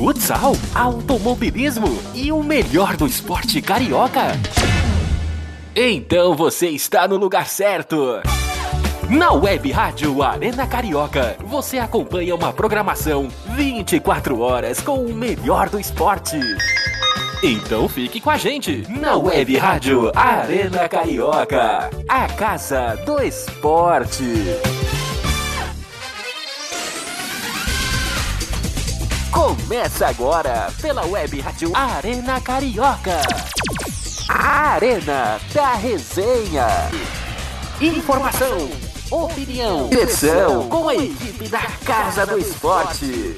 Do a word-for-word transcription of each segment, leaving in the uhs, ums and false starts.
futsal, automobilismo e o melhor do esporte carioca. Então você está no lugar certo. Na Web Rádio Arena Carioca, você acompanha uma programação vinte e quatro horas com o melhor do esporte. Então fique com a gente na Web Rádio Arena Carioca, a casa do esporte. Começa agora pela Web Rádio Arena Carioca, a Arena da Resenha. Informação, opinião, direção com a equipe da Casa do Esporte.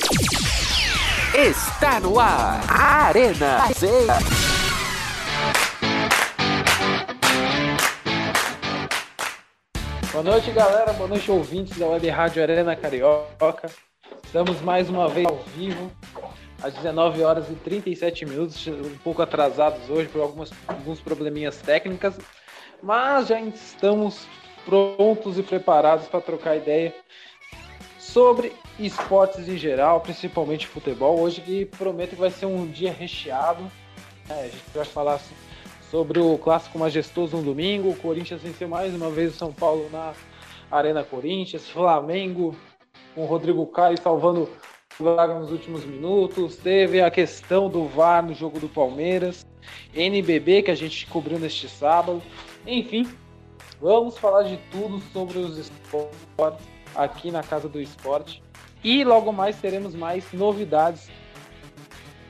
Está no ar a Arena da Resenha. Boa noite, galera, boa noite, ouvintes da Web Rádio Arena Carioca. Estamos mais uma vez ao vivo às dezenove horas e trinta e sete minutos, um pouco atrasados hoje por algumas, alguns probleminhas técnicas, mas já estamos prontos e preparados para trocar ideia sobre esportes em geral, principalmente futebol, hoje que prometo que vai ser um dia recheado. É, a gente vai falar sobre o clássico majestoso no domingo, o Corinthians venceu mais uma vez o São Paulo na Arena Corinthians, Flamengo com o Rodrigo Caio salvando o Flamengo nos últimos minutos, teve a questão do V A R no jogo do Palmeiras, N B B que a gente cobriu neste sábado, enfim, vamos falar de tudo sobre os esportes aqui na Casa do Esporte. E logo mais teremos mais novidades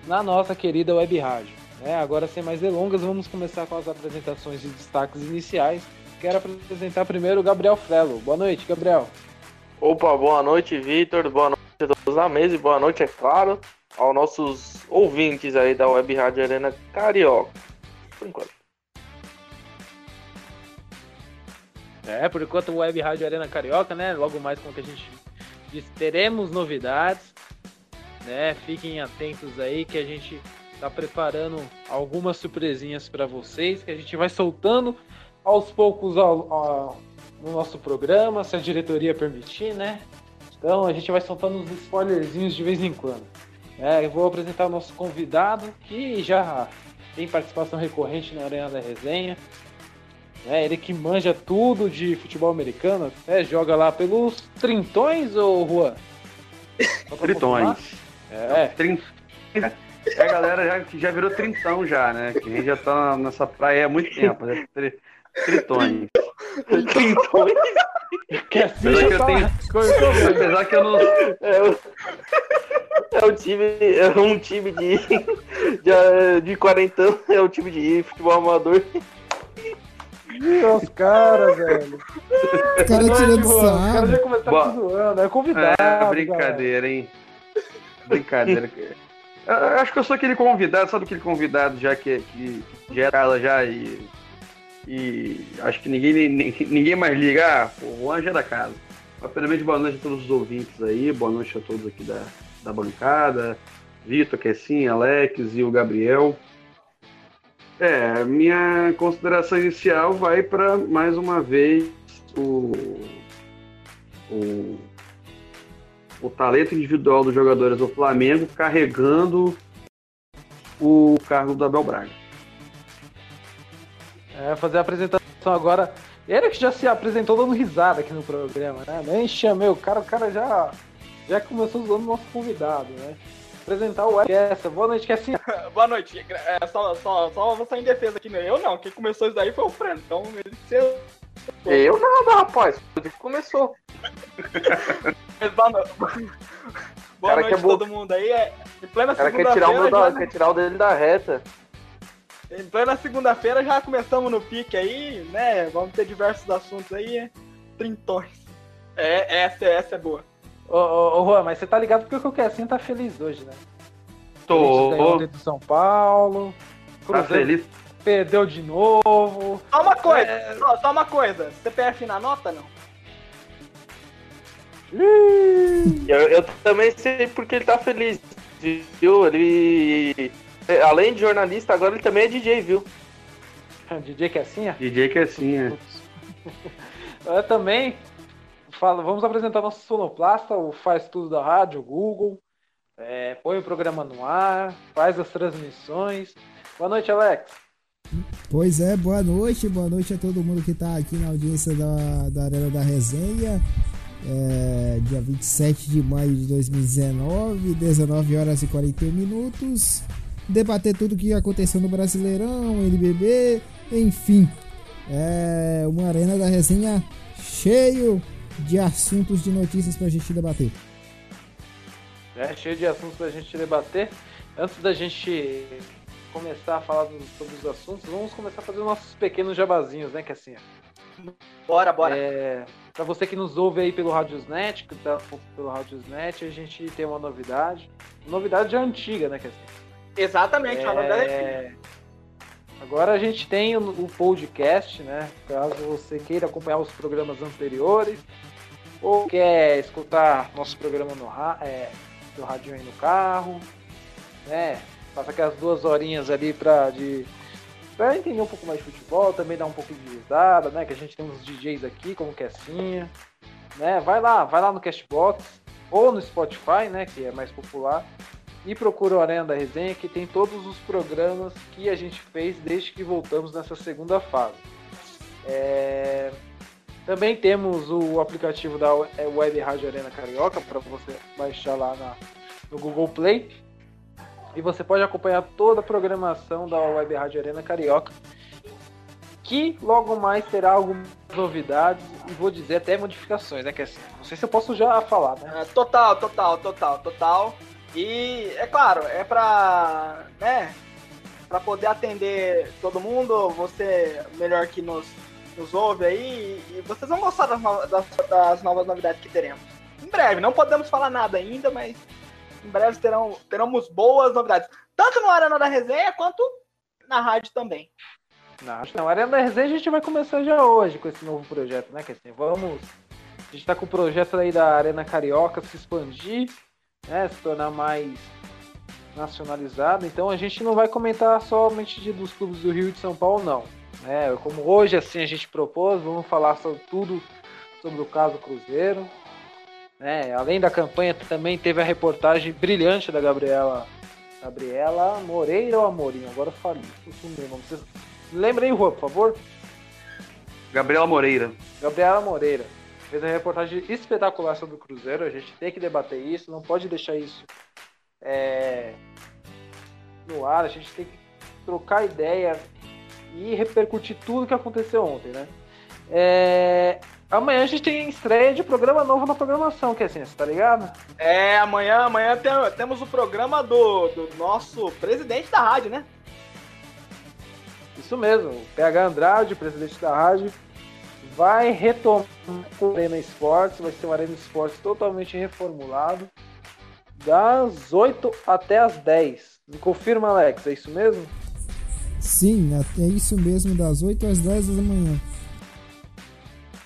na nossa querida Web Rádio. É, agora, sem mais delongas, vamos começar com as apresentações e destaques iniciais. Quero apresentar primeiro o Gabriel Frello. Boa noite, Gabriel. Opa, boa noite, Vitor. Boa noite a todos na mesa e boa noite, é claro, aos nossos ouvintes aí da Web Rádio Arena Carioca. Por enquanto. É, por enquanto Web Rádio Arena Carioca, né? Logo mais, como que a gente disse, teremos novidades, né? Fiquem atentos aí que a gente tá preparando algumas surpresinhas para vocês, que a gente vai soltando aos poucos ao, ao, no nosso programa, se a diretoria permitir, né? Então a gente vai soltando uns spoilerzinhos de vez em quando. É, eu vou apresentar o nosso convidado, que já tem participação recorrente na Arena da Resenha. É, ele que manja tudo de futebol americano, né? Joga lá pelos Trintões, ou Juan? Tritões. É. Trin... é, a galera já, já virou trintão já, né? Que a gente já tá nessa praia há muito tempo. Né? Tri... Tritões. Trintões? Que apesar que eu tenho... apesar que eu não... É o, é o time... É um time de... De, de quarentão. É o time de futebol amador. Olha os caras, velho. Os caras tirando sarro. Os caras já começaram zoando. É convidado. É, brincadeira, hein? Brincadeira. Eu acho que eu sou aquele convidado, sabe aquele convidado já que, que já era já e, e acho que ninguém, ninguém mais liga. Ah, pô, o Juan já é da casa. Mas, primeiramente, boa noite a todos os ouvintes aí. Boa noite a todos aqui da, da bancada. Vitor, Kessin, Alex e o Gabriel. É, minha consideração inicial vai para, mais uma vez, o, o, o talento individual dos jogadores do Flamengo carregando o cargo do Abel Braga. É, fazer a apresentação agora. Ele que já se apresentou dando risada aqui no programa, né? Nem chamei o cara, o cara já, já começou usando o nosso convidado, né? Apresentar o essa. Boa noite, que é assim. Boa noite. É, só, só, só vou sair em defesa aqui, né? Eu não. Quem começou isso daí foi o Fred. Então, ele seu. Eu nada, rapaz. Tudo que começou. Mas, boa no... boa noite a é bo... todo mundo aí. É... Em plena segunda-feira. Já... Quer tirar o dele da reta. Em plena segunda-feira já começamos no pique aí, né? Vamos ter diversos assuntos aí. Trintões. É, essa, essa é boa. Ô, ô, ô, Juan, mas você tá ligado porque o Kessin tá feliz hoje, né? Tô. Dentro de São Paulo. Tá feliz. Perdeu de novo. Só uma coisa, é... só, só uma coisa. C P F na nota, não? Eu, eu também sei porque ele tá feliz, viu? Ele, além de jornalista, agora ele também é D J, viu? D J Kessinha? D J Kessinha. Eu também... Vamos apresentar nosso sonoplasta, o Faz Tudo da Rádio, o Google. É, põe o programa no ar, faz as transmissões. Boa noite, Alex. Pois é, boa noite, boa noite a todo mundo que está aqui na audiência da, da Arena da Resenha. É, dia vinte e sete de maio de dois mil e dezenove, dezenove horas e quarenta e um minutos. Debater tudo o que aconteceu no Brasileirão, N B B, enfim. É uma Arena da Resenha cheio de assuntos, de notícias pra gente debater. É, cheio de assuntos pra gente debater. Antes da gente começar a falar do, sobre os assuntos, vamos começar a fazer os nossos pequenos jabazinhos, né, Cassinha? Bora, bora. É, pra você que nos ouve aí pelo Radiosnet, que tá pelo Radiosnet, a gente tem uma novidade. Novidade já antiga, né, Cassinha? Exatamente, é... a novidade é antiga. Agora a gente tem o podcast, né? Caso você queira acompanhar os programas anteriores ou quer escutar nosso programa no, é, no radinho aí no carro, né? Passa aquelas duas horinhas ali pra, de, pra entender um pouco mais de futebol, também dar um pouco de risada, né? Que a gente tem uns D Js aqui, como Cassinha, né? Vai lá, vai lá no Castbox ou no Spotify, né? Que é mais popular. E procura o Arena da Resenha, que tem todos os programas que a gente fez desde que voltamos nessa segunda fase. É... Também temos o aplicativo da Web Rádio Arena Carioca, para você baixar lá na... no Google Play. E você pode acompanhar toda a programação da Web Rádio Arena Carioca, que logo mais terá algumas novidades e vou dizer até modificações, né, Cassinha? Não sei se eu posso já falar, né? Total, total, total, total. E, é claro, é pra, né, pra poder atender todo mundo, você melhor que nos, nos ouve aí, e vocês vão gostar das, no, das, das novas novidades que teremos. Em breve, não podemos falar nada ainda, mas em breve terão, teremos boas novidades, tanto no Arena da Resenha, quanto na rádio também. Na não, Arena da Resenha a gente vai começar já hoje com esse novo projeto, né, que assim, vamos, a gente tá com o projeto aí da Arena Carioca se expandir, né, se tornar mais nacionalizado. Então a gente não vai comentar somente de, dos clubes do Rio e de São Paulo, não. É, como hoje assim a gente propôs, vamos falar sobre tudo sobre o caso Cruzeiro. É, além da campanha, também teve a reportagem brilhante da Gabriela, Gabriela Moreira ou Amorim? Agora falei. Vocês... Lembra aí, Juan, por favor? Gabriela Moreira. Gabriela Moreira. Fez uma reportagem espetacular sobre o Cruzeiro, a gente tem que debater isso, não pode deixar isso é, no ar, a gente tem que trocar ideia e repercutir tudo que aconteceu ontem, né? É, amanhã a gente tem estreia de programa novo na programação, que é assim, você tá ligado? É, amanhã, amanhã tem, temos o programa do, do nosso presidente da rádio, né? Isso mesmo, o P H Andrade, presidente da rádio, vai retomar o Arena Esportes, vai ser um Arena Esportes totalmente reformulado, das oito até as dez. Me confirma, Alex, é isso mesmo? Sim, é isso mesmo, das oito às dez da manhã.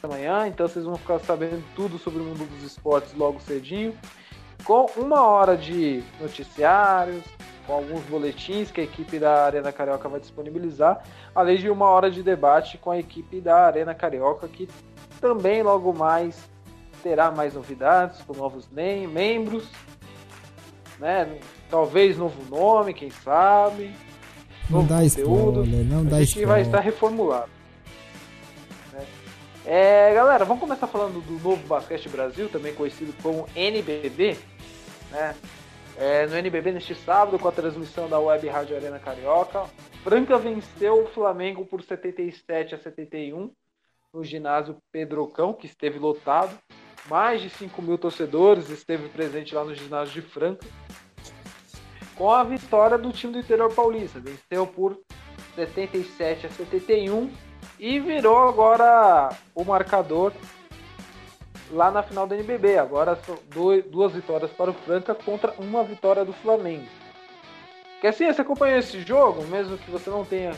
Amanhã, então vocês vão ficar sabendo tudo sobre o mundo dos esportes logo cedinho, com uma hora de noticiários, com alguns boletins que a equipe da Arena Carioca vai disponibilizar, além de uma hora de debate com a equipe da Arena Carioca, que também logo mais terá mais novidades, com novos nem- membros, né? Talvez novo nome, quem sabe, não novo dá conteúdo, spoiler, não a dá gente spoiler. Vai estar reformulado. Né? É, galera, vamos começar falando do novo Basquete Brasil, também conhecido como N B B, né? É, no N B B neste sábado, com a transmissão da Web Rádio Arena Carioca, Franca venceu o Flamengo por setenta e sete a setenta e um no ginásio Pedrocão, que esteve lotado. Mais de cinco mil torcedores esteve presente lá no ginásio de Franca, com a vitória do time do interior paulista. Venceu por setenta e sete a setenta e um e virou agora o marcador lá na final do N B B, agora são dois, duas vitórias para o Franca contra uma vitória do Flamengo. Quer assim, você acompanhou esse jogo, mesmo que você não tenha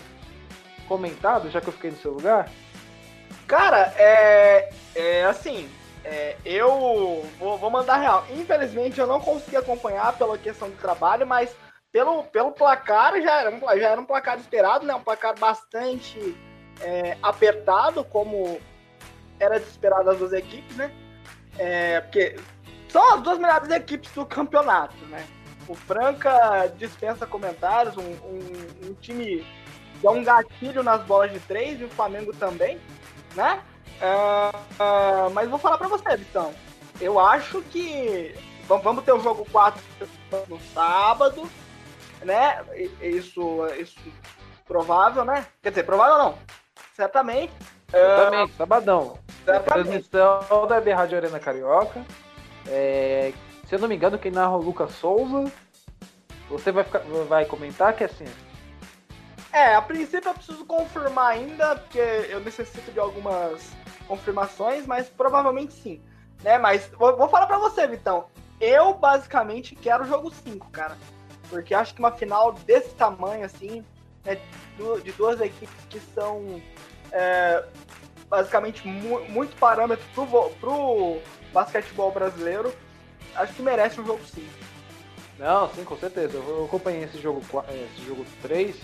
comentado, já que eu fiquei no seu lugar? Cara, é, é assim, é, eu vou, vou mandar real. Infelizmente eu não consegui acompanhar pela questão do trabalho, mas pelo, pelo placar já era, já era um placar esperado, né? Um placar bastante é, apertado, como era desesperado das duas equipes, né? É, porque são as duas melhores equipes do campeonato, né? O Franca dispensa comentários, um, um, um time que dá um gatilho nas bolas de três, e o Flamengo também, né? Uh, uh, mas vou falar pra você, Vitão. Eu acho que vamos ter o jogo quatro no sábado, né? Isso, isso provável, né? Quer dizer, provável não. Certamente. Certamente, uh, sabadão. Certamente. Transmissão da B Rádio Arena Carioca. É, se eu não me engano, quem narra é o Lucas Souza. Você vai, ficar, vai comentar que é assim? É, a princípio eu preciso confirmar ainda, porque eu necessito de algumas confirmações, mas provavelmente sim. Né? Mas vou, vou falar pra você, Vitão. Eu, basicamente, quero o jogo cinco, cara. Porque acho que uma final desse tamanho, assim, né, de duas equipes que são, é, basicamente, mu- muito parâmetro pro, vo- pro basquetebol brasileiro, acho que merece um jogo cinco. Não, sim, com certeza. Eu acompanhei esse jogo, esse jogo três.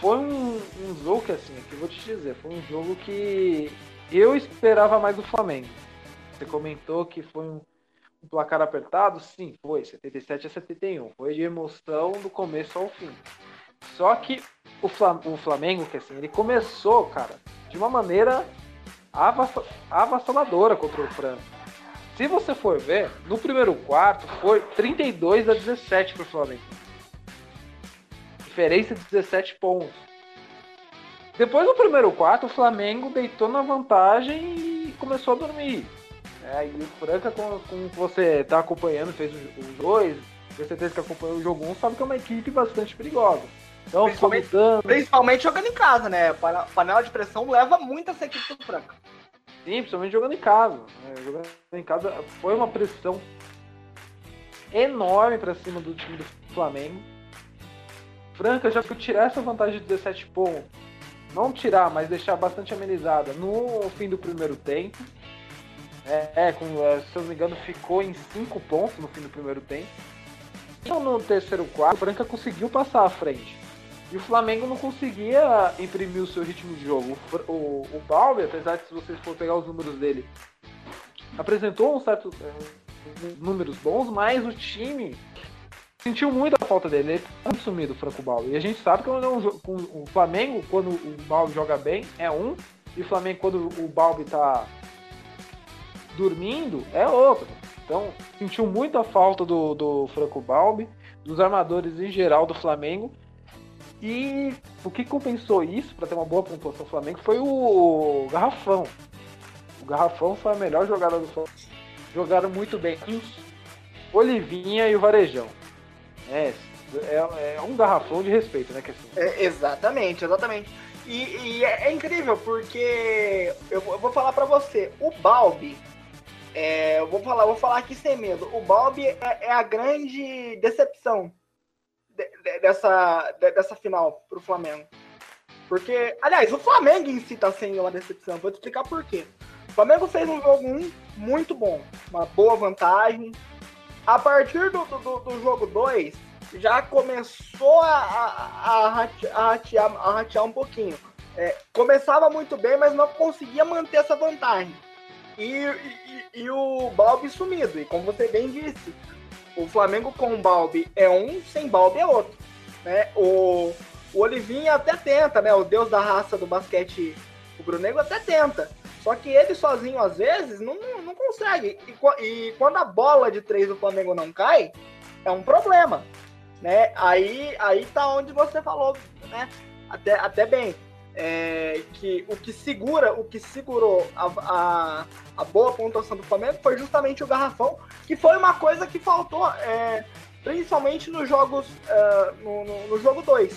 Foi um, um jogo que, assim, aqui eu vou te dizer, foi um jogo que eu esperava mais do Flamengo. Você comentou que foi um, um placar apertado? Sim, foi. setenta e sete a setenta e um. Foi de emoção do começo ao fim. Só que o, Flam- o Flamengo, que assim, ele começou, cara, de uma maneira avass- avassaladora contra o Franca. Se você for ver, no primeiro quarto foi trinta e dois a dezessete pro Flamengo. Diferença de dezessete pontos. Depois do primeiro quarto, o Flamengo deitou na vantagem e começou a dormir. É, e o Franca, como, como você está acompanhando, fez os dois, tenho certeza que acompanhou o jogo um, sabe que é uma equipe bastante perigosa. Então, principalmente, principalmente jogando em casa, né? Panela de pressão leva muito essa equipe do Franca. Sim, principalmente jogando em casa. Né? Jogando em casa foi uma pressão enorme para cima do time do Flamengo. Franca já foi tirar essa vantagem de dezessete pontos. Não tirar, mas deixar bastante amenizada no fim do primeiro tempo. É, com, se eu não me engano, ficou em cinco pontos no fim do primeiro tempo. Então, no terceiro quarto, o Franca conseguiu passar à frente. E o Flamengo não conseguia imprimir o seu ritmo de jogo. O, o, o Balbi, apesar de, se vocês for pegar os números dele, apresentou uns certos uh, números bons, mas o time sentiu muito a falta dele. Ele tá muito sumido, o Franco Balbi. E a gente sabe que não é um, um, o Flamengo, quando o Balbi joga bem, é um. E o Flamengo, quando o Balbi tá dormindo, é outro. Então, sentiu muita falta do, do Franco Balbi, dos armadores em geral do Flamengo. E o que compensou isso, para ter uma boa pontuação do Flamengo, foi o Garrafão. O Garrafão foi a melhor jogada do Flamengo. Jogaram muito bem Olivinha e o Varejão. É, é, é um garrafão de respeito, né, Kessinha? É, exatamente, exatamente. E, e é, é incrível, porque eu, eu vou falar para você, o Balbi, É, eu vou falar, vou falar aqui sem medo. O Balbi é, é a grande decepção de, de, dessa, de, dessa final pro Flamengo. Porque, aliás, o Flamengo em si tá sendo uma decepção. Vou te explicar por quê. O Flamengo fez um jogo um muito bom, uma boa vantagem. A partir do, do, do jogo dois, já começou a, a, a, ratear, a, ratear, a ratear um pouquinho. É, começava muito bem, mas não conseguia manter essa vantagem. E, e, e o Balbi sumido. E como você bem disse, o Flamengo com o Balbi é um, sem Balbi é outro. Né? O, o Olivinha até tenta, né? O deus da raça do basquete, o Brunegro até tenta. Só que ele sozinho, às vezes, não, não, não consegue. E, e quando a bola de três do Flamengo não cai, é um problema. Né? Aí, aí tá onde você falou, né? Até, até bem. É, que o que segura, o que segurou a, a, a boa pontuação do Flamengo foi justamente o garrafão, que foi uma coisa que faltou, é, principalmente nos jogos, é, no, no, no jogo dois,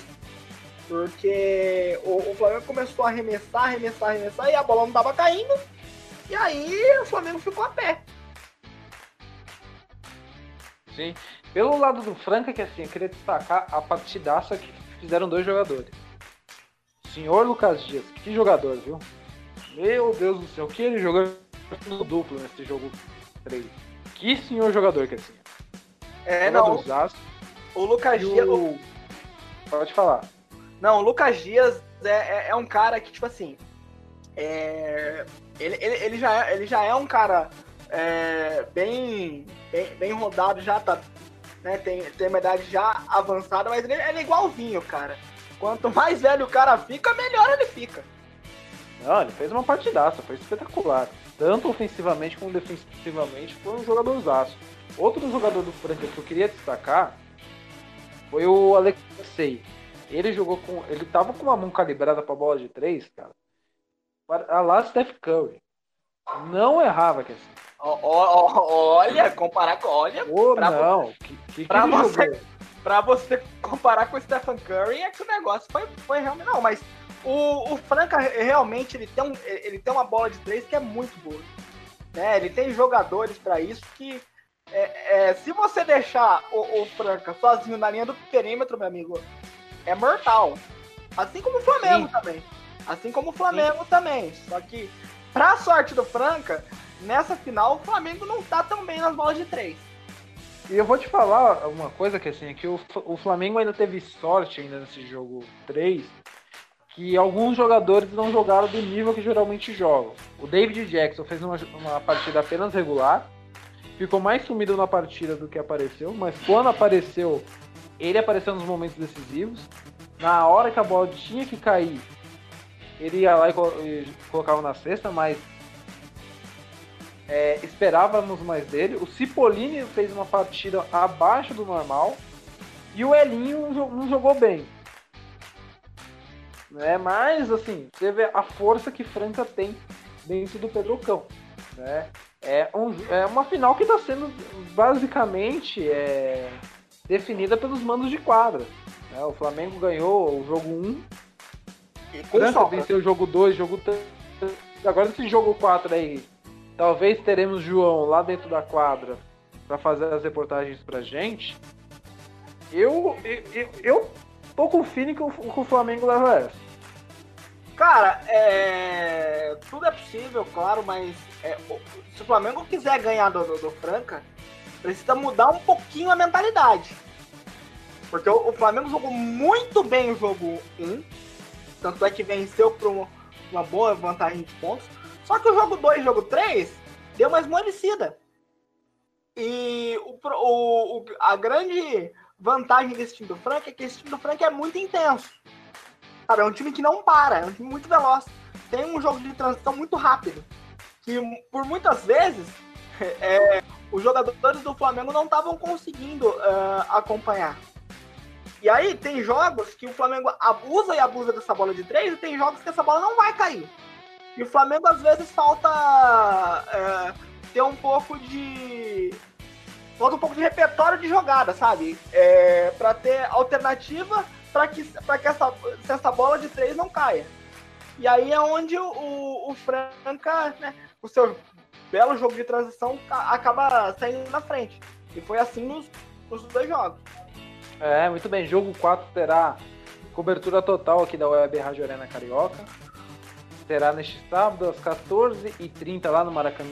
porque o, o Flamengo começou a arremessar, arremessar, arremessar, e a bola não estava caindo, e aí o Flamengo ficou a pé. Sim, pelo lado do Franca, que assim, eu queria destacar a partidaça que fizeram dois jogadores. Senhor Lucas Dias, que jogador, viu? Meu Deus do céu, o que ele jogou no duplo nesse jogo três? Que senhor jogador que assim. É, não. O Lucas Dias... O... Pode falar. Não, o Lucas Dias é, é, é um cara que, tipo assim, é... ele, ele, ele, já é, ele já é um cara é, bem, bem, bem rodado, já tá... né? Tem, tem uma idade já avançada, mas ele, ele é igual o vinho, cara. Quanto mais velho o cara fica, melhor ele fica. Não, ele fez uma partidaça, foi espetacular. Tanto ofensivamente como defensivamente, foi um jogadorzaço. Outro jogador do Franca que eu queria destacar foi o Alexei. Ele jogou com. Ele tava com uma mão calibrada pra bola de três, cara. A lá Steph Curry. Não errava, que assim. Oh, oh, oh, olha, comparar com. Olha, oh, pra não. Você, que, que pra, que você, pra você comparar com o Stephen Curry é que o negócio foi, foi realmente. Não, mas o, o Franca realmente ele tem, um, ele tem uma bola de três que é muito boa. Né? Ele tem jogadores pra isso que. É, é, se você deixar o, o Franca sozinho na linha do perímetro, meu amigo, é mortal. Assim como o Flamengo Sim. também. Assim como o Flamengo Sim. também. Só que, pra sorte do Franca, nessa final o Flamengo não tá tão bem nas bolas de três. E eu vou te falar uma coisa que assim, é que o, o Flamengo ainda teve sorte ainda nesse jogo três, que alguns jogadores não jogaram do nível que geralmente jogam. O David Jackson fez uma, uma partida apenas regular. Ficou mais sumido na partida do que apareceu, mas quando apareceu, ele apareceu nos momentos decisivos. Na hora que a bola tinha que cair, ele ia lá e colocava na cesta, mas é, esperávamos mais dele. O Cipollini fez uma partida abaixo do normal e o Elinho não jogou bem. Né? Mas, assim, teve a força que Franca tem dentro do Pedrocão. Né? É, um, é uma final que está sendo basicamente é, definida pelos mandos de quadra. É, o Flamengo ganhou o jogo um, e Franca venceu o jogo dois, o jogo três. Agora esse jogo quatro aí, talvez teremos João lá dentro da quadra para fazer as reportagens pra gente. Eu, eu, eu tô com o feeling que o, que o Flamengo leva essa. Cara, é... tudo é possível, claro, mas é... se o Flamengo quiser ganhar do, do, do Franca, precisa mudar um pouquinho a mentalidade. Porque o, o Flamengo jogou muito bem o jogo um, tanto é que venceu por uma, uma boa vantagem de pontos, só que o jogo dois e o jogo três deu uma esmorecida. E o, o, o, a grande vantagem desse time do Franca é que esse time do Franca é muito intenso. Cara, é um time que não para, é um time muito veloz. Tem um jogo de transição muito rápido. Que, por muitas vezes, é, os jogadores do Flamengo não estavam conseguindo uh, acompanhar. E aí, tem jogos que o Flamengo abusa e abusa dessa bola de três, e tem jogos que essa bola não vai cair. E o Flamengo, às vezes, falta uh, ter um pouco de... Falta um pouco de repertório de jogada, sabe? É, pra ter alternativa... para que, pra que essa, essa bola de três não caia. E aí é onde o, o, o Franca, né, o seu belo jogo de transição, acaba saindo na frente. E foi assim nos, nos dois jogos. É, muito bem. Jogo quatro terá cobertura total aqui da Web Rádio Arena Carioca. Será neste sábado, às quatorze e trinta, lá no Maracanã.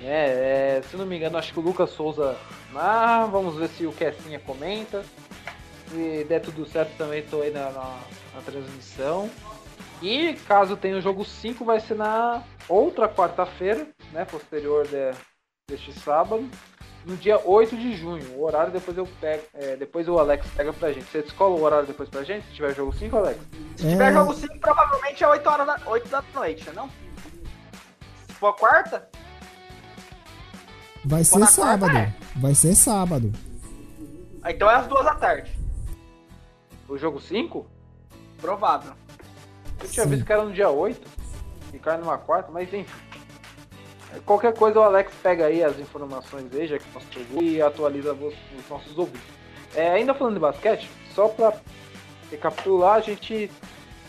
É, é, se não me engano, acho que o Lucas Souza... Ah, vamos ver se o Kessinha comenta. Se der tudo certo também, tô aí na, na, na transmissão. E caso tenha o jogo cinco, vai ser na outra quarta-feira, né? Posterior de, deste sábado, no dia oito de junho. O horário depois eu pego, é, depois o Alex pega pra gente. Você descola o horário depois pra gente? Se tiver jogo cinco, Alex? Se tiver jogo cinco, provavelmente é oito horas da, oito da noite, não? Se for quarta? Vai ser sábado. Quarta, é. Vai ser sábado. Então é às duas da tarde. O jogo cinco? Provável. Eu tinha Sim. visto que era no dia oito, e cai numa quarta, mas enfim. Qualquer coisa o Alex pega aí as informações aí, já que nós pegou, e atualiza os nossos ouvintes. É, ainda falando de basquete, só pra recapitular, a gente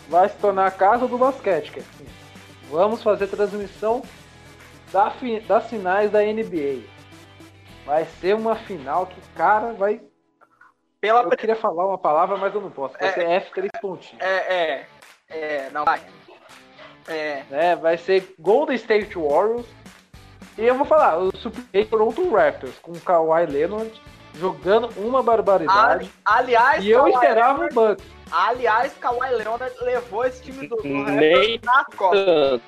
vai se tornar a casa do basquete. Que é assim. Vamos fazer transmissão da, das finais da N B A. Vai ser uma final que, cara, vai... Pela... Eu queria falar uma palavra, mas eu não posso. Vai é, ser F três pontinhos. É, é, é, não vai. É. é. Vai ser Golden State Warriors. E eu vou falar, eu supliquei Toronto Raptors com Kawhi Leonard jogando uma barbaridade. Ali, aliás, e eu Kawhi esperava Leonard, o Bucks. Aliás, Kawhi Leonard levou esse time do, do Raptors na Copa.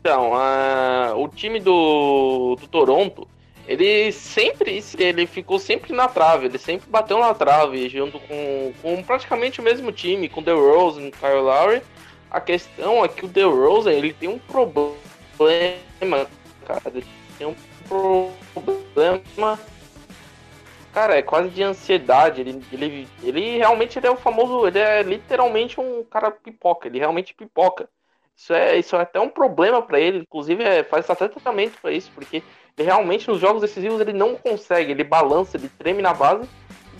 Então, a, o time do, do Toronto ele sempre, ele ficou sempre na trave, ele sempre bateu na trave, junto com, com praticamente o mesmo time, com o DeRozan e Kyle Lowry. A questão é que o DeRozan, ele tem um problema, cara, ele tem um problema, cara, é quase de ansiedade, ele, ele, ele realmente ele é o famoso, ele é literalmente um cara pipoca, ele realmente pipoca. Isso é, isso é até um problema pra ele, inclusive é, faz até tratamento pra isso, porque ele realmente nos jogos decisivos ele não consegue, ele balança, ele treme na base,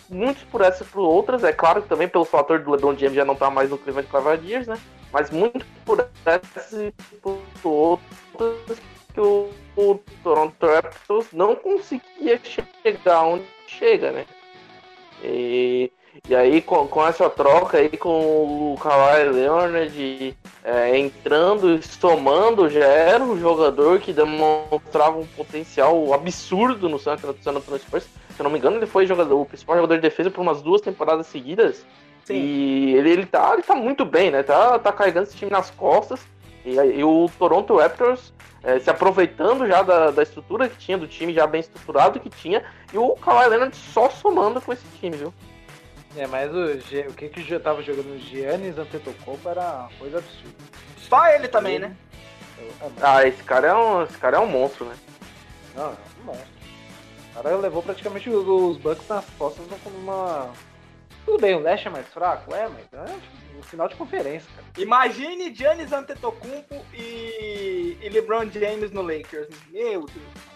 muitos por essas e por outras, é claro que também pelo fator do LeBron James já não tá mais no Cleveland Cavaliers, né, mas muito por essas e por outras que o, o Toronto Raptors não conseguia chegar onde chega, né, e... E aí, com, com essa troca aí, com o Kawhi Leonard é, entrando e somando, já era um jogador que demonstrava um potencial absurdo no San Antonio Spurs. Se eu não me engano, ele foi jogador, o principal jogador de defesa por umas duas temporadas seguidas. Sim. E ele, ele, tá, ele tá muito bem, né? Tá, tá carregando esse time nas costas. E, e o Toronto Raptors é, se aproveitando já da, da estrutura que tinha, do time já bem estruturado que tinha. E o Kawhi Leonard só somando com esse time, viu? É, mas o, G, o que que já tava jogando o Giannis Antetokounmpo era uma coisa absurda. Só ele também, ele, né? Eu, ah, esse cara, é um, esse cara é um monstro, né? Não, é um monstro. O cara levou praticamente os, os Bucks nas costas como uma... Tudo bem, o Leste é mais fraco, é, mas é um final de conferência, cara. Imagine Giannis Antetokounmpo e, e LeBron James no Lakers. Meu Deus.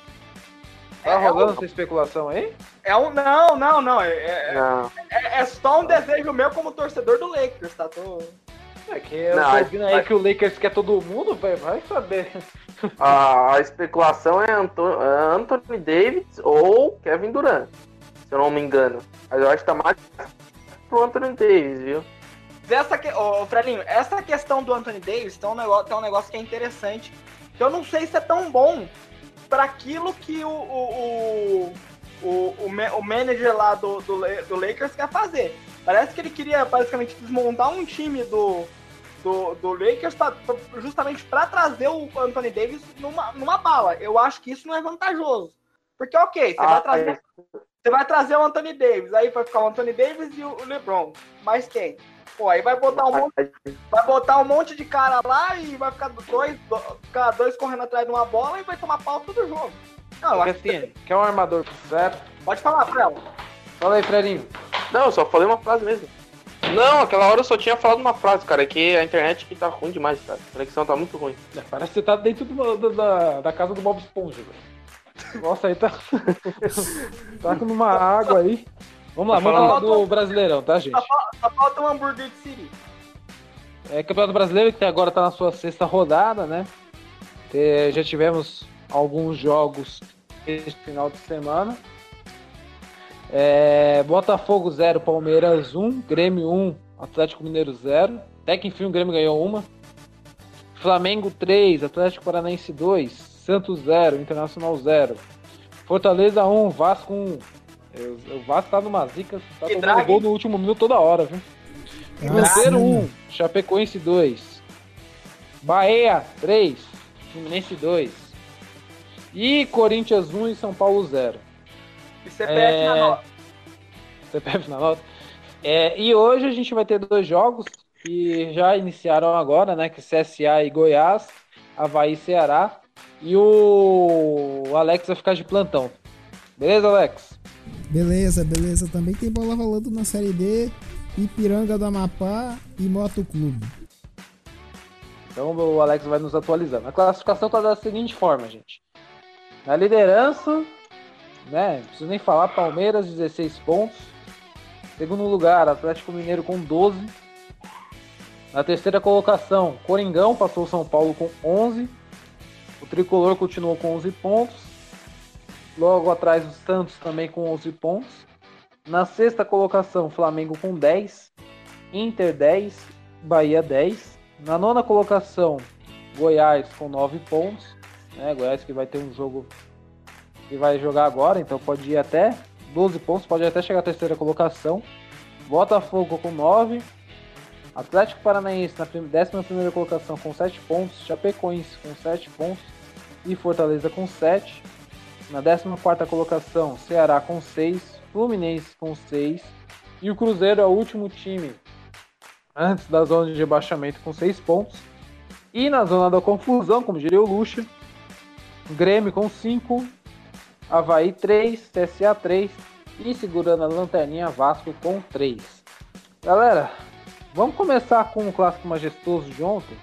Tá é, rolando é um... essa especulação aí? É um... Não, não, não. É, não. é, é só um desejo meu como torcedor do Lakers, tá? Tô... É que eu não, tô ouvindo aí mas... que o Lakers quer todo mundo, véio, vai saber. A, a especulação é Anto... Anthony Davis ou Kevin Durant, se eu não me engano. Mas eu acho que tá mais pro Anthony Davis, viu? Essa que... Ô, Fredinho, essa questão do Anthony Davis tem um negócio, tem um negócio que é interessante. Eu não sei se é tão bom para aquilo que o, o, o, o, o manager lá do, do, do Lakers quer fazer. Parece que ele queria basicamente desmontar um time do, do, do Lakers pra, pra, justamente para trazer o Anthony Davis numa, numa bala. Eu acho que isso não é vantajoso. Porque, ok, você, ah, vai, trazer, é. você vai trazer o Anthony Davis, aí vai ficar o Anthony Davis e o LeBron. Mas quem? Pô, aí vai botar um monte, vai botar um monte de cara lá e vai ficar dois, dois, ficar dois correndo atrás de uma bola e vai tomar pau todo jogo. Não, eu acho assim, que... Quer um armador certo? Pode falar, Fred. Fala aí, Fredinho. Não, eu só falei uma frase mesmo. Não, aquela hora eu só tinha falado uma frase, cara, que a internet que tá ruim demais, cara. A conexão tá muito ruim. É, parece que você tá dentro do, do, da, da casa do Bob Esponja, velho. Nossa, aí tá... tá com uma água aí. Vamos lá, vamos falar do Brasileirão, tá, gente? Só falta um hambúrguer de Siri. É, Campeonato Brasileiro, que agora tá na sua sexta rodada, né? E já tivemos alguns jogos neste final de semana. É, Botafogo zero, Palmeiras um, Grêmio um, Atlético Mineiro zero. Até que enfim o Grêmio ganhou uma. Flamengo três, Atlético Paranaense dois, Santos zero, Internacional zero. Fortaleza um, Vasco um. O Vasco tá numa zica, tá que tomando drague. Gol no último minuto toda hora, viu? Cruzeiro um, Chapecoense dois, Bahia três, Fluminense dois e Corinthians um e São Paulo zero. E C P F é... na nota. C P F na nota. É, e hoje a gente vai ter dois jogos que já iniciaram agora, né? Que C S A e Goiás, Avaí e Ceará. E o... o Alex vai ficar de plantão. Beleza, Alex? Beleza, beleza. Também tem bola rolando na Série D, Ipiranga do Amapá e Moto Clube. Então o Alex vai nos atualizando. A classificação está da seguinte forma, gente. Na liderança, né, não preciso nem falar, Palmeiras, dezesseis pontos. Segundo lugar, Atlético Mineiro com doze. Na terceira colocação, Coringão passou o São Paulo com onze. O Tricolor continuou com onze pontos. Logo atrás o Santos também com onze pontos. Na sexta colocação, Flamengo com dez, Inter dez, Bahia dez. Na nona colocação, Goiás com nove pontos. Né? Goiás que vai ter um jogo que vai jogar agora, então pode ir até doze pontos, pode até chegar à terceira colocação. Botafogo com nove, Atlético Paranaense na décima primeira colocação com sete pontos, Chapecoense com sete pontos e Fortaleza com sete. Na décima quarta colocação, Ceará com seis, Fluminense com seis e o Cruzeiro é o último time antes da zona de rebaixamento com seis pontos. E na zona da confusão, como diria o Lucha, Grêmio com cinco, Avaí três, T S A três e segurando a lanterninha Vasco com três. Galera, vamos começar com o clássico majestoso de ontem.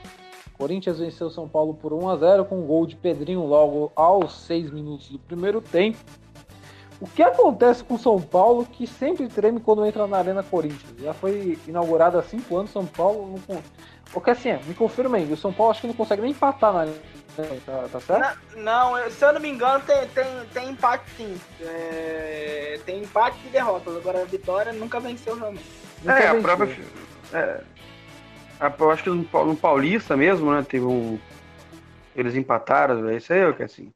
Corinthians venceu São Paulo por um a zero com um gol de Pedrinho logo aos seis minutos do primeiro tempo. O que acontece com São Paulo, que sempre treme quando entra na Arena Corinthians? Já foi inaugurado há cinco anos, São Paulo... Não... Porque assim, me confirma aí, o São Paulo acho que não consegue nem empatar na Arena, tá, tá certo? Não, não, se eu não me engano, tem, tem, tem empate sim. É... Tem empate e derrotas. Agora a vitória nunca venceu realmente. Nunca é, venceu. A prova... É... Eu acho que no Paulista mesmo, né? Teve um... Eles empataram, é isso aí, eu que assim.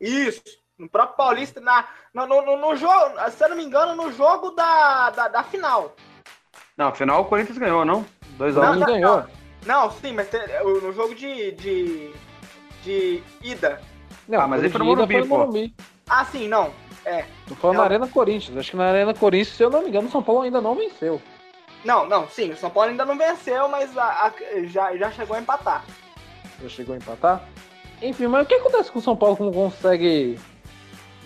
Isso! No próprio Paulista, na, no, no, no jogo, se eu não me engano, no jogo da, da, da final. Não, final o Corinthians ganhou, não? dois a um ganhou. Não, sim, mas no jogo de, de, de ida. Não, ah, mas ele foi no Morumbi, pô. Ah, sim, não. É. Não foi na Arena Corinthians. Acho que na Arena Corinthians, se eu não me engano, o São Paulo ainda não venceu. Não, não, sim, o São Paulo ainda não venceu, mas a, a, já, já chegou a empatar. Já chegou a empatar? Enfim, mas o que acontece com o São Paulo que não consegue...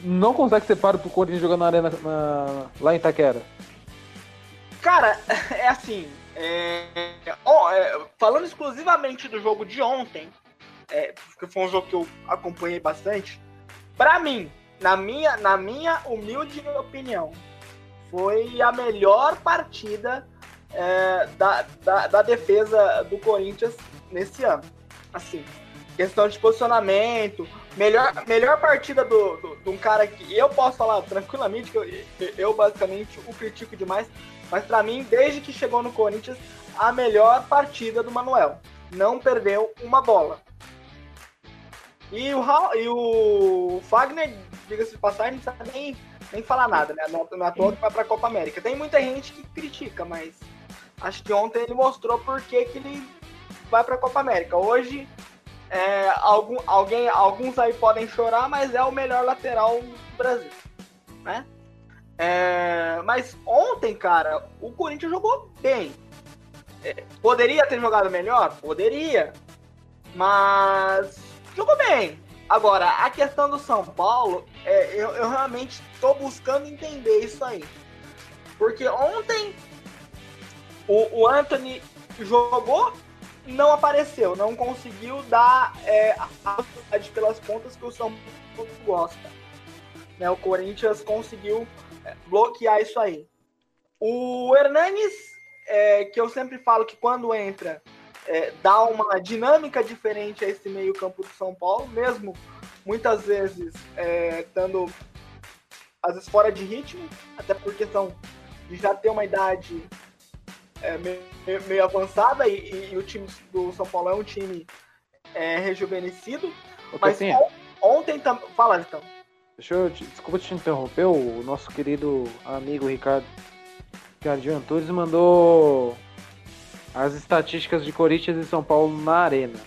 Não consegue separar pro Corinthians jogando na Arena na, lá em Itaquera? Cara, é assim... É, ó, é, falando exclusivamente do jogo de ontem, é, porque foi um jogo que eu acompanhei bastante, pra mim, na minha, na minha humilde opinião, foi a melhor partida... É, da, da, da defesa do Corinthians nesse ano. Assim, questão de posicionamento, melhor, melhor partida do, do, de um cara que eu posso falar tranquilamente, que eu, eu basicamente o critico demais, mas pra mim, desde que chegou no Corinthians, a melhor partida do Manuel. Não perdeu uma bola. E o, e o Fagner, diga-se de passagem, não sabe nem, nem falar nada, né? Não é à toa que vai pra Copa América. Tem muita gente que critica, mas... Acho que ontem ele mostrou por que que ele vai para a Copa América. Hoje, é, algum, alguém, alguns aí podem chorar, mas é o melhor lateral do Brasil, né? É, mas ontem, cara, o Corinthians jogou bem. É, poderia ter jogado melhor? Poderia. Mas jogou bem. Agora, a questão do São Paulo, é, eu, eu realmente estou buscando entender isso aí. Porque ontem... O, o Anthony jogou, não apareceu, não conseguiu dar é, a velocidade pelas pontas que o São Paulo gosta. Né, o Corinthians conseguiu é, bloquear isso aí. O Hernanes, é, que eu sempre falo que quando entra, é, dá uma dinâmica diferente a esse meio campo do São Paulo, mesmo muitas vezes é, estando às vezes fora de ritmo, até por questão de já ter uma idade... É meio, meio avançada e, e, e o time do São Paulo é um time é, rejuvenescido. Ô, mas on, ontem também... Fala, então. Deixa eu... Desculpa te interromper. O nosso querido amigo Ricardo Ricardinho Antunes mandou as estatísticas de Corinthians e São Paulo na Arena.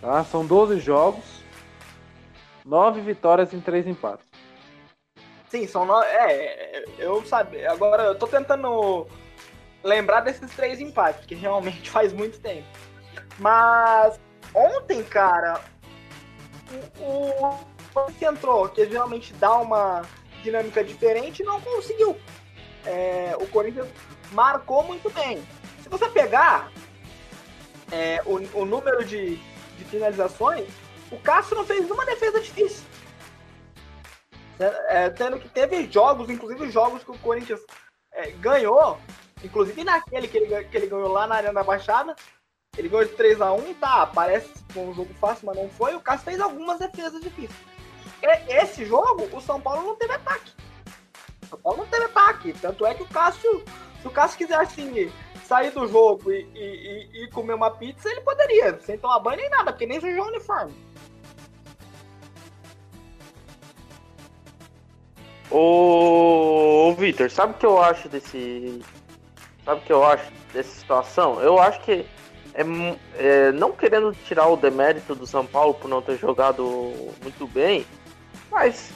Tá? São doze jogos, nove vitórias e três empates. Sim, são nove... É, eu sabia. Agora eu tô tentando... lembrar desses três empates, que realmente faz muito tempo. Mas ontem, cara, o que entrou, que realmente dá uma dinâmica diferente, não conseguiu. É, o Corinthians marcou muito bem. Se você pegar é, o, o número de, de finalizações, o Cássio não fez uma defesa difícil. É, tendo que teve jogos, inclusive jogos que o Corinthians é, ganhou, inclusive naquele que ele, que ele ganhou lá na Arena da Baixada, ele ganhou de três a um, tá, parece um jogo fácil, mas não foi, o Cássio fez algumas defesas difíceis. E, esse jogo, o São Paulo não teve ataque. O São Paulo não teve ataque, tanto é que o Cássio, se o Cássio quiser assim, sair do jogo e, e, e comer uma pizza, ele poderia, sem tomar banho nem nada, porque nem sujou o uniforme. Ô, ô Vitor, sabe o que eu acho desse... Sabe o que eu acho dessa situação? Eu acho que, é, é, não querendo tirar o demérito do São Paulo por não ter jogado muito bem, Mas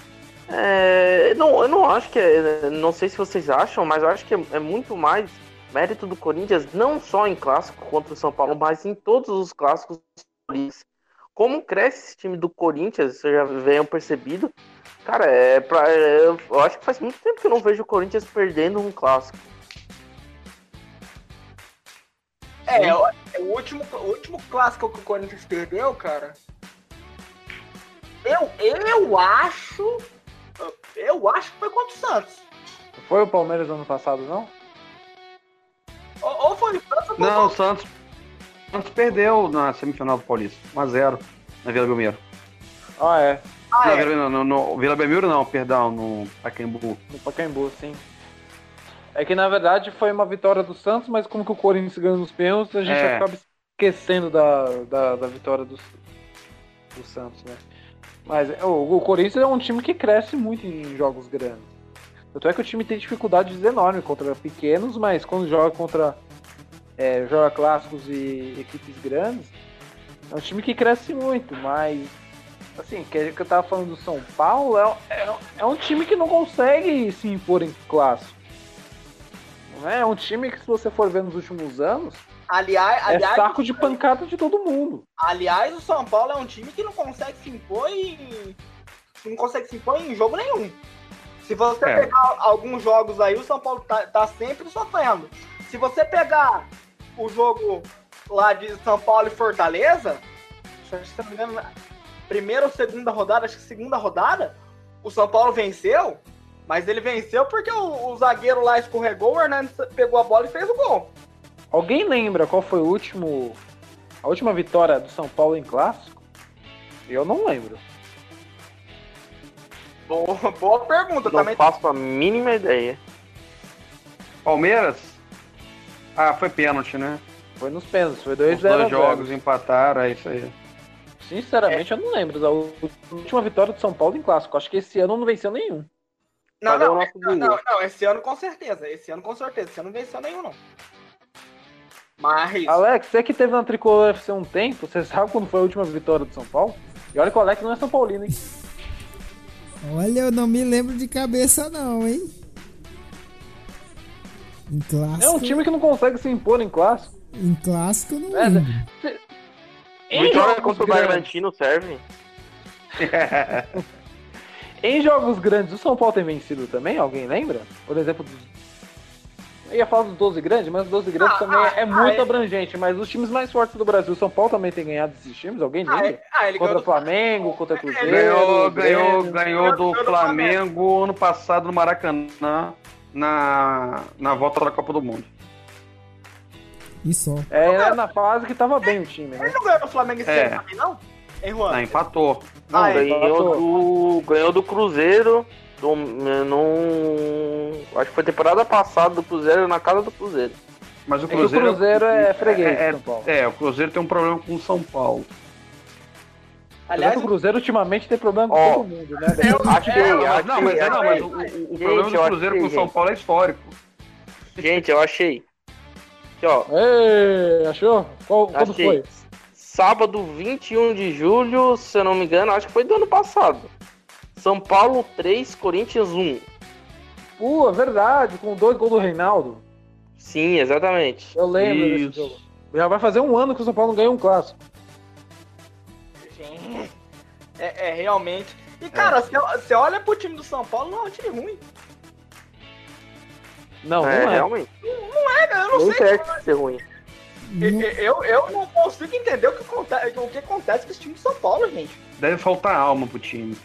é, não, eu não acho que é, não sei se vocês acham, mas eu acho que é, é muito mais mérito do Corinthians, não só em clássico contra o São Paulo, mas em todos os clássicos. Como cresce esse time do Corinthians, vocês já venham percebido. Cara, é pra, é, eu acho que faz muito tempo que eu não vejo o Corinthians perdendo um clássico. É, o, o, último, o último clássico que o Corinthians perdeu, cara... Eu, eu acho... Eu acho que foi contra o Santos. Foi o Palmeiras do ano passado, não? Ou, ou foi o Santos? Não, o Santos... Santos perdeu na semifinal do Paulista, um a zero na Vila Belmiro. Ah, é? Ah, na Vila, é. No, no Vila Belmiro não, perdão, no Pacaembu. No Pacaembu, sim. É que, na verdade, foi uma vitória do Santos, mas como que o Corinthians ganhou nos pênaltis, a gente é. acaba esquecendo da, da, da vitória do, do Santos, né? Mas o, o Corinthians é um time que cresce muito em jogos grandes. Tanto é que o time tem dificuldades enormes contra pequenos, mas quando joga contra... É, joga clássicos e equipes grandes, é um time que cresce muito, mas assim, que eu tava falando do São Paulo, é, é, é um time que não consegue se impor em clássico, não é? É um time que, se você for ver nos últimos anos, aliás, aliás, é saco de pancada de todo mundo. Aliás, o São Paulo é um time que não consegue se impor em, não consegue se impor em jogo nenhum. Se você é. pegar alguns jogos aí, o São Paulo tá, tá sempre sofrendo. Se você pegar o jogo lá de São Paulo e Fortaleza, se não me engano, primeira ou segunda rodada, acho que segunda rodada, o São Paulo venceu, mas ele venceu porque o, o zagueiro lá escorregou, o Hernandes pegou a bola e fez o gol. Alguém lembra qual foi o último, a última vitória do São Paulo em clássico? Eu não lembro. Boa, boa pergunta. Não também. Não faço a mínima ideia. Palmeiras? Ah, foi pênalti, né? Foi nos pênaltis, foi dois a zero. Os dois jogos empataram, é isso aí. Sinceramente, é. eu não lembro da última vitória do São Paulo em clássico. Acho que esse ano não venceu nenhum. Não, não, não, não, não, esse ano com certeza. Esse ano com certeza, esse ano não venceu nenhum, não. Mas... Alex, você que teve na Tricolor F C um tempo, você sabe quando foi a última vitória do São Paulo? E olha que o Alex não é São Paulino, hein? Olha, eu não me lembro de cabeça não, hein? Em clássico... É um time que não consegue se impor em clássico. Em clássico não é. Vitória contra o Bragantino serve. Em jogos grandes, o São Paulo tem vencido também? Alguém lembra? Por exemplo, eu ia falar dos doze grandes, mas os doze grandes ah, também ah, é ah, muito é... abrangente. Mas os times mais fortes do Brasil, o São Paulo também tem ganhado esses times? Alguém lembra? Ah, ele... Ah, ele contra o Flamengo, do... contra o Cruzeiro. Ganhou, ganhou, Grêmio, ganhou do Flamengo, Flamengo ano passado no Maracanã. Na, na volta da Copa do Mundo. Isso. É, era na fase que tava bem o time, né? Ele não ganhou do Flamengo esse ano também, não? Em Juan? Não, empatou. Não, ah, ganhou, empatou. Do, ganhou do Cruzeiro. Do, no, acho que foi temporada passada do Cruzeiro, na casa do Cruzeiro. Mas o Cruzeiro, é, o Cruzeiro é, é freguês é, é, São Paulo. É, o Cruzeiro tem um problema com o São Paulo. Aliás, o Cruzeiro ultimamente tem problema com oh, todo mundo, né? Eu, acho que é, mas, não, mas, é, não, mas o, o, o problema do Cruzeiro com o São Paulo é histórico. Gente, eu achei. Aqui, ó. Ei, achou? Qual, quando foi? Sábado, vinte e um de julho, se eu não me engano, acho que foi do ano passado. São Paulo três, Corinthians um. Pô, é verdade, com dois gols do Reinaldo. Sim, exatamente. Eu lembro Isso. desse jogo. Já vai fazer um ano que o São Paulo não ganha um clássico. É, é, realmente. E, cara, você é. olha pro time do São Paulo, não é um time ruim. Não, não é. é. Realmente. Não, não é, eu não Nem sei. Não ser ruim. Eu, eu, eu não consigo entender o que, acontece, o que acontece com esse time do São Paulo, gente. Deve faltar alma pro time.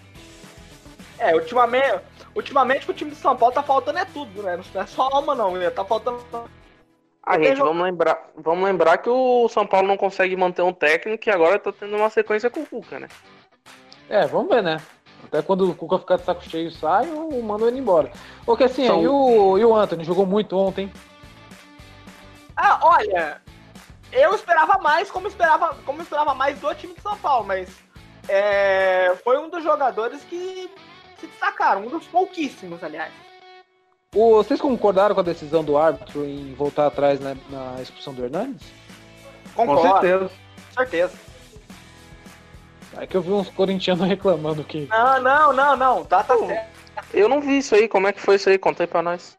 É, ultimamente, ultimamente pro time do São Paulo tá faltando é tudo, né? Não é só alma, não. Tá faltando... Ah, gente, jogo... vamos, lembrar, vamos lembrar que o São Paulo não consegue manter um técnico e agora tá tendo uma sequência com o Cuca, né? É, vamos ver, né? Até quando o Cuca ficar de saco cheio e sai, eu mando ele embora. Porque assim, São... e, o, e o Antony jogou muito ontem. Ah, olha, eu esperava mais, como esperava, como esperava mais do time de São Paulo, mas é, foi um dos jogadores que se destacaram, um dos pouquíssimos, aliás. O, vocês concordaram com a decisão do árbitro em voltar atrás na, na expulsão do Hernandes? Concordo. Com certeza. Com certeza. É que eu vi uns corintianos reclamando que... Não, não, não, não. Tá, tá certo. Eu não vi isso aí. Como é que foi isso aí? Conta aí pra nós.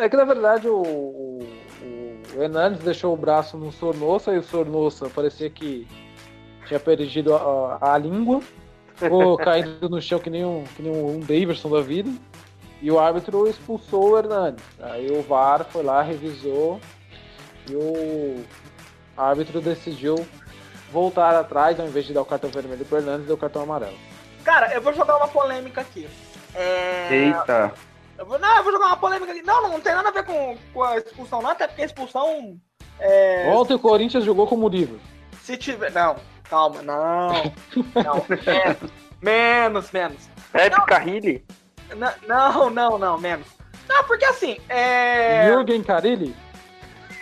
É que, na verdade, o, o, o Hernandes deixou o braço no Sornosa e o Sornosa parecia que tinha perdido a, a, a língua. Ficou caído no chão que nem um, que nem um Davidson da vida. E o árbitro expulsou o Hernandes. Aí o V A R foi lá, revisou. E o árbitro decidiu voltar atrás, ao invés de dar o cartão vermelho pro Hernandes, deu o cartão amarelo. Cara, eu vou jogar uma polêmica aqui. É... Eita! Eu vou... Não, eu vou jogar uma polêmica aqui. Não, não, não tem nada a ver com, com a expulsão, não. Até porque a expulsão... É... Volta e o Corinthians jogou como livre. Se tiver... Não, calma, não. Não, menos, menos. menos. É de Carrilli? Não, não, não, não, menos. Não, porque assim, é... Jürgen Carrilli?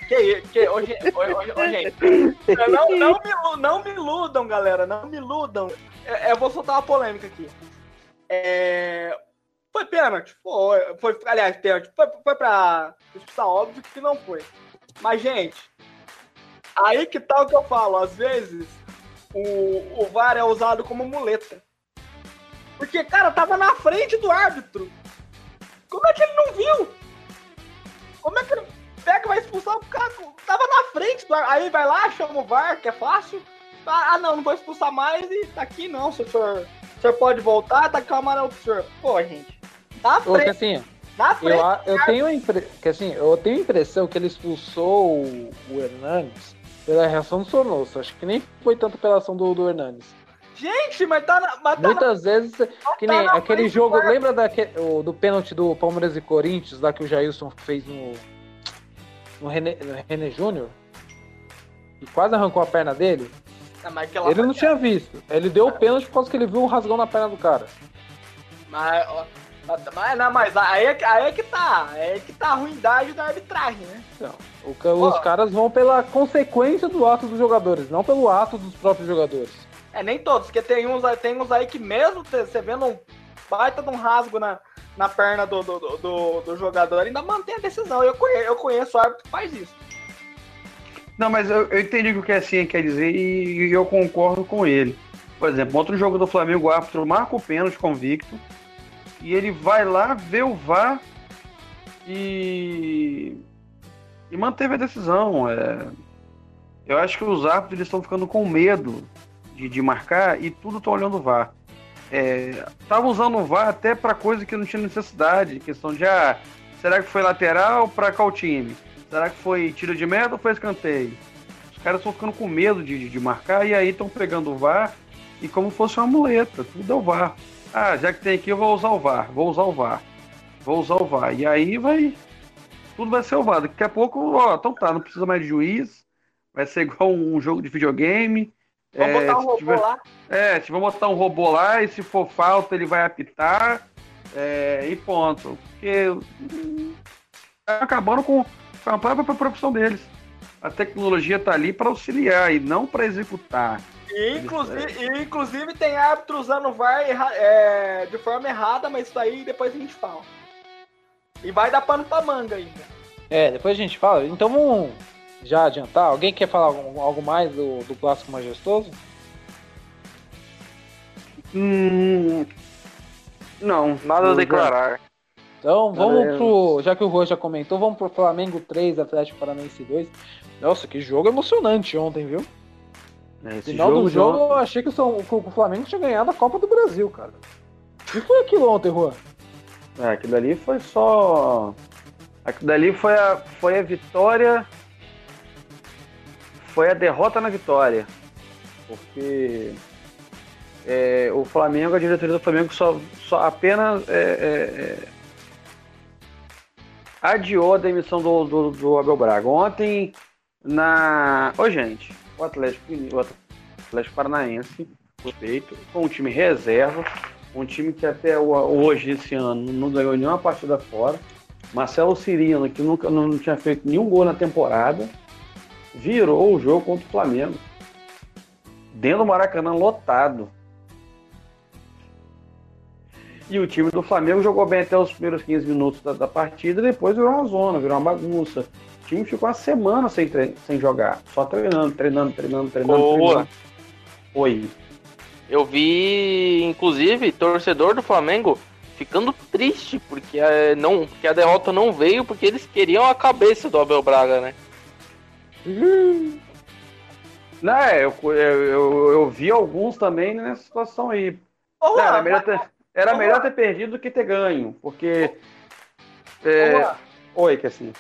Que, que, hoje, hoje, hoje, hoje, não, não, me, não me iludam, galera, não me iludam. Eu, eu vou soltar uma polêmica aqui. É, foi pênalti? Foi, foi, aliás, pênalti. Foi, foi pra expulsar, óbvio que não foi. Mas, gente, aí que tal que eu falo. Às vezes, o, o V A R é usado como muleta. Porque, cara, tava na frente do árbitro. Como é que ele não viu? Como é que ele... Pega, vai expulsar o cara, tava na frente do ar, aí vai lá, chama o V A R, que é fácil. Ah, não, não vou expulsar mais e tá aqui não, se o senhor, o senhor pode voltar, tá aqui o amarelo pro senhor. Pô, gente, na frente, eu, assim, na frente. Eu, eu, tenho impre... que, assim, eu tenho a impressão que ele expulsou o, o Hernandes pela reação do Sornosa, acho que nem foi tanto pela ação do, do Hernandes. Gente, mas tá na... Mas tá Muitas na, vezes, que nem tá aquele jogo, lembra daquele, o, do pênalti do Palmeiras e Corinthians, lá que o Jailson fez no... No René, no René Júnior, e quase arrancou a perna dele. Não, ele não tinha visto. Ele deu o pênalti por causa que ele viu um rasgão na perna do cara. Mas, mas, não, mas aí, aí é que tá. Aí é que tá a ruindade da arbitragem, né? Então, o, os caras vão pela consequência do ato dos jogadores, não pelo ato dos próprios jogadores. É, nem todos, porque tem uns, tem uns aí que mesmo você vendo um baita de um rasgo na... na perna do, do, do, do jogador, ainda mantém a decisão. Eu conheço, eu conheço o árbitro que faz isso. Não, mas eu, eu entendi o que o Cassinha quer dizer e, e eu concordo com ele. Por exemplo, outro jogo do Flamengo, o árbitro marca o pênalti convicto e ele vai lá, vê o V A R e, e manteve a decisão. É... Eu acho que os árbitros eles estão ficando com medo de, de marcar e tudo estão olhando o V A R. Estavam é, usando o V A R até para coisa que não tinha necessidade, questão de ah, será que foi lateral para qual time? Será que foi tiro de meta ou foi escanteio? Os caras estão ficando com medo de, de marcar e aí estão pegando o V A R e como fosse uma muleta, tudo é o V A R. Ah, já que tem aqui eu vou usar o V A R, vou usar o V A R, vou usar o V A R. E aí vai, tudo vai ser o V A R. Daqui a pouco, ó, então tá, não precisa mais de juiz, vai ser igual um jogo de videogame. Vamos é, botar um robô tiver, lá. É, se vamos botar um robô lá e se for falta ele vai apitar é, e ponto. Porque acabaram com, com a própria profissão deles. A tecnologia tá ali para auxiliar e não para executar. E, inclusive, e, inclusive tem árbitro usando o V A R erra, é, de forma errada, mas isso aí depois a gente fala. E vai dar pano pra manga ainda. É, depois a gente fala. Então vamos... Já adiantar? Alguém quer falar algum, algo mais do, do Clássico Majestoso? Hum, não, nada a declarar. Então vamos Valeu. pro... Já que o Rô já comentou, vamos pro Flamengo três, Atlético Paranaense dois. Nossa, que jogo emocionante ontem, viu? No final do jogo eu achei que o, São, que o Flamengo tinha ganhado a Copa do Brasil, cara. O que foi aquilo ontem, Rô? É, aquilo ali foi só... Aquilo dali foi a, foi a vitória... Foi a derrota na vitória, porque é, o Flamengo, a diretoria do Flamengo só, só apenas é, é, é, adiou a demissão do, do, do Abel Braga. Ontem, na... Ô, gente, o Atlético, o Atlético Paranaense, feito, com um time reserva, um time que até hoje, esse ano, não ganhou nenhuma partida fora. Marcelo Cirino, que nunca, não tinha feito nenhum gol na temporada, virou o jogo contra o Flamengo dentro do Maracanã lotado. E o time do Flamengo jogou bem até os primeiros quinze minutos da, da partida. Depois virou uma zona, virou uma bagunça. O time ficou uma semana sem, tre- sem jogar. Só treinando, treinando, treinando, treinando, Boa. treinando. Oi. Eu vi, inclusive, torcedor do Flamengo ficando triste, porque a, não, porque a derrota não veio, porque eles queriam a cabeça do Abel Braga, né? Não, eu, eu, eu, eu vi alguns também nessa situação aí. Não, era melhor ter, era melhor ter perdido do que ter ganho, porque... É... Oi, que assim...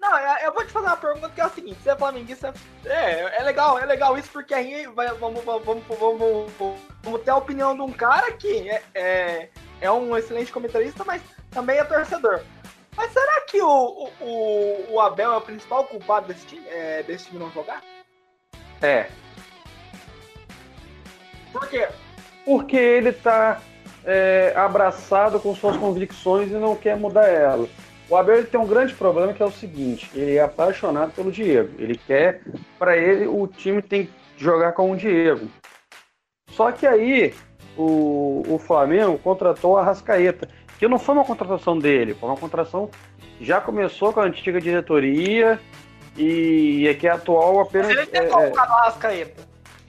Não, eu vou te fazer uma pergunta que é o seguinte, você é flamenguista, é, é legal, é legal isso, porque aí vai, vamos, vamos, vamos, vamos, vamos ter a opinião de um cara que é, é, é um excelente comentarista, mas também é torcedor. Mas será que o, o, o Abel é o principal culpado desse time, é, desse time não jogar? É. Por quê? Porque ele tá é, abraçado com suas convicções e não quer mudar elas. O Abel ele tem um grande problema que é o seguinte, ele é apaixonado pelo Diego, ele quer, para ele, o time tem que jogar com o Diego. Só que aí, o, o Flamengo contratou a Arrascaeta, que não foi uma contratação dele, foi uma contratação que já começou com a antiga diretoria e é que é atual apenas... Mas ele tem é, colocado a Arrascaeta.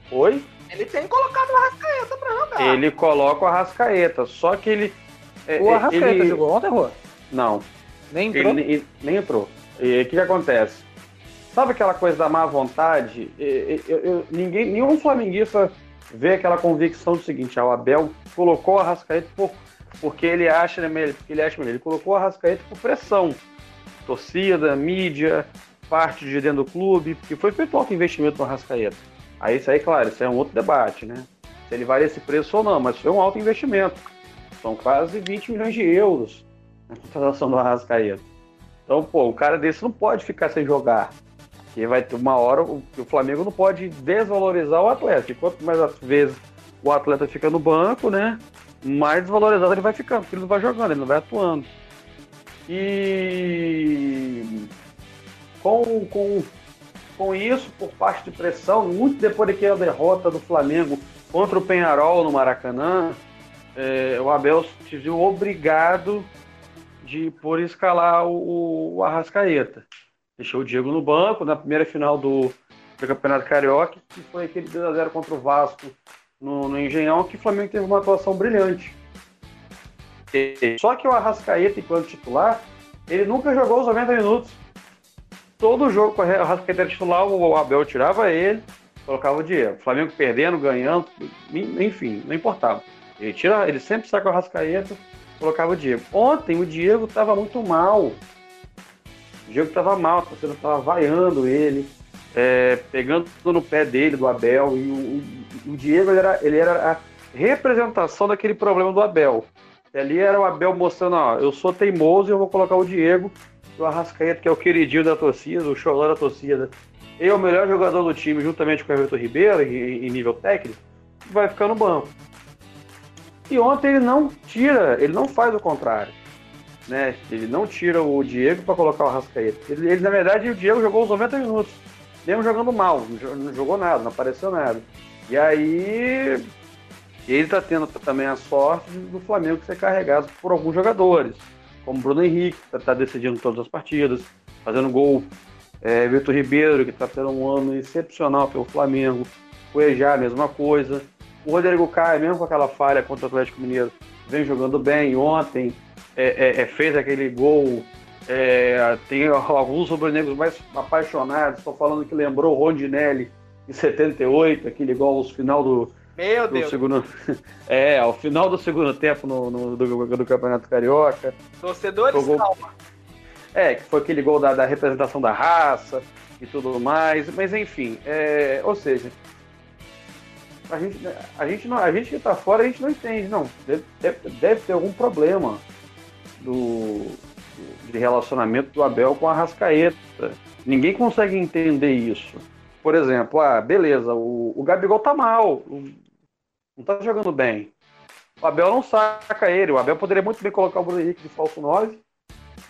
Oi? Ele tem colocado a Arrascaeta pra jogar. Ele coloca a Arrascaeta, só que ele... É, o Arrascaeta ele... jogou ontem, Rô? Não. Nem entrou? Ele, ele, nem entrou. E o que, que acontece? Sabe aquela coisa da má vontade? Eu, eu, eu, ninguém, nenhum flamenguista vê aquela convicção do seguinte, ah, o Abel colocou a Arrascaeta por, porque ele acha melhor. Ele, ele colocou a Arrascaeta por pressão. Torcida, mídia, parte de dentro do clube, porque foi feito alto investimento no Arrascaeta. Aí isso aí, claro, isso é um outro debate, né? Se ele vale esse preço ou não, mas foi um alto investimento. São quase vinte milhões de euros. A contratação do Arrascaeta. Então, pô, o cara desse não pode ficar sem jogar. Porque vai ter uma hora que o Flamengo não pode desvalorizar o atleta. E quanto mais às vezes o atleta fica no banco, né? Mais desvalorizado ele vai ficando, porque ele não vai jogando, ele não vai atuando. E com, com, com isso, por parte de pressão, muito depois daquela derrota do Flamengo contra o Peñarol no Maracanã, é, o Abel se viu obrigado de por escalar o, o Arrascaeta. Deixou o Diego no banco na primeira final do, do Campeonato Carioca, que foi aquele dois a zero contra o Vasco no, no Engenhão, que o Flamengo teve uma atuação brilhante. Só que o Arrascaeta, enquanto titular, ele nunca jogou os noventa minutos. Todo jogo, o Arrascaeta era titular, o Abel tirava ele, colocava o Diego. O Flamengo perdendo, ganhando, enfim, não importava. Ele, tira, ele sempre saca o Arrascaeta, colocava o Diego. Ontem o Diego estava muito mal. O Diego estava mal, a torcida estava vaiando ele, é, pegando tudo no pé dele, do Abel. E o, o, o Diego ele era, ele era a representação daquele problema do Abel. E ali era o Abel mostrando, ó, eu sou teimoso e eu vou colocar o Diego, o Arrascaeta, que é o queridinho da torcida, o xodó da torcida. Ele é o melhor jogador do time, juntamente com o Everton Ribeiro, em, em nível técnico, vai ficar no banco. E ontem ele não tira, ele não faz o contrário, né? Ele não tira o Diego para colocar o Arrascaeta. Ele, ele, na verdade, o Diego jogou os noventa minutos, mesmo jogando mal, não jogou nada, não apareceu nada. E aí, ele tá tendo também a sorte do Flamengo ser carregado por alguns jogadores, como Bruno Henrique, que tá decidindo todas as partidas, fazendo gol, é, Vitor Ribeiro, que tá tendo um ano excepcional pelo Flamengo, o Cuejá, mesma coisa. O Rodrigo Caio, mesmo com aquela falha contra o Atlético Mineiro, vem jogando bem. Ontem é, é, é, fez aquele gol. É, tem alguns rubro-negros mais apaixonados. Estou falando que lembrou o Rondinelli em setenta e oito, aquele gol no final do, Meu do Deus. segundo. É, ao final do segundo tempo no, no, do, do Campeonato Carioca. Torcedores, gol, calma. É, que foi aquele gol da, da representação da raça e tudo mais. Mas enfim, é, ou seja. A gente, a, gente não, a gente que tá fora, a gente não entende, não. Deve, deve, deve ter algum problema do, de relacionamento do Abel com a Arrascaeta. Ninguém consegue entender isso. Por exemplo, ah, beleza, o, o Gabigol tá mal, o, não tá jogando bem. O Abel não saca ele. O Abel poderia muito bem colocar o Bruno Henrique de falso nove,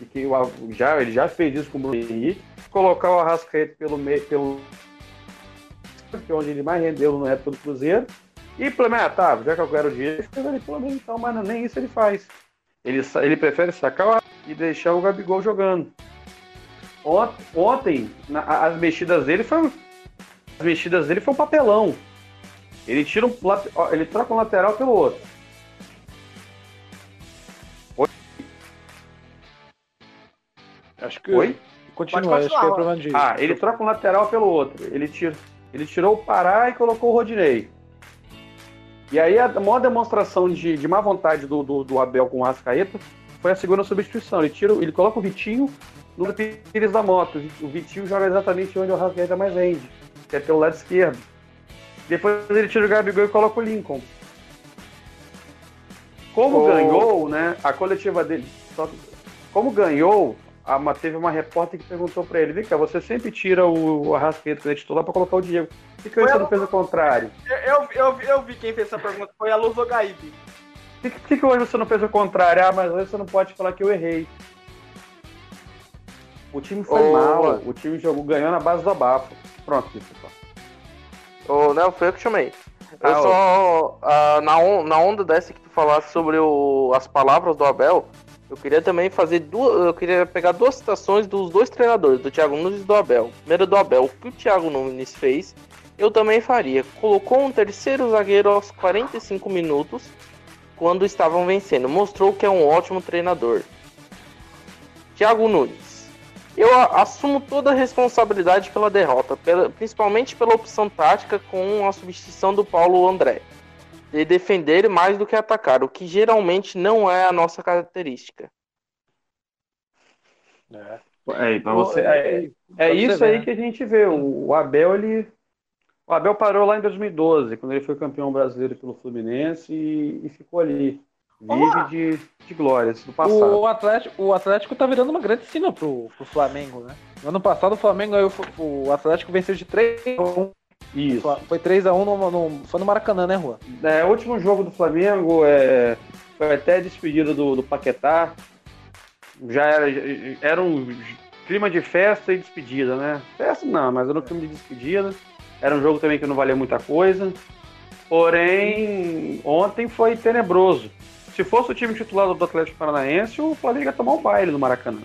e que o, já, ele já fez isso com o Bruno Henrique, colocar o Arrascaeta pelo meio, pelo... que é onde ele mais rendeu na época do Cruzeiro, e pelo menos, ah, tá, já que eu quero o dinheiro, pelo menos então, mas não, nem isso ele faz. Ele, ele prefere sacar e deixar o Gabigol jogando. Ontem, ontem na, as mexidas dele foram as mexidas dele foi um papelão. Ele tira um, ele troca um lateral pelo outro. Oi? Acho que... Oi? Continua, acho que é problema de... Ah, ele troca um lateral pelo outro. Ele, tira, ele tirou o Pará e colocou o Rodinei. E aí a maior demonstração de, de má vontade do, do, do Abel com o Arrascaeta foi a segunda substituição. Ele, tira, ele coloca o Vitinho no Pires da Moto. O Vitinho joga exatamente onde o Arrascaeta mais vende, que é pelo lado esquerdo. Depois ele tira o Gabigol e coloca o Lincoln. Como oh. ganhou, né? A coletiva dele. Só, como ganhou, a, uma, teve uma repórter que perguntou pra ele: Vem cá, você sempre tira o, o Arrascaeta que ele titular pra colocar o Diego. Por que você não fez o contrário? Eu, eu, eu, eu vi quem fez essa pergunta, foi a Luz Ogaíbe. Por que, que, que hoje você não fez o contrário? Ah, mas hoje você não pode falar que eu errei. O time foi oh. mal, o time jogou, ganhou na base do abafo. Pronto, pessoal. Oh, não, foi eu que chamei. Eu ah, só, ah, na, on, na onda dessa que tu falasse sobre o, as palavras do Abel, eu queria também fazer duas, eu queria pegar duas citações dos dois treinadores, do Thiago Nunes e do Abel. Primeiro do Abel, o que o Thiago Nunes fez, eu também faria. Colocou um terceiro zagueiro aos quarenta e cinco minutos, quando estavam vencendo. Mostrou que é um ótimo treinador. Thiago Nunes. Eu assumo toda a responsabilidade pela derrota, pela, principalmente pela opção tática com a substituição do Paulo André, de defender mais do que atacar, o que geralmente não é a nossa característica. É, é, pra você, é, é, é isso aí que a gente vê. O, o Abel, ele, o Abel parou lá em dois mil e doze, quando ele foi campeão brasileiro pelo Fluminense e, e ficou ali. Vive de, de glórias do passado. O Atlético, o Atlético tá virando uma grande sina pro, pro Flamengo, né? No ano passado o Flamengo, eu, o Atlético venceu de três a um. Isso. Foi três a um no, no, foi no Maracanã, né, Juan? É, o último jogo do Flamengo é, foi até despedida do, do Paquetá. Já era, era um clima de festa e despedida, né? Festa não, mas era um clima de despedida. Era um jogo também que não valia muita coisa. Porém, ontem foi tenebroso. Se fosse o time titular do Atlético Paranaense, o Flamengo ia tomar um baile no Maracanã.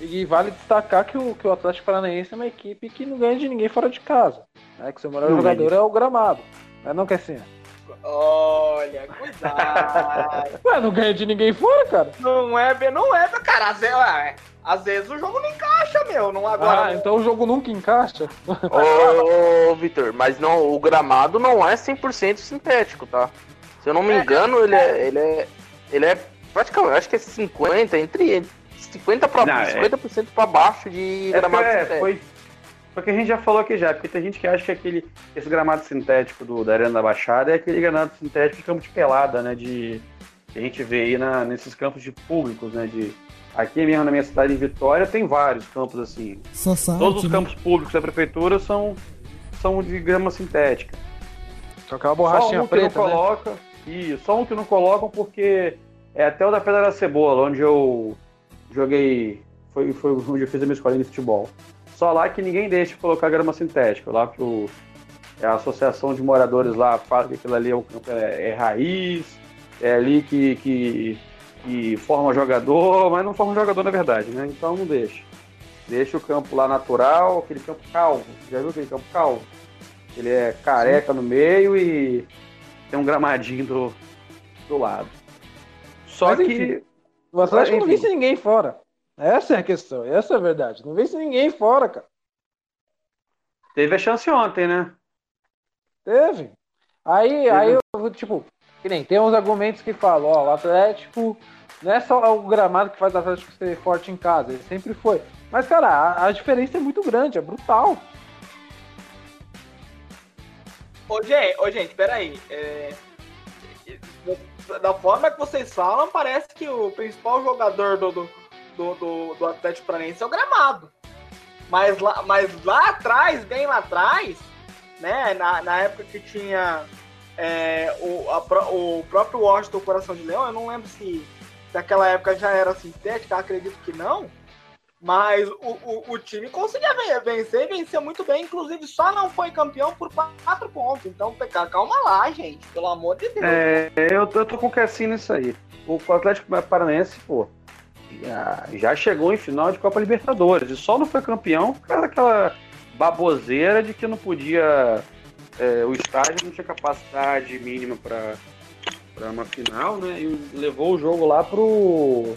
E vale destacar que o, que o Atlético Paranaense é uma equipe que não ganha de ninguém fora de casa, né? Que o seu melhor não jogador é, é o gramado. Mas não, Kessinha? Olha, cuidado. Ué, não ganha de ninguém fora, cara? Não é, não é, cara. Às vezes, ué, às vezes o jogo não encaixa, meu. Não agora. Ah, não. Então o jogo nunca encaixa? Ô, ô Vitor, mas não, o gramado não é cem por cento sintético, tá? Se eu não me engano, é, ele, é, ele é. Ele é praticamente, acho que é cinquenta, entre cinquenta pra, não, cinquenta por cento é, pra baixo de é, gramado é, sintético. Foi, foi que a gente já falou aqui já, porque tem gente que acha que aquele, esse gramado sintético do, da Arena da Baixada é aquele gramado sintético de campo de pelada, né? De, que a gente vê aí na, nesses campos de públicos, né? De, aqui mesmo na minha cidade, em Vitória, tem vários campos assim. Só sabe, todos os campos públicos da prefeitura são, são de grama sintética. Só aquela borrachinha só um preta, que não né? coloca. E só um que não colocam porque é até o da Pedra da Cebola, onde eu joguei, foi, foi onde eu fiz a minha escolinha de futebol. Só lá que ninguém deixa de colocar grama sintética, lá que o, a associação de moradores lá fala que aquilo ali é, um, é, é raiz, é ali que, que, que forma jogador, mas não forma jogador na verdade, né? Então não deixa. Deixa o campo lá natural, aquele campo calvo, já viu aquele campo calvo? Ele é careca no meio e... tem um gramadinho do, do lado. Só mas, que... Enfim, o Atlético ah, não vence ninguém fora. Essa é a questão, essa é a verdade. Não vence ninguém fora, cara. Teve a chance ontem, né? Teve. Aí, Teve. aí eu, tipo... Que nem, tem uns argumentos que falam, ó, o Atlético... Não é só o gramado que faz o Atlético ser forte em casa. Ele sempre foi. Mas, cara, a, a diferença é muito grande, é brutal. Ô gente, ô, gente, peraí. É... Da forma que vocês falam, parece que o principal jogador do, do, do, do Atlético Paranaense é o gramado. Mas lá, mas lá atrás, bem lá atrás, né? Na, na época que tinha é, o, a, o próprio Washington Coração de Leão, eu não lembro se naquela época já era sintética, acredito que não. Mas o, o, o time conseguia vencer e venceu muito bem. Inclusive, só não foi campeão por quatro pontos. Então, P K, calma lá, gente. Pelo amor de Deus. É, eu, eu tô com Cassino nisso aí. O Atlético Paranaense, pô, já, já chegou em final de Copa Libertadores. E só não foi campeão por causa daquela baboseira de que não podia é, o estádio não tinha capacidade mínima para para uma final, né? E levou o jogo lá pro,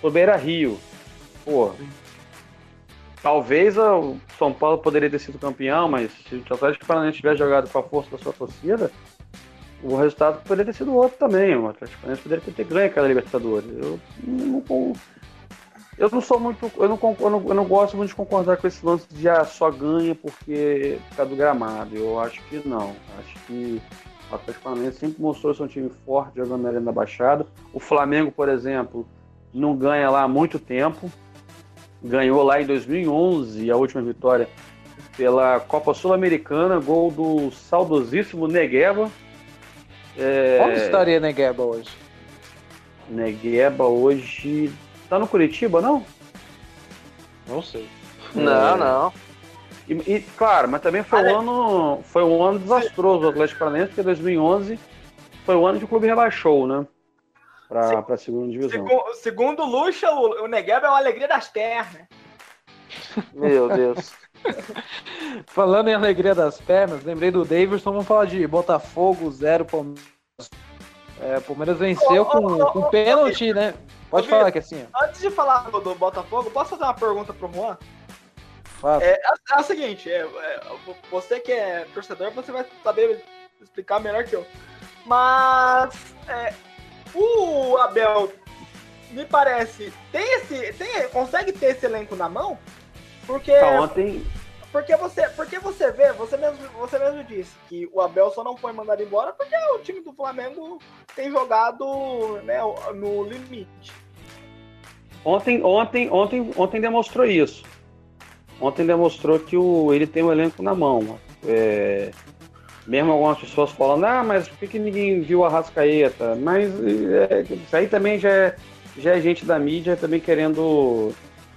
pro Beira-Rio. Pô, talvez o São Paulo poderia ter sido campeão, mas se o Atlético Paranaense tivesse jogado com a força da sua torcida, o resultado poderia ter sido outro também. O Atlético Paranaense poderia ter, ter ganho aquela Libertadores. Eu não, eu não sou muito. Eu não, eu, não, eu não gosto muito de concordar com esse lance de ah, só ganha porque tá do gramado. Eu acho que não. Acho que o Atlético Paranaense sempre mostrou ser um time forte jogando na Arena da Baixada. O Flamengo, por exemplo, não ganha lá há muito tempo. Ganhou lá em dois mil e onze a última vitória pela Copa Sul-Americana, gol do saudosíssimo Negueba. É... Onde estaria Negueba hoje? Negueba hoje... Tá no Curitiba, não? Não sei. Não, é... não. E, e, claro, mas também foi, ah, um ano, foi um ano desastroso do Atlético Paranaense, porque dois mil e onze foi o ano que o clube rebaixou, né? Para a segunda divisão. Segundo, segundo Lucha, o, o Negueba é uma alegria das terras. Meu Deus. Falando em alegria das pernas, lembrei do Davidson, vamos falar de Botafogo zero, Palmeiras. É, Palmeiras venceu ô, com, ô, com ô, pênalti, ô, né? Pode ô, falar, que assim. Antes de falar do, do Botafogo, posso fazer uma pergunta pro Juan? Faça. É, é, é o seguinte, é, é, você que é torcedor, você vai saber explicar melhor que eu. Mas é, o Abel, me parece, tem esse, tem, consegue ter esse elenco na mão? Porque, ontem... porque, você, porque você vê, você mesmo, você mesmo disse que o Abel só não foi mandado embora porque o time do Flamengo tem jogado, né, no limite. Ontem, ontem, ontem, ontem demonstrou isso. Ontem demonstrou que o, ele tem o elenco na mão. É, mesmo algumas pessoas falando, ah, mas por que, que ninguém viu a Arrascaeta? Mas é, isso aí também já é, já é gente da mídia também querendo...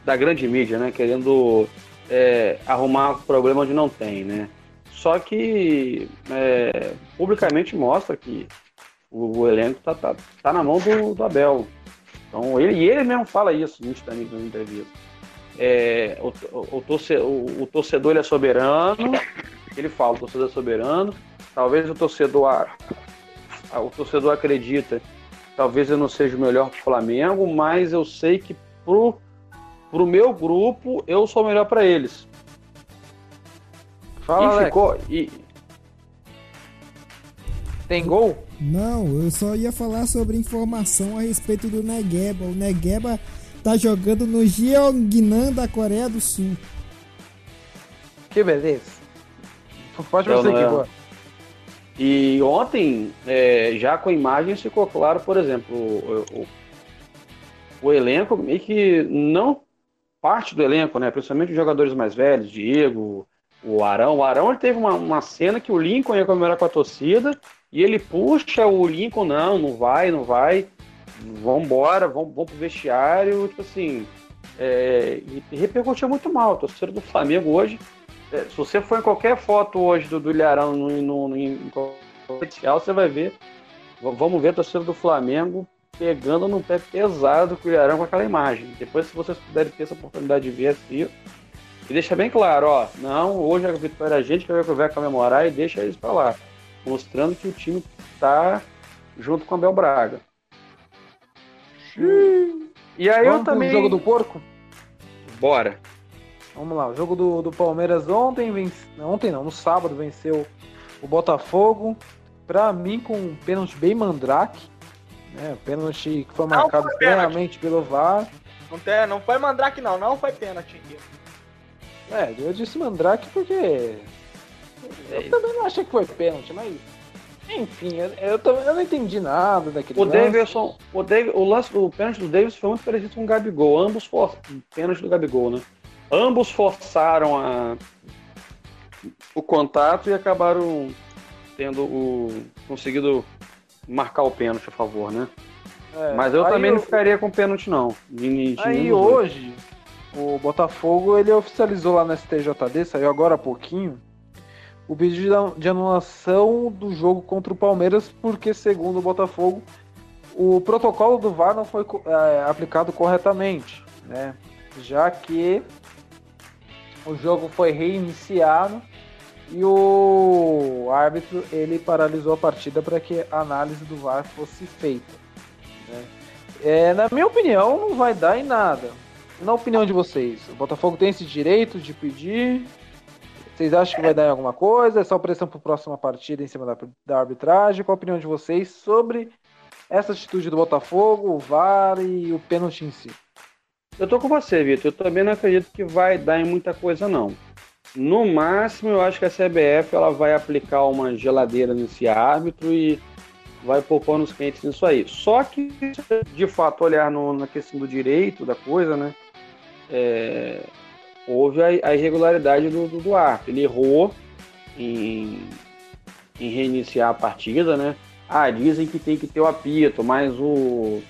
da grande mídia, né, querendo é, arrumar problema onde não tem, né, só que é, publicamente mostra que o, o elenco tá, tá, tá na mão do, do Abel, então ele, e ele mesmo fala isso nitidamente nas entrevistas, é, o, o, torce, o, o torcedor ele é soberano, ele fala, o torcedor é soberano, talvez o torcedor, o torcedor acredita, talvez eu não seja o melhor pro Flamengo, mas eu sei que pro Pro meu grupo, eu sou melhor para eles. Fala, e ficou. E... Tem gol? Não, eu só ia falar sobre informação a respeito do Negueba. O Negueba tá jogando no Gyeongnam da Coreia do Sul. Que beleza. Pode você aqui agora. E ontem, é, já com imagens, ficou claro, por exemplo, o, o, o elenco meio que não... parte do elenco, né? Principalmente os jogadores mais velhos, Diego, o Arão. O Arão ele teve uma, uma cena que o Lincoln ia comemorar com a torcida e ele puxa o Lincoln, não, não vai, não vai, vambora, vamos, vamos pro vestiário, tipo assim, é, e repercutiu muito mal. A torcida do Flamengo hoje, é, se você for em qualquer foto hoje do, do Ilharão no, no, no, em qualquer social, você vai ver, vamos ver a torcida do Flamengo pegando num pé pesado com o Ilharão com aquela imagem. Depois, se vocês puderem ter essa oportunidade de ver assim, e deixa bem claro, ó, não, hoje a vitória é a gente que vai comemorar e deixa eles pra lá, mostrando que o time tá junto com o Abel Braga. E aí vamos eu também... o jogo do porco? Bora. Vamos lá, o jogo do, do Palmeiras ontem, vence... ontem não, no sábado venceu o Botafogo, pra mim com um pênalti bem mandrake, né, pênalti que foi não marcado foi plenamente pelo V A R. Não, tem, não foi mandrake não, não foi pênalti. É, eu disse mandrake porque eu também não achei que foi pênalti, mas enfim, eu, eu, eu não entendi nada daquele o lance. Davidson, o, David, o lance do pênalti do Davidson foi muito parecido com o Gabigol, ambos for, pênalti do Gabigol, né? Ambos forçaram a, o contato e acabaram tendo o conseguido marcar o pênalti a favor, né? É, mas eu também eu... não ficaria com pênalti, não. De, de aí hoje, o Botafogo, ele oficializou lá no S T J D, saiu agora há pouquinho, o pedido de anulação do jogo contra o Palmeiras, porque, segundo o Botafogo, o protocolo do V A R não foi é, aplicado corretamente, né? Já que o jogo foi reiniciado E o árbitro, ele paralisou a partida para que a análise do V A R fosse feita, né? É, na minha opinião, não vai dar em nada. Na opinião de vocês, o Botafogo tem esse direito de pedir? Vocês acham que vai dar em alguma coisa? É só pressão para a próxima partida em cima da, da arbitragem? Qual a opinião de vocês sobre essa atitude do Botafogo, o V A R e o pênalti em si? Eu tô com você, Vitor. Eu também não acredito que vai dar em muita coisa, não. No máximo, eu acho que a C B F ela vai aplicar uma geladeira nesse árbitro e vai poupar nos quentes nisso aí. Só que, de fato, olhar no, na questão do direito da coisa, né? É, houve a, a irregularidade do, do, do árbitro. Ele errou em, em reiniciar a partida, né? Ah, dizem que tem que ter o apito, mas o...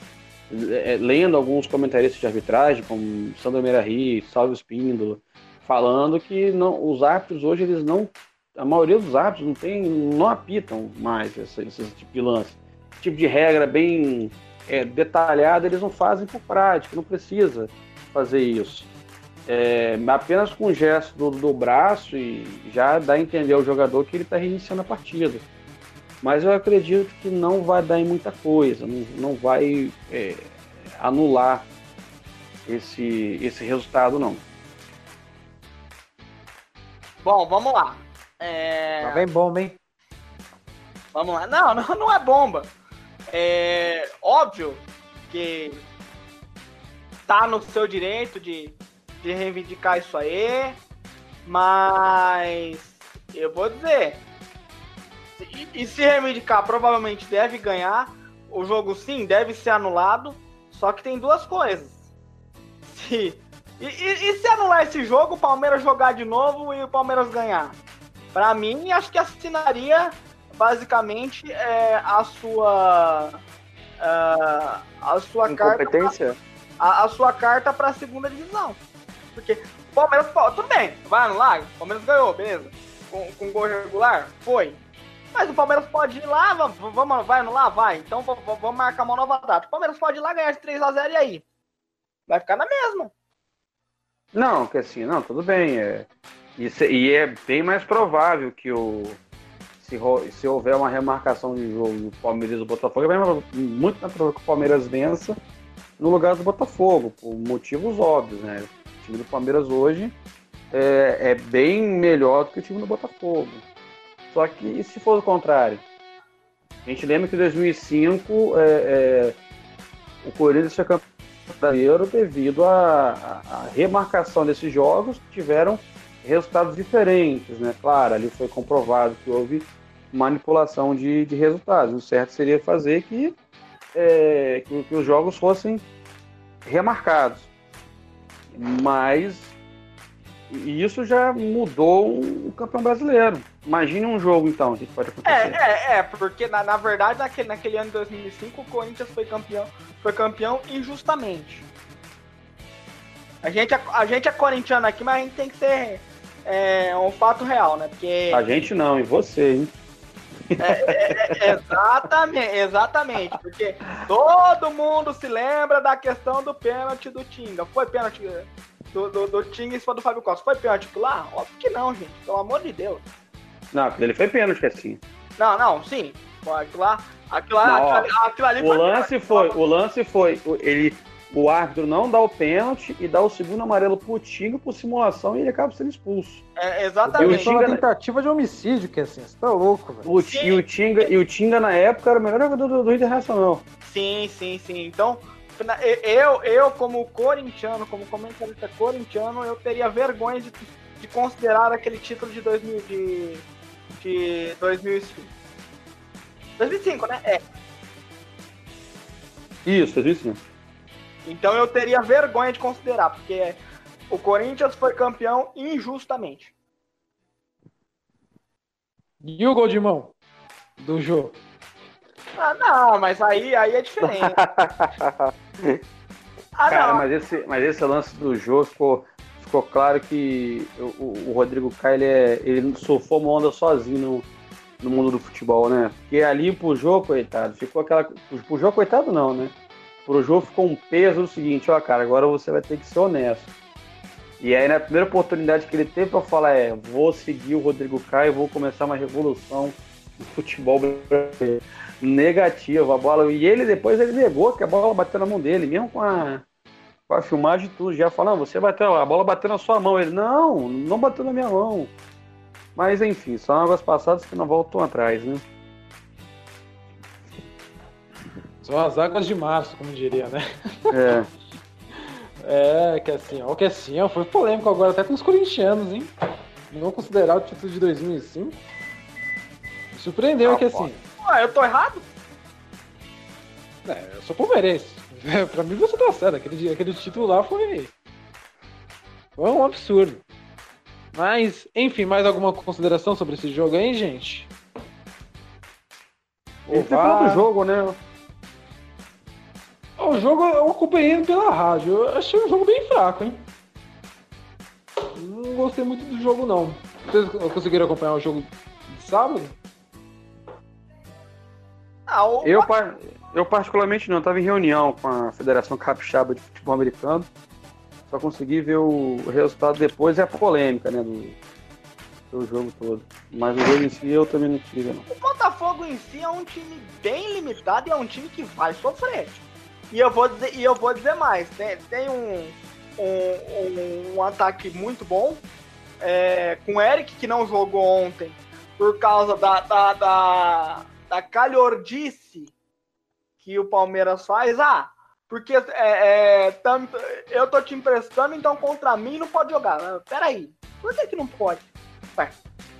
lendo alguns comentaristas de arbitragem, como Sandro Merari, Salvio Spíndola, falando que não, os árbitros hoje, eles não, a maioria dos árbitros não, tem, não apitam mais esse, esse tipo de lance. Esse tipo de regra bem é, detalhada, eles não fazem por prática, não precisa fazer isso. É, apenas com o gesto do, do braço e já dá a entender ao jogador que ele está reiniciando a partida. Mas eu acredito que não vai dar em muita coisa, não, não vai é, anular esse, esse resultado, não. Bom, vamos lá. É... Tá bem bomba, hein? Vamos lá. Não, não, não é bomba. É óbvio que tá no seu direito de, de reivindicar isso aí, mas eu vou dizer... E, e se reivindicar, provavelmente deve ganhar. O jogo, sim, deve ser anulado. Só que tem duas coisas. Se, e, e, e se anular esse jogo, o Palmeiras jogar de novo e o Palmeiras ganhar? Pra mim, acho que assinaria, basicamente, é, a sua... A, a sua incompetência? Carta pra, a, a sua carta pra segunda divisão. Porque o Palmeiras... Tudo bem, vai anular. O Palmeiras ganhou, beleza. Com, com gol regular? Foi. Mas o Palmeiras pode ir lá, vamos, vai no lá, vai. Então vamos marcar uma nova data. O Palmeiras pode ir lá, ganhar de três a zero e aí? Vai ficar na mesma. Não, que assim, não, tudo bem. É, isso, e é bem mais provável que o se, se houver uma remarcação de jogo do Palmeiras e do Botafogo, é muito natural que o Palmeiras vença no lugar do Botafogo, por motivos óbvios, né? O time do Palmeiras hoje é, é bem melhor do que o time do Botafogo. Só que e se for o contrário? A gente lembra que em dois mil e cinco é, é, o Corinthians foi campeão brasileiro devido à remarcação desses jogos que tiveram resultados diferentes, né? Claro, ali foi comprovado que houve manipulação de, de resultados. O certo seria fazer que, é, que, que os jogos fossem remarcados. Mas... E isso já mudou o campeão brasileiro. Imagine um jogo, então, que pode acontecer. É, é, é porque, na, na verdade, naquele, naquele ano de dois mil e cinco, o Corinthians foi campeão, foi campeão injustamente. A gente, a, a gente é corintiano aqui, mas a gente tem que ser é, um fato real, né? Porque... A gente não, e você, hein? É, é, é, exatamente, exatamente, porque todo mundo se lembra da questão do pênalti do Tinga. Foi pênalti... Do, do, do Tinga em cima do Fábio Costa. Foi pênalti por lá? Óbvio que não, gente. Pelo amor de Deus. Não, ele foi pênalti, assim. Não, não, sim. Aquilo lá... Aquilo lá... Não, aquilo, aquilo ali o foi lance pênalti. Foi... O lance foi... Ele, o árbitro não dá o pênalti e dá o segundo amarelo pro Tinga por simulação e ele acaba sendo expulso. É, exatamente. E o Tinga... Uma tentativa de homicídio, que assim. Você tá louco, velho. O, e, o Tinga, e o Tinga, na época, era o melhor jogador do, do Internacional. Sim, sim, sim. Então... Eu, eu, como corintiano, como comentarista corintiano, eu teria vergonha de, de considerar aquele título de, dois mil, de, de dois mil e cinco. dois mil e cinco, né? É. Isso, dois mil e cinco. Então eu teria vergonha de considerar, porque o Corinthians foi campeão injustamente. E o gol de mão do jogo? Ah, não, mas aí, aí é diferente. ah, Cara, não. Mas, esse, mas esse lance do jogo ficou, ficou claro que o, o Rodrigo Caio ele, é, ele surfou uma onda sozinho no, no mundo do futebol, né? Porque ali pro jogo, coitado, ficou aquela... Pro jogo, coitado não, né? Pro jogo ficou um peso do seguinte, ó, cara, agora você vai ter que ser honesto. E aí, na primeira oportunidade que ele teve para falar é, vou seguir o Rodrigo Caio, vou começar uma revolução do futebol brasileiro. Negativo, a bola... E ele, depois, ele negou que a bola bateu na mão dele, mesmo com a, com a filmagem e tudo. Já falando, você bateu, a bola bateu na sua mão. Ele, não, não bateu na minha mão. Mas, enfim, são águas passadas que não voltam atrás, né? São as águas de março, como diria, né? É... É, que assim, ó, que assim, ó, foi polêmico agora até com os corintianos, hein? Não vou considerar o título de dois mil e cinco. Surpreendeu, ah, que assim... Ué, eu tô errado? É, eu sou palmeirense. Pra mim você tá certo, aquele, aquele título lá foi... Foi um absurdo. Mas, enfim, mais alguma consideração sobre esse jogo aí, gente? Esse foi do jogo, né? O jogo eu acompanhei pela rádio, eu achei um jogo bem fraco, hein? Não gostei muito do jogo, não. Vocês conseguiram acompanhar o jogo de sábado? Ah, o... eu, eu particularmente não, eu estava em reunião com a Federação Capixaba de Futebol Americano, só consegui ver o resultado depois e a polêmica, né, do, do jogo todo. Mas o jogo em si eu também não tive, não. O Botafogo em si é um time bem limitado e é um time que vai sofrer. E eu vou dizer, e eu vou dizer mais, tem, tem um, um, um, um ataque muito bom, é, com o Eric, que não jogou ontem, por causa da, da, da, da calhordice que o Palmeiras faz. Ah, porque é, é, tanto, eu tô te emprestando, então contra mim não pode jogar. Peraí, por que que não pode? Ué,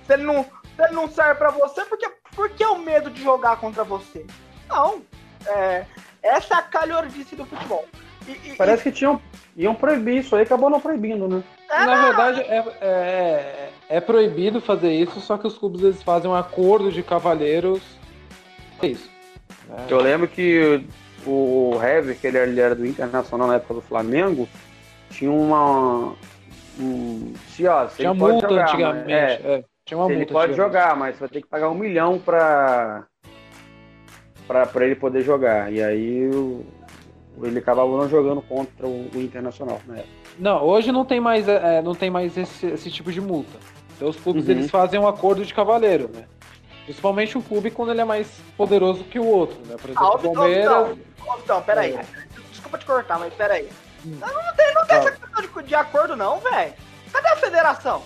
se, ele não, se ele não serve pra você, por que, por que o medo de jogar contra você? Não, é... Essa é a calhordice do futebol. E, e, Parece e... que tinham, iam proibir isso aí, acabou não proibindo, né? É, Na não. verdade, é, é, é proibido fazer isso, só que os clubes eles fazem um acordo de cavalheiros. É isso. Né? Eu lembro que o Hever, que ele era do Internacional na época do Flamengo, tinha uma... Um, se, ó, se tinha multa jogar, antigamente. Mas, é, é, tinha uma multa, ele pode jogar, mas vai ter que pagar um milhão pra... Pra, pra ele poder jogar. E aí o, ele acabava não jogando contra o, o Internacional, né? Não, hoje não tem mais, é, não tem mais esse, esse tipo de multa. Então os clubes, uhum, eles fazem um acordo de cavaleiro, né? Principalmente o clube quando ele é mais poderoso que o outro, né? Por exemplo, ah, o Palmeiras... Então, peraí. É. Desculpa te cortar, mas peraí. Hum. Não, não tem, não tem ah. essa questão de, de acordo não, velho. Cadê a federação?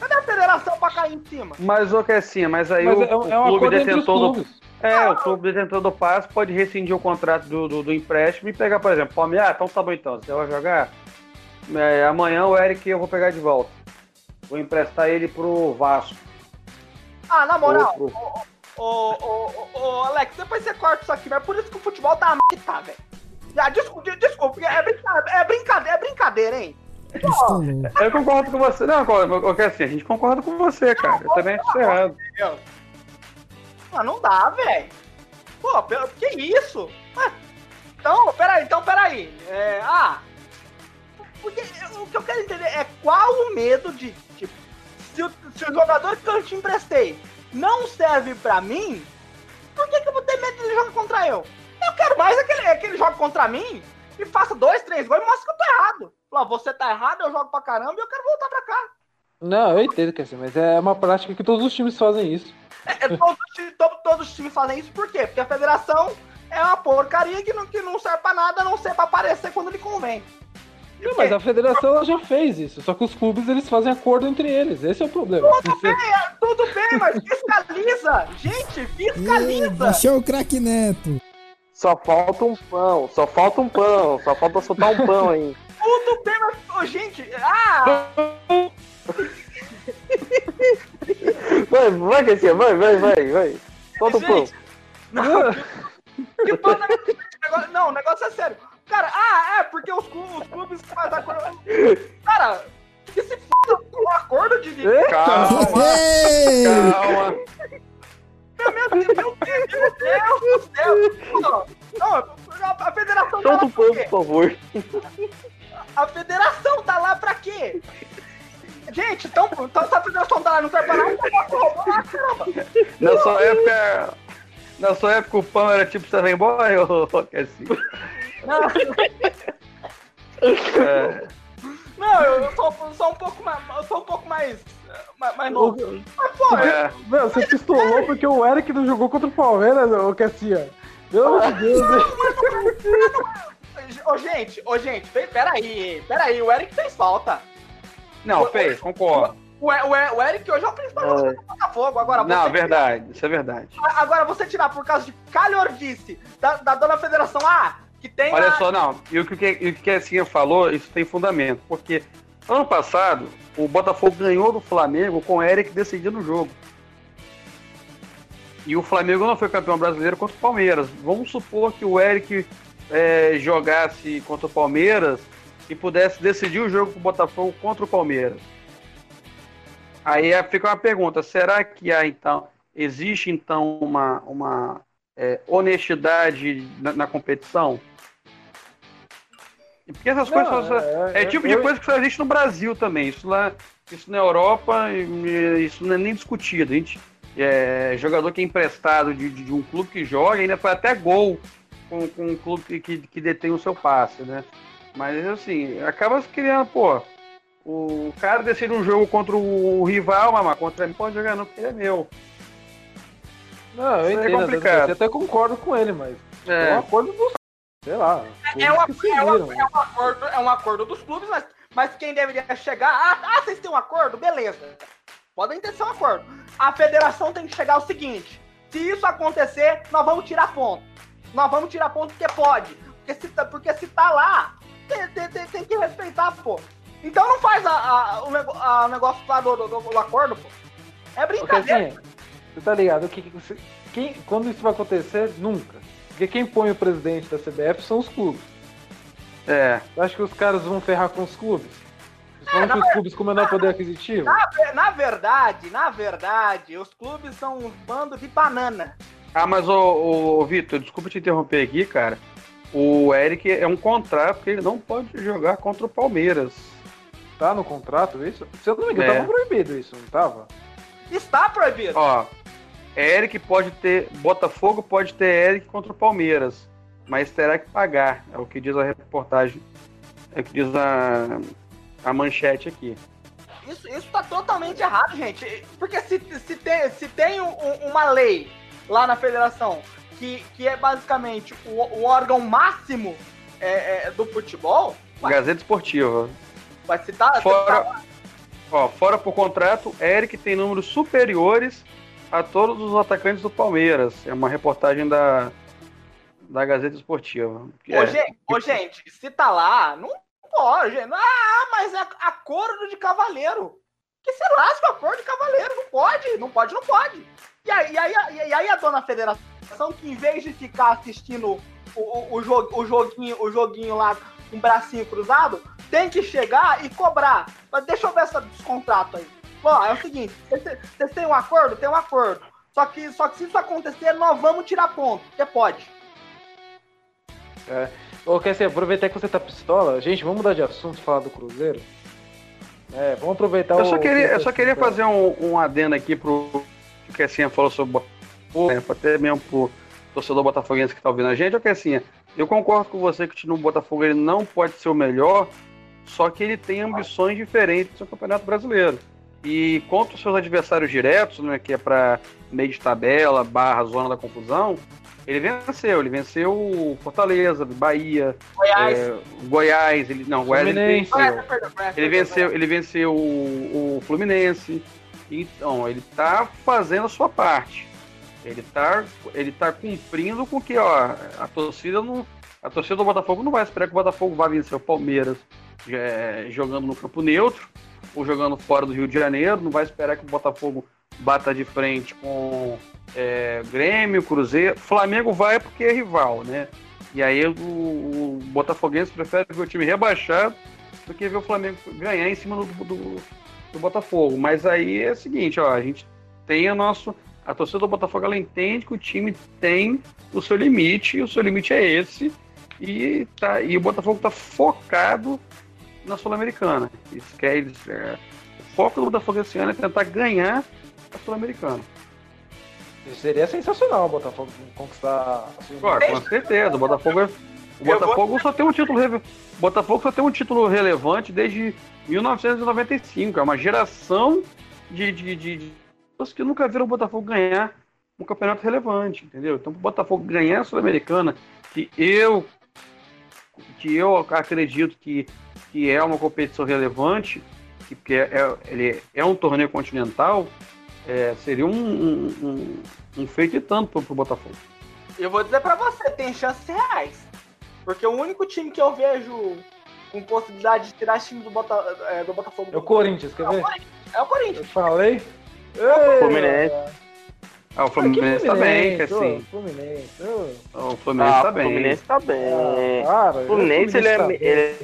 Cadê a federação pra cair em cima? Mas, ô, que assim, mas aí mas o, é, o é um clube detentor do... É, o clube detentor do passe pode rescindir o contrato do, do, do empréstimo e pegar, por exemplo, Palmeiras, ah, então tá bom então, você vai jogar? É, amanhã o Eric eu vou pegar de volta. Vou emprestar ele pro Vasco. Ah, na moral, ô, ô, Alex, depois você corta isso aqui, mas é por isso que o futebol tá a merda, tá, velho. Já, desculpa, desculpa, é brincadeira, é brincadeira, é brincadeira, hein? Pô, eu concordo com você, não, porque assim, a gente concorda com você, cara, eu também acho errado. Ah, não dá, velho. Pô, que isso? Mas, então, peraí, então, peraí. É, ah, porque, o que eu quero entender é qual o medo de, tipo, se o, se o jogador que eu te emprestei não serve pra mim, por que que eu vou ter medo dele jogar contra eu? Eu quero mais é que ele, é que ele jogue contra mim e faça dois, três gols e mostre que eu tô errado. Fala, você tá errado, eu jogo pra caramba e eu quero voltar pra cá. Não, eu entendo, que assim, mas é uma prática que todos os times fazem isso. É, todos, todos, todos os times fazem isso, por quê? Porque a federação é uma porcaria que não, que não serve pra nada, a não ser pra aparecer quando lhe convém. Não, mas a federação ela já fez isso, só que os clubes eles fazem acordo entre eles, esse é o problema. Tudo bem, tudo bem, mas fiscaliza, gente, fiscaliza. Achei o craque Neto. Só falta um pão, só falta um pão, só falta soltar um pão aí. Tudo bem, mas, oh, gente, ah... Vai, vai, Garcia, vai, vai, vai, vai. Solta o pão. Não, que pão na minha... Não, o negócio é sério. Cara, ah, é, porque os clubes, os clubes fazem acordo. Cara, que se foda com o acordo de vida. Calma, calma. Meu Deus, meu Deus do céu. Não, não, a federação... Solta o pão, por favor. A federação tá lá pra quê? Gente, então essa federação tá lá, não quer parar, não quer parar, caramba. Na sua época, na sua época o pão era tipo Seven Boy ou que assim? Não, é. Não, eu, eu sou, sou um pouco mais. Eu sou um pouco mais. mais, mais novo. O, mas pô, é. Meu, você pistolou é. porque o Eric não jogou contra o Palmeiras, ô Cassia. Meu ah, Deus. Não, não, não. Ô, gente, ô, gente, peraí, peraí, o Eric fez falta. Não, o, fez, concordo. O, o, o Eric hoje é o principal jogador do Botafogo. Agora, não, verdade, tirar, isso é verdade. Agora, você tirar por causa de calhordice da, da dona Federação A, que tem... Olha na... só, não, e o que o que a Cassinha falou, isso tem fundamento, porque ano passado, o Botafogo ganhou do Flamengo com o Eric decidindo o jogo. E o Flamengo não foi campeão brasileiro contra o Palmeiras. Vamos supor que o Eric é, jogasse contra o Palmeiras e pudesse decidir o jogo com o Botafogo contra o Palmeiras. Aí fica uma pergunta, será que há, então, existe então uma, uma é, honestidade na, na competição? Porque essas não, coisas só, é, é, é tipo eu, de coisa que só existe no Brasil também. Isso lá, isso na Europa, isso não é nem discutido. A gente é jogador que é emprestado de, de, de um clube que joga, ainda faz até gol com, com um clube que, que, que detém o seu passe, né? Mas assim, acaba criando, pô, o cara decide um jogo contra o rival, mas contra mim pode jogar não, porque ele é meu. Não, eu entendo, é complicado. Eu até concordo com ele, mas é, é uma coisa do... Sei lá. É, é, uma, é, uma, é, um acordo, é um acordo dos clubes, mas, mas quem deveria chegar... Ah, ah, vocês têm um acordo? Beleza. Podem ter um acordo. A federação tem que chegar ao seguinte. Se isso acontecer, nós vamos tirar ponto. Nós vamos tirar ponto porque pode. Porque se, porque se tá lá, tem, tem, tem, tem que respeitar, pô. Então não faz a, a, o, a, o negócio lá do, do, do acordo, pô. É brincadeira. Porque, assim, você tá ligado? Que, que, que, quando isso vai acontecer, nunca. Porque quem põe o presidente da C B F são os clubes. É. Eu acho que os caras vão ferrar com os clubes. Os, é, os clubes com menor poder aquisitivo. Na, na verdade, na verdade, os clubes são um bando de banana. Ah, mas ô, ô Vitor, desculpa te interromper aqui, cara. O Eric é um contrato porque ele não pode jogar contra o Palmeiras. Tá no contrato isso? Se eu não me engano, é. Tava proibido isso, não tava? Está proibido. Ó. Eric pode ter, Botafogo pode ter Eric contra o Palmeiras, mas terá que pagar, é o que diz a reportagem, é o que diz a, a manchete aqui. Isso, isso tá totalmente errado, gente, porque se, se tem, se tem um, uma lei lá na federação, que, que é basicamente o, o órgão máximo é, é, do futebol... Mas, Gazeta Esportiva. Mas se tá, fora, se tá... ó, fora por contrato, Eric tem números superiores a todos os atacantes do Palmeiras. É uma reportagem da, da Gazeta Esportiva. Ô, é, gente, que... ô, gente, se tá lá, não pode. Ah, mas é acordo de cavaleiro. Que se lasca o acordo de cavaleiro. Não pode, não pode, não pode. E aí, e aí, e aí a dona Federação, que em vez de ficar assistindo o, o, o, jo, o, joguinho, o joguinho lá com um bracinho cruzado, tem que chegar e cobrar. Mas deixa eu ver esse descontrato aí. Ó, é o seguinte, vocês têm um acordo? Tem um acordo. Só que, só que se isso acontecer, nós vamos tirar ponto. Você pode. É. Ô, Cassia, aproveitar que você tá pistola. Gente, vamos mudar de assunto e falar do Cruzeiro? É, vamos aproveitar eu o... Só queria, eu só queria fazer um, um adendo aqui pro que Cassinha falou sobre o Botafogo, até mesmo pro torcedor botafoguense que tá ouvindo a gente. Ô, Cassinha, eu concordo com você que o Botafogo ele não pode ser o melhor, só que ele tem ambições diferentes no Campeonato Brasileiro. E contra os seus adversários diretos, né, que é para meio de tabela, barra, zona da confusão, ele venceu. Ele venceu o Fortaleza, Bahia, Goiás. É, Goiás ele, não, Goiás ele venceu. Ele venceu, ele venceu o, o Fluminense. Então, ele tá fazendo a sua parte. Ele tá, ele tá cumprindo com que, ó, a torcida não, a torcida do Botafogo não vai esperar que o Botafogo vá vencer o Palmeiras é, jogando no campo neutro, ou jogando fora do Rio de Janeiro, não vai esperar que o Botafogo bata de frente com é, Grêmio, Cruzeiro. Flamengo vai porque é rival, né? E aí o, o botafoguense prefere ver o time rebaixado do que ver o Flamengo ganhar em cima do, do, do Botafogo. Mas aí é o seguinte, ó, a gente tem o nosso... A torcida do Botafogo, ela entende que o time tem o seu limite, e o seu limite é esse, e, tá, e o Botafogo tá focado na Sul-Americana. Isso quer, isso é... O foco do Botafogo esse ano é tentar ganhar a Sul-Americana. Isso seria sensacional o Botafogo conquistar a Sul-Americana. Com certeza, o Botafogo, O Botafogo, vou... só tem um título rele... Botafogo só tem um título relevante desde mil novecentos e noventa e cinco. É uma geração de, de, de, de pessoas que nunca viram o Botafogo ganhar um campeonato relevante, entendeu? Então, o Botafogo ganhar a Sul-Americana, que eu, que eu acredito que, que é uma competição relevante, que, que é, é, ele é um torneio continental, é, seria um, um, um, um feito e tanto pro, pro Botafogo. Eu vou dizer pra você, tem chances reais. Porque o único time que eu vejo com possibilidade de tirar time do, Bota, é, do Botafogo... É o Corinthians, quer ver? É o Corinthians. Eu te falei? É o Fluminense. Ah, o Fluminense tá bem, que assim... O Fluminense, o Fluminense tá bem. O Fluminense tá bem. Cara, o Fluminense, ele é...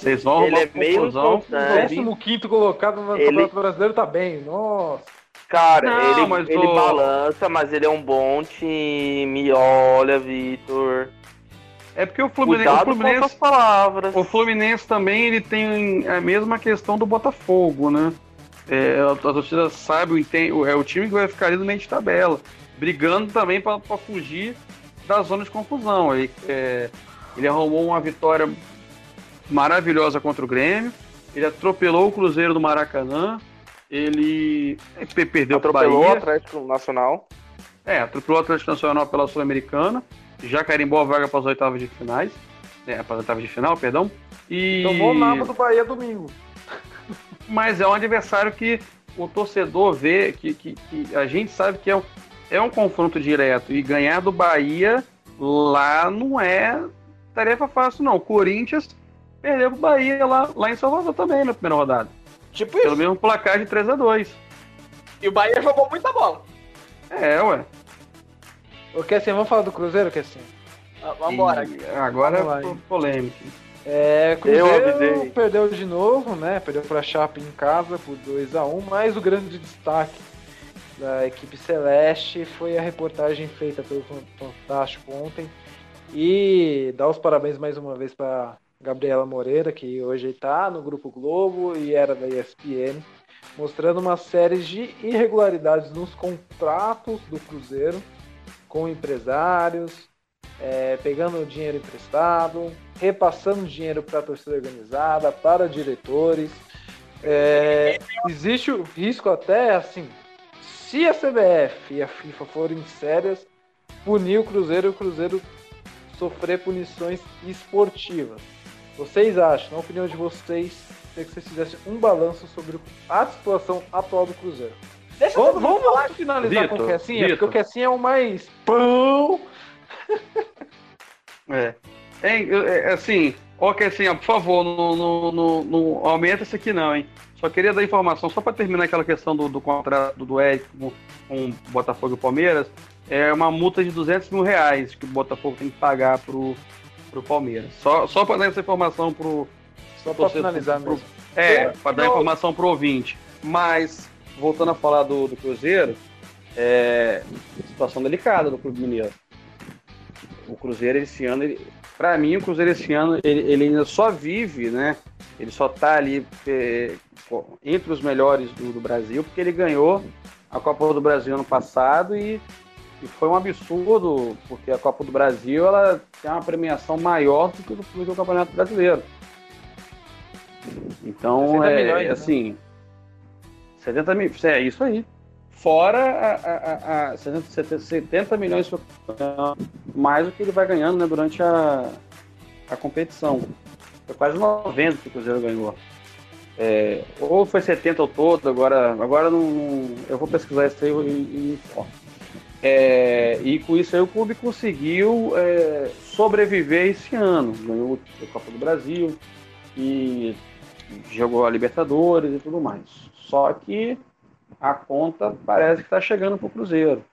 Vocês vão arrumar uma confusão. O décimo quinto colocado no Campeonato Brasileiro tá bem, nossa... Cara, não, ele, mas ele o... balança, mas ele é um bom time. Olha, Vitor. É porque o Fluminense, o Fluminense, palavras. O Fluminense também ele tem a mesma questão do Botafogo, né? É, a, a torcida sabe, tem, é o time que vai ficar ali no meio de tabela, brigando também para fugir da zona de confusão. Ele, é, ele arrumou uma vitória maravilhosa contra o Grêmio, ele atropelou o Cruzeiro do Maracanã. Ele perdeu para o Bahia. Atropelou o Atlético Nacional. É, atropelou o Atlético Nacional pela Sul-Americana. Já carimbou a vaga para as oitavas de finais. É, para as oitavas de final, perdão. E... tomou nada do Bahia domingo. Mas é um adversário que o torcedor vê, que, que, que a gente sabe que é um, é um confronto direto. E ganhar do Bahia lá não é tarefa fácil, não. O Corinthians perdeu para o Bahia lá, lá em Salvador também na primeira rodada. Tipo Pelo isso. mesmo placar de três a dois. E o Bahia jogou muita bola. É, ué. Ô, Kessin, vamos falar do Cruzeiro, Kessin? Ah, vambora. E agora vamos é polêmico. É, Cruzeiro perdeu de novo, né? Perdeu pra Chape em casa por dois a um, mas o grande destaque da equipe Celeste foi a reportagem feita pelo Fantástico ontem. E dá os parabéns mais uma vez pra Gabriela Moreira, que hoje está no Grupo Globo e era da E S P N, mostrando uma série de irregularidades nos contratos do Cruzeiro com empresários, é, pegando dinheiro emprestado, repassando dinheiro para a torcida organizada, para diretores. É, existe o risco até, assim, se a C B F e a FIFA forem sérias, punir o Cruzeiro e o Cruzeiro sofrer punições esportivas. Vocês acham, na opinião de vocês, que vocês fizessem um balanço sobre a situação atual do Cruzeiro? Deixa vamos vamos falar. finalizar Vitor, com o Kessinha, porque o Kessinha é o mais pão. é. É, é, assim, ó, Kessinha, por favor, não, não, não, não aumenta isso aqui não, hein? Só queria dar informação, só para terminar aquela questão do, do contrato do Eric com o Botafogo e o Palmeiras, é uma multa de duzentos mil reais que o Botafogo tem que pagar pro pro Palmeiras. Só, só para dar essa informação pro... Só para finalizar pro, mesmo. É, para dar informação pro ouvinte. Mas, voltando a falar do, do Cruzeiro, é situação delicada do Clube Mineiro. O Cruzeiro esse ano, ele, pra mim, o Cruzeiro esse ano, ele, ele ainda só vive, né? Ele só tá ali é, entre os melhores do, do Brasil, porque ele ganhou a Copa do Brasil ano passado e E foi um absurdo, porque a Copa do Brasil ela tem uma premiação maior do que o, do que o Campeonato Brasileiro. Então, é, milhões, assim... Né? setenta mil... É isso aí. Fora a, a, a setenta, setenta milhões mais o que ele vai ganhando, né, durante a, a competição. Foi quase noventa que o Cruzeiro ganhou. É, ou foi setenta ao todo, agora, agora não, eu vou pesquisar isso aí e... É, e com isso aí o clube conseguiu é, sobreviver esse ano. Ganhou a Copa do Brasil e jogou a Libertadores e tudo mais. Só que a conta parece que está chegando para o Cruzeiro.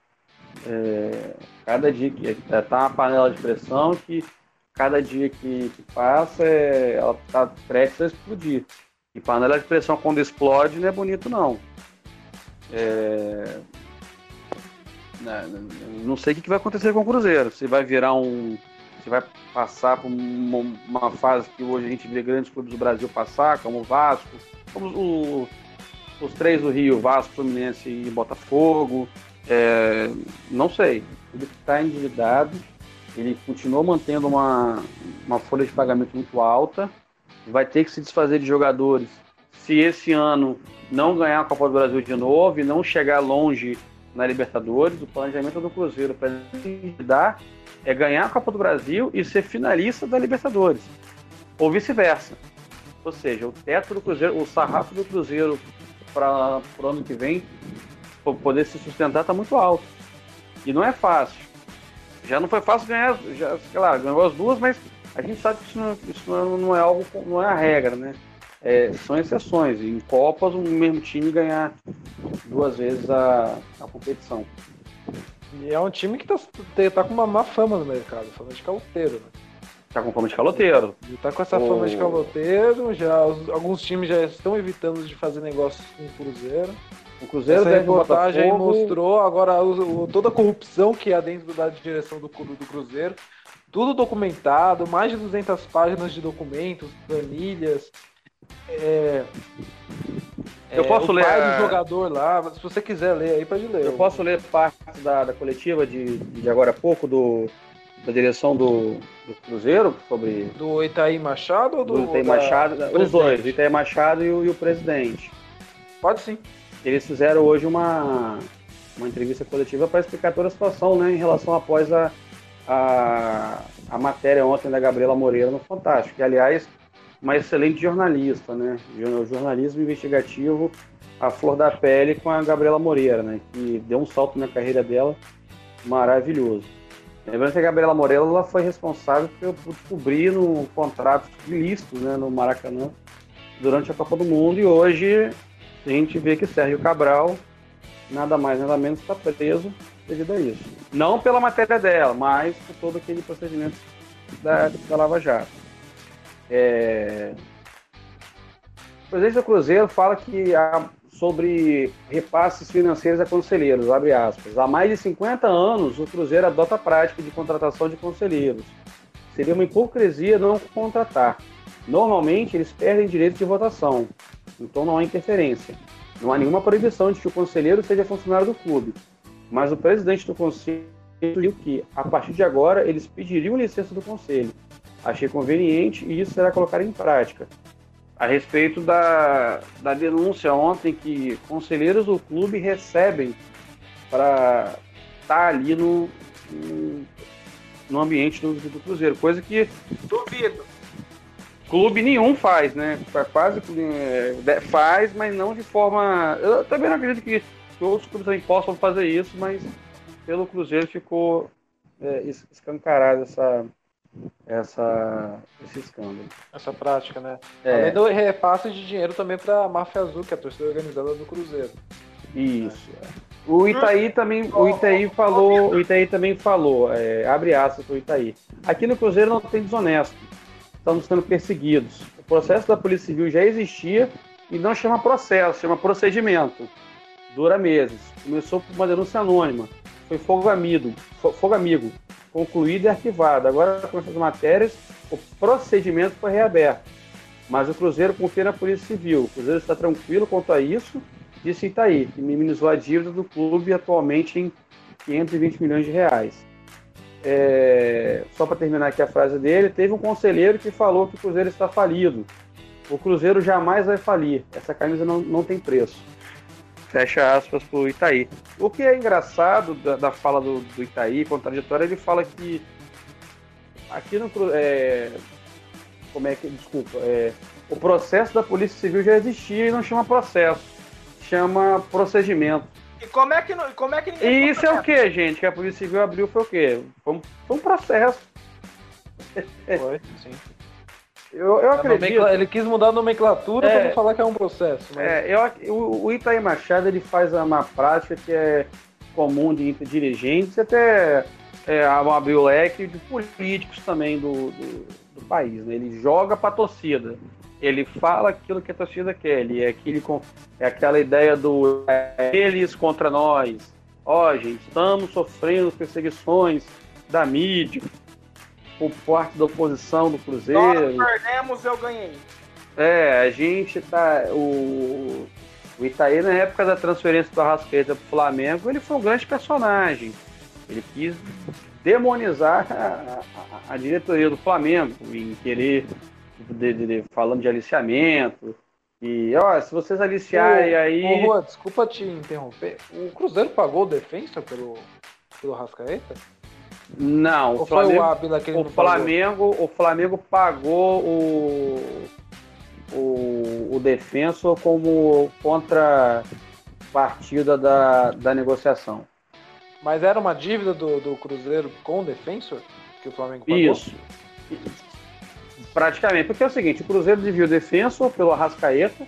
É, cada dia que está uma panela de pressão que cada dia que, que passa é, ela está prestes a explodir. E panela de pressão quando explode não é bonito não. É... Não sei o que vai acontecer com o Cruzeiro. Se vai virar um. Se vai passar por uma, uma fase que hoje a gente vê grandes clubes do Brasil passar, como o Vasco, como o, os três do Rio, Vasco, Fluminense e Botafogo. É, não sei. Ele está endividado ele continuou mantendo uma, uma folha de pagamento muito alta, vai ter que se desfazer de jogadores. Se esse ano não ganhar a Copa do Brasil de novo e não chegar longe na Libertadores, o planejamento do Cruzeiro para se dar é ganhar a Copa do Brasil e ser finalista da Libertadores, ou vice-versa. Ou seja, o teto do Cruzeiro, o sarrafo do Cruzeiro para o ano que vem, para poder se sustentar, está muito alto. E não é fácil. Já não foi fácil ganhar, já, sei lá, ganhou as duas, mas a gente sabe que isso não, isso não é algo, não é a regra, né? É, são exceções. Em Copas, o mesmo time ganhar duas vezes a, a competição. E é um time que tá, tá com uma má fama no mercado, fama de caloteiro, né? Tá com fama de caloteiro. E tá com essa o... fama de caloteiro, já, alguns times já estão evitando de fazer negócios com o Cruzeiro. O Cruzeiro essa reportagem mostrou agora o, o, toda a corrupção que há dentro da direção do, do Cruzeiro. Tudo documentado, mais de duzentas páginas de documentos, planilhas... É, eu é, posso o ler pai a... do jogador lá, mas se você quiser ler aí, pode ler. Eu posso ler parte da, da coletiva de, de agora a pouco do, da direção do, do Cruzeiro sobre do Itaí Machado ou do, do Itaí da... Machado, da... os dois, do Itaí Machado e o, e o presidente. Pode sim. Eles fizeram hoje uma, uma entrevista coletiva para explicar toda a situação, né, em relação após a, a, a matéria ontem da Gabriela Moreira no Fantástico, que aliás uma excelente jornalista, né? Jornalismo investigativo, a flor da pele com a Gabriela Moreira, né? Que deu um salto na carreira dela maravilhoso. Lembrando que a Gabriela Moreira ela foi responsável por, por cobrir no contrato ilícito, né? No Maracanã, durante a Copa do Mundo, e hoje a gente vê que Sérgio Cabral, nada mais, nada menos, está preso devido a isso. Não pela matéria dela, mas por todo aquele procedimento da, da Lava Jato. É... O presidente do Cruzeiro fala que há sobre repasses financeiros a conselheiros, abre aspas. Há mais de cinquenta anos o Cruzeiro adota a prática de contratação de conselheiros. Seria uma hipocrisia não contratar. Normalmente eles perdem direito de votação, então não há interferência. Não há nenhuma proibição de que o conselheiro seja funcionário do clube, mas o presidente do conselho viu que, a partir de agora, eles pediriam licença do conselho. Achei conveniente e isso será colocado em prática. A respeito da, da denúncia ontem que conselheiros do clube recebem para estar ali no, no, no ambiente do, do Cruzeiro, coisa que duvido. Clube nenhum faz, né? Quase faz, mas não de forma... Eu também não acredito que outros clubes também possam fazer isso, mas pelo Cruzeiro ficou é, escancarada essa... Essa, esse escândalo, essa prática, né? É. Além do repasse de dinheiro também para a Máfia Azul, que é a torcida organizada do Cruzeiro. Isso. O Itaí também, o Itaí falou, o Itaí também falou, é, abre aspas para o Itaí. Aqui no Cruzeiro não tem desonesto, estamos sendo perseguidos. O processo da Polícia Civil já existia e não chama processo, chama procedimento. Dura meses. Começou por uma denúncia anônima. Foi fogo amigo, fogo amigo, concluído e arquivado. Agora, com essas matérias, o procedimento foi reaberto. Mas o Cruzeiro confia na Polícia Civil. O Cruzeiro está tranquilo quanto a isso, disse Itaí, que minimizou a dívida do clube atualmente em quinhentos e vinte milhões de reais. É... Só para terminar aqui a frase dele, teve um conselheiro que falou que o Cruzeiro está falido. O Cruzeiro jamais vai falir. Essa camisa não, não tem preço. Fecha aspas pro Itaí. O que é engraçado da, da fala do, do Itaí, contraditória, ele fala que aqui no é, como é que, desculpa, é, o processo da Polícia Civil já existia e não chama processo, chama procedimento. E como é que não, como é que ninguém... E isso é o que, gente? Que a Polícia Civil abriu foi o quê? Foi um, foi um processo. Foi, sim. Eu, eu acredito. Ele quis mudar a nomenclatura é, para não falar que é um processo. Mas... É, eu, o Itaí Machado ele faz uma prática que é comum de entre dirigentes e até é, abrir o leque de políticos também do, do, do país. Né? Ele joga para a torcida. Ele fala aquilo que a torcida quer. Ele é, aquele, é aquela ideia do eles contra nós. Ó, oh, gente, estamos sofrendo perseguições da mídia, por parte da oposição do Cruzeiro. Nós perdemos, eu ganhei. É, a gente tá... O, o Itaí, na época da transferência do Arrascaeta pro Flamengo, ele foi um grande personagem. Ele quis demonizar a, a, a diretoria do Flamengo, em querer, de, de, de, falando de aliciamento, e, ó, se vocês aliciarem e, aí... Rua, desculpa te interromper, o Cruzeiro pagou o defensa pelo, pelo Arrascaeta? Não, o Flamengo, o, o, Flamengo, o Flamengo pagou o, o, o defensor como contrapartida da, da negociação. Mas era uma dívida do, do Cruzeiro com o defensor que o Flamengo pagou? Isso, praticamente, porque é o seguinte, o Cruzeiro devia o defensor pelo Arrascaeta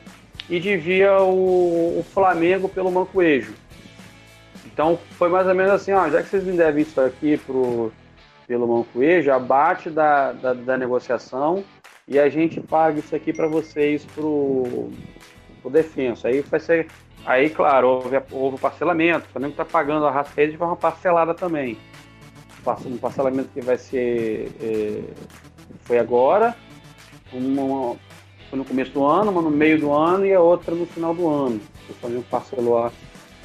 e devia o, o Flamengo pelo Mancoejo. Então foi mais ou menos assim, ó, já que vocês me devem isso aqui pro, pelo Mancoejo, abate da, da, da negociação e a gente paga isso aqui para vocês pro, pro defensa. Aí vai ser, aí claro, houve, houve parcelamento, o Flamengo está pagando a Arrascaeta de forma parcelada também. Um parcelamento que vai ser é, foi agora, uma foi no começo do ano, uma no meio do ano e a outra no final do ano. O Flamengo parcelou a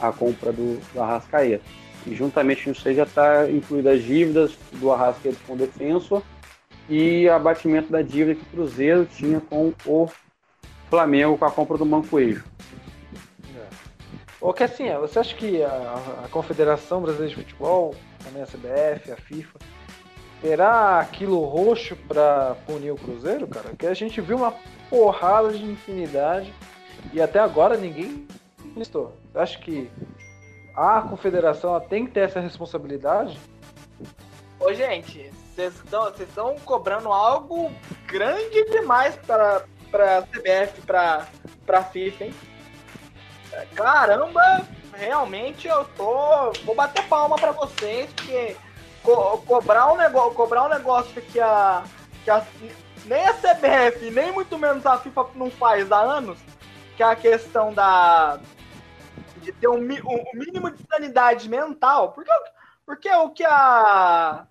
a compra do, do Arrascaeta. E juntamente nisso aí já está incluídas as dívidas do Arrascaeta com o defensor e abatimento da dívida que o Cruzeiro tinha com o Flamengo com a compra do Mancoejo. É. Ô, Kessinha, você acha que a, a Confederação Brasileira de Futebol, também a C B F, a FIFA, terá aquilo roxo para punir o Cruzeiro, cara? Porque a gente viu uma porrada de infinidade e até agora ninguém listou. Eu acho que a confederação tem que ter essa responsabilidade. Ô, gente, vocês estão cobrando algo grande demais para a C B F, para a FIFA, hein? Caramba, realmente eu tô... Vou bater palma para vocês, porque co- cobrar, um nego- cobrar um negócio que a, que a... Nem a C B F, nem muito menos a FIFA não faz há anos, que é a questão da... de ter um, um, um mínimo de sanidade mental, porque, porque o, que a,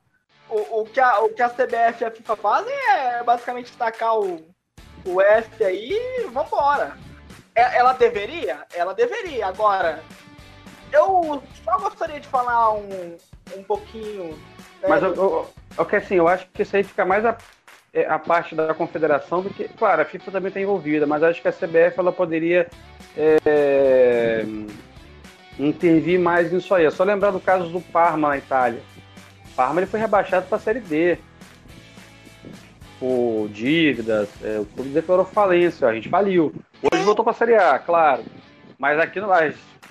o, o, que a, o que a C B F e a FIFA fazem é basicamente tacar o, o F aí e vambora. É, ela deveria? Ela deveria. Agora, eu só gostaria de falar um, um pouquinho... Né? Mas eu, eu, eu, eu, assim, eu acho que isso aí fica mais a, a parte da confederação do que... Claro, a FIFA também está envolvida, mas acho que a C B F ela poderia... É, intervir mais nisso aí. É só lembrar do caso do Parma na Itália. O Parma ele foi rebaixado para a Série D por dívidas, é, o clube declarou falência, a gente faliu. Hoje voltou para a Série A, claro. Mas aqui no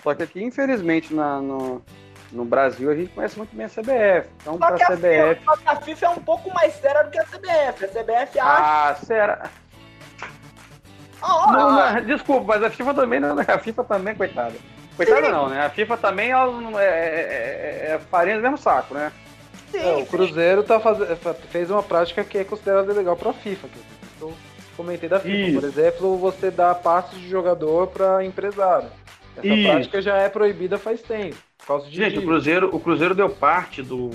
só que aqui infelizmente na, no, no Brasil a gente conhece muito bem a C B F. Então para a C B F, só que a FIFA é um pouco mais séria do que a C B F. A C B F acha. Ah, será? Oh, não, não, desculpa, mas a FIFA também, não, a FIFA também, coitada. Coitada sim. Não, né? A FIFA também ela, é, é, é farinha do mesmo saco, né? Sim, é, o Cruzeiro tá faz... fez uma prática que é considerada legal pra FIFA, que eu comentei da FIFA. Isso. Por exemplo, você dá passos de jogador pra empresário. Essa Isso. prática já é proibida faz tempo. Por causa de Gente, o Cruzeiro, o Cruzeiro deu parte do.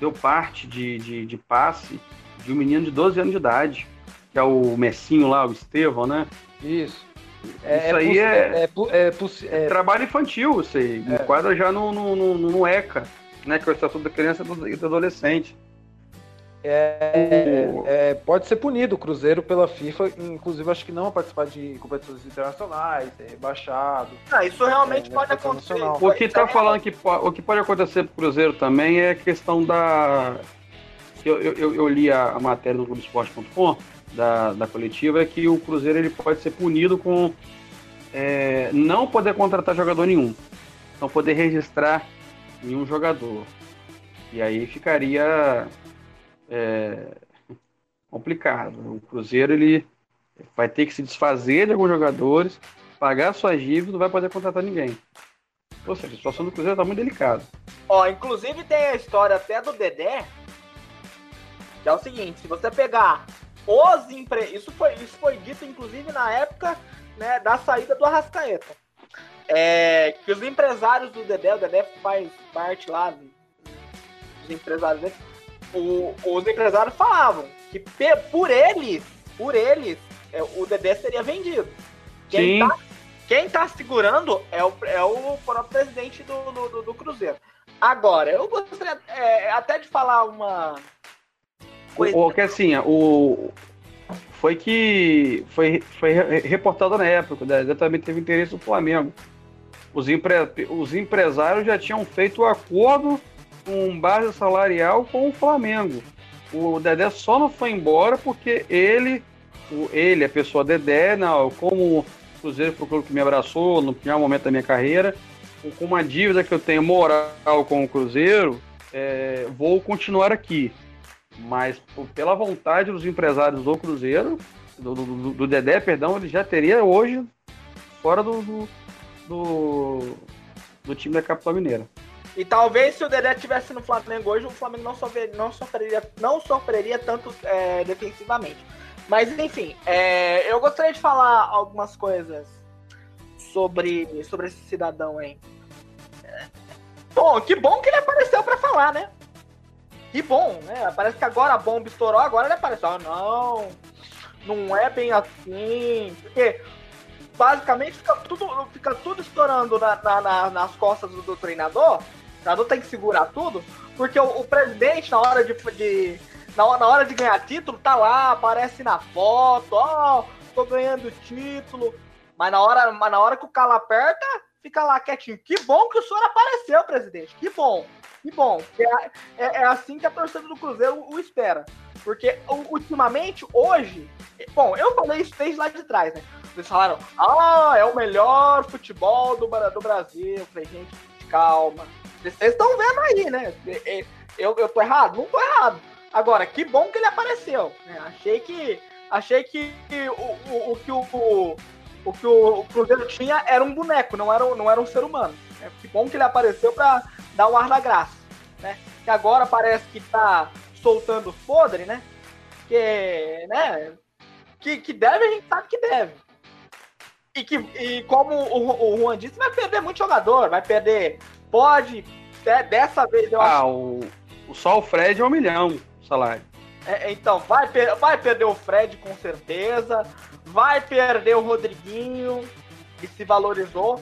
Deu parte de, de, de passe de um menino de doze anos de idade. Que é o Messinho lá, o Estevão, né? Isso. É, isso aí é, é, é, é, é... trabalho infantil, isso aí. É. Enquadra já no, no, no, no ECA, né? Que é o Estatuto da Criança e do Adolescente. É, o... é, pode ser punido o Cruzeiro pela FIFA, inclusive acho que não participar de competições internacionais, é rebaixado. Ah, isso realmente é, pode acontecer. O que tá falando que o que pode acontecer pro Cruzeiro também é a questão da... Eu, eu, eu li a matéria do Globo Esporte ponto com Da, da coletiva, é que o Cruzeiro ele pode ser punido com é, não poder contratar jogador nenhum, não poder registrar nenhum jogador. E aí ficaria é, complicado. O Cruzeiro ele vai ter que se desfazer de alguns jogadores, pagar suas dívidas, não vai poder contratar ninguém. Ou seja, a situação do Cruzeiro está muito delicada. Ó, inclusive tem a história até do Dedé, que é o seguinte, se você pegar Os empre... isso, foi, isso foi dito, inclusive, na época, né, da saída do Arrascaeta. É, que os empresários do Dedé, o Dedé faz parte lá dos empresários dele, o, os empresários falavam que pe, por eles, por eles, é, o Dedé seria vendido. Quem tá, quem tá segurando é o, é o próprio presidente do, do, do Cruzeiro. Agora, eu gostaria é, até de falar uma coisa. O, o que assim, o... foi que foi, foi reportado na época, né? Exatamente, teve interesse do Flamengo. Os, empre... Os empresários já tinham feito o acordo com base salarial com o Flamengo. O Dedé só não foi embora porque ele, o, ele a pessoa Dedé, não, como o Cruzeiro foi o clube que me abraçou no primeiro momento da minha carreira, com uma dívida que eu tenho moral com o Cruzeiro, é, vou continuar aqui. Mas pela vontade dos empresários do Cruzeiro, do, do, do Dedé, perdão, ele já teria hoje fora do, do, do, do time da capital mineira. E talvez se o Dedé estivesse no Flamengo hoje, o Flamengo não sofreria, não sofreria, não sofreria tanto é, defensivamente. Mas, enfim, é, eu gostaria de falar algumas coisas sobre, sobre esse cidadão aí. Bom, que bom que ele apareceu para falar, né? Que bom, né? Parece que agora a bomba estourou, agora ele apareceu. Ah, não, não é bem assim. Porque... basicamente fica tudo, fica tudo estourando na, na, na, nas costas do, do treinador. O treinador tem que segurar tudo, porque o, o presidente, na hora de, de na, na hora de ganhar título, tá lá, aparece na foto, ó, oh, tô ganhando título. Mas na hora, mas na hora que o calo aperta, fica lá quietinho. Que bom que o senhor apareceu, presidente. Que bom, que bom. É, é, é assim que a torcida do Cruzeiro o, o espera. Porque ultimamente, hoje... Bom, eu falei isso desde lá de trás, né? Eles falaram, ah, é o melhor futebol do, do Brasil. Eu falei, gente, calma. Vocês estão vendo aí, né? Eu, eu tô errado? Não tô errado. Agora, que bom que ele apareceu. Né? Achei que, achei que, o, o, o, que o, o, o que o Cruzeiro tinha era um boneco, não era, não era um ser humano. Né? Que bom que ele apareceu pra dar o ar da graça. Né? Que agora parece que tá soltando podre, né? Que, né? Que, que deve, a gente sabe que deve. E, que, e como o, o Juan disse, vai perder muito jogador, vai perder. Pode, é, dessa vez eu ah, acho. Ah, o, o, só o Fred é um milhão o salário. É, então, vai, per, vai perder o Fred com certeza, vai perder o Rodriguinho, que se valorizou.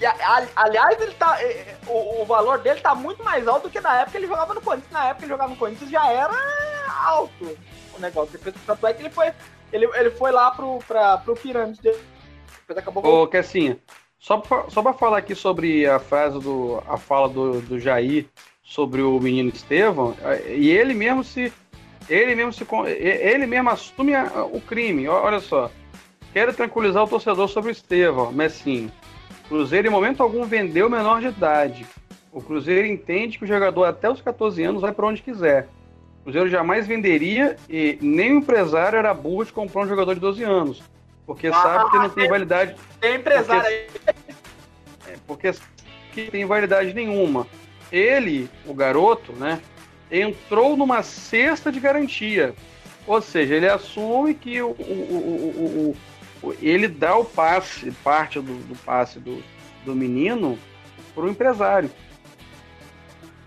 E, a, aliás, ele tá, o, o valor dele tá muito mais alto do que na época que ele jogava no Corinthians. Na época que ele jogava no Corinthians já era alto o negócio. Tanto é que ele foi, ele, ele foi lá pro, pra, pro Pirâmide dele. Ô, Kessinha, só pra, só pra falar aqui sobre a frase do, a fala do, do Jair sobre o menino Estevão, e ele mesmo se, ele mesmo se, ele mesmo assume a, o crime. Olha só, quero tranquilizar o torcedor sobre o Estevão, mas sim, Cruzeiro em momento algum vendeu menor de idade. O Cruzeiro entende que o jogador até os catorze anos vai para onde quiser. O Cruzeiro jamais venderia e nem o empresário era burro de comprar um jogador de doze anos. Porque ah, sabe que não tem validade... Tem empresário aí. Porque, porque não tem validade nenhuma. Ele, o garoto, né, entrou numa cesta de garantia. Ou seja, ele assume que o, o, o, o, o, ele dá o passe, parte do, do passe do, do menino para o empresário.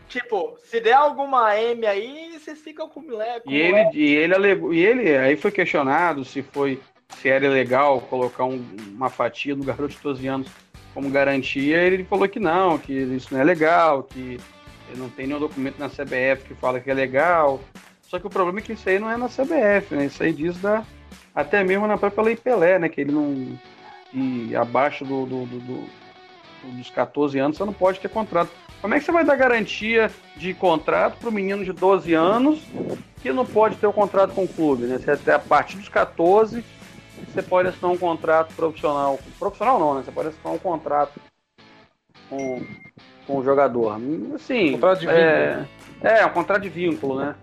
Tipo, se der alguma M aí, vocês ficam com o moleque. E ele, e ele, alegou, e ele aí foi questionado se foi... se era legal colocar um, uma fatia do garoto de doze anos como garantia, ele falou que não, que isso não é legal, que não tem nenhum documento na C B F que fala que é legal. Só que o problema é que isso aí não é na C B F, né? Isso aí diz da, até mesmo na própria Lei Pelé, né? Que ele não... E abaixo do, do, do, do, dos catorze anos você não pode ter contrato. Como é que você vai dar garantia de contrato para o menino de doze anos que não pode ter o contrato com o clube, né? Você até a partir dos catorze... você pode assinar um contrato profissional. Profissional não, né? Você pode assinar um contrato com, com o jogador. Assim, contrato de vínculo. É, é, um contrato de vínculo, né?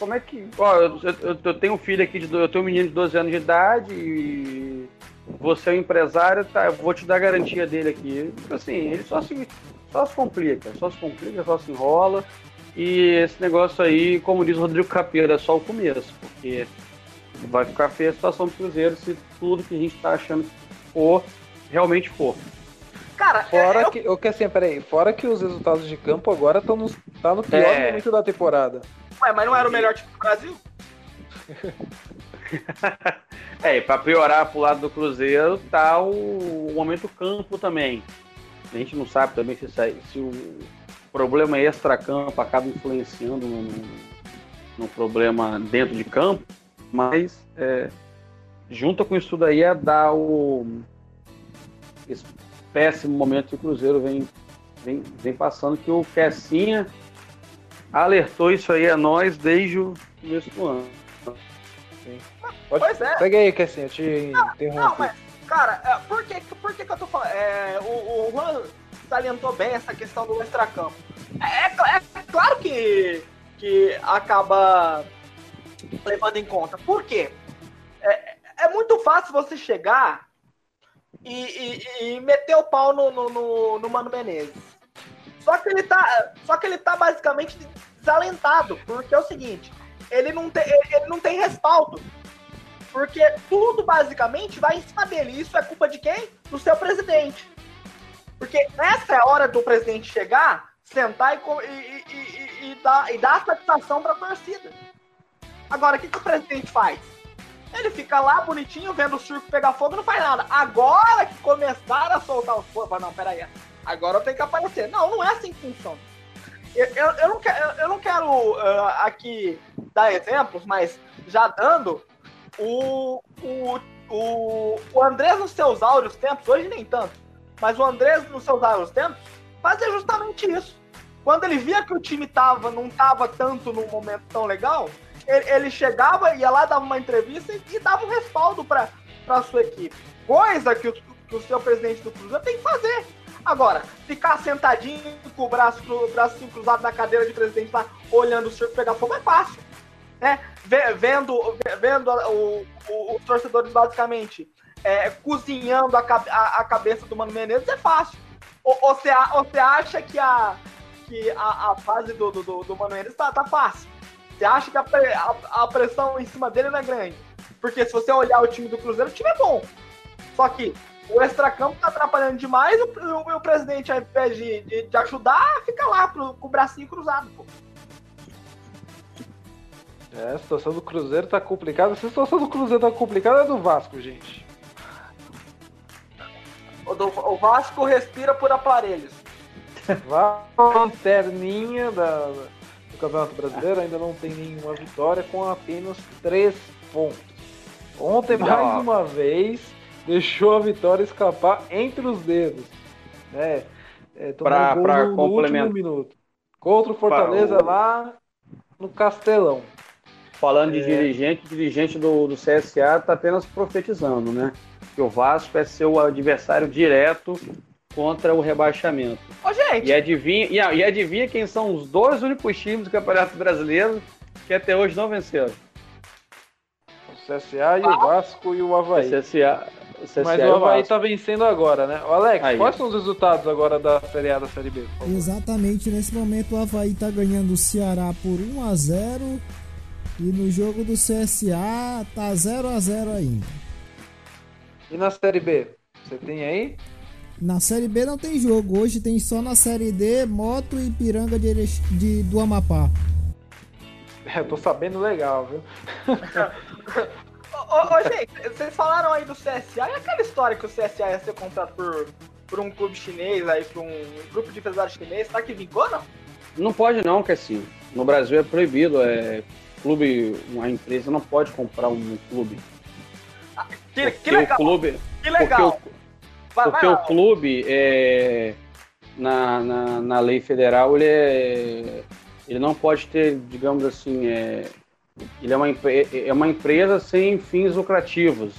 Como é que... Ó, eu, eu, eu tenho um filho aqui, de, eu tenho um menino de doze anos de idade e você é um empresário, tá, eu vou te dar a garantia dele aqui. Assim, ele só se, só se complica, só se complica, só se enrola. E esse negócio aí, como diz o Rodrigo Capeira, é só o começo, porque... vai ficar feia a situação do Cruzeiro se tudo que a gente tá achando for, realmente for. Cara, fora eu... que, eu quero assim, peraí, fora que os resultados de campo agora estão no, tá no pior é... momento da temporada. Ué, mas não era o melhor time do Brasil? É, e pra piorar pro lado do Cruzeiro tá o, o momento campo também. A gente não sabe também se, se o, problema extra-campo acaba influenciando no, no problema dentro de campo, mas é, junto com isso daí é dar o esse péssimo momento que o Cruzeiro vem, vem, vem passando, que o Kessinha alertou isso aí a nós desde o começo do ano. Sim. Pode, pois é. Pega aí, Kessinha, eu te não, interrompo. Não, mas, cara, por que, por que, que eu tô falando? É, o, o Juan salientou bem essa questão do extracampo. É, é, é claro que, que acaba levando em conta. Por quê? É, é muito fácil você chegar e, e, e meter o pau no, no, no, no Mano Menezes. Só que ele tá, só que ele tá basicamente desalentado, porque é o seguinte, ele não tem, ele não tem respaldo. Porque tudo basicamente vai em cima dele. Isso é culpa de quem? Do seu presidente. Porque nessa é a hora do presidente chegar, sentar e, e, e, e, e, dar, e dar satisfação para a torcida. Agora, o que, que o presidente faz? Ele fica lá bonitinho, vendo o circo pegar fogo e não faz nada. Agora que começaram a soltar os fogos, não, peraí, agora eu tenho que aparecer. Não, não é assim que funciona. Eu, eu, eu não quero, eu não quero uh, aqui dar exemplos, mas já dando, o, o, o, o Andrés nos seus áureos tempos, hoje nem tanto, mas o Andrés nos seus áureos tempos fazia justamente isso. Quando ele via que o time tava, não estava tanto num momento tão legal, ele, ele chegava, ia lá, dava uma entrevista e, e dava um respaldo para a sua equipe. Coisa que o, que o seu presidente do Cruzeiro tem que fazer. Agora, ficar sentadinho com o braço, o braço cruzado na cadeira de presidente lá, olhando o circo pegar fogo, é fácil. Né? Vendo, vendo o, o, os torcedores basicamente é, cozinhando a, a, a cabeça do Mano Menezes, é fácil. Ou você acha que a, que a, a fase do, do, do Mano Menezes tá, tá fácil? Você acha que a, a, a pressão em cima dele não é grande? Porque se você olhar o time do Cruzeiro, o time é bom. Só que o extracampo tá atrapalhando demais, o, o, o presidente, ao invés de, de, de ajudar, fica lá pro, com o bracinho cruzado, pô. É, a situação do Cruzeiro tá complicada. Se a situação do Cruzeiro tá complicada, é do Vasco, gente. O, do, o Vasco respira por aparelhos. Lanterninha da, do Campeonato Brasileiro ainda não tem nenhuma vitória, com apenas três pontos. Ontem, não. mais uma vez... deixou a vitória escapar entre os dedos. É, é, pra, pra no último minuto. Contra o Fortaleza o... lá no Castelão. Falando é... de dirigente, o dirigente do, do C S A está apenas profetizando, né? Que o Vasco é seu adversário direto contra o rebaixamento. Ô, gente! E adivinha, e, e adivinha quem são os dois únicos times do Campeonato Brasileiro que até hoje não venceram? O C S A e ah. o Vasco e o Avaí. O C S A... Mas o Avaí tá vencendo agora, né? Alex, aí, quais são os resultados agora da Série A, da Série B? Exatamente, nesse momento o Avaí tá ganhando o Ceará por um a zero e no jogo do C S A tá zero a zero ainda. E na Série B? Você tem aí? Na Série B não tem jogo, hoje tem só na Série D, Moto e Ipiranga de Erex... de... do Amapá. É, eu tô sabendo legal, viu? Ô, ô, gente, vocês falaram aí do C S A, é aquela história que o C S A ia ser comprado por, por um clube chinês, aí por um grupo de empresários chinês, tá que vingou, não? Não pode não, que assim, no Brasil é proibido, é, clube, uma empresa não pode comprar um clube. Ah, que, que legal, clube, que legal. Porque o, vai, porque vai o clube, é, na, na, na lei federal, ele, é, ele não pode ter, digamos assim, é, ele é uma, é uma empresa sem fins lucrativos,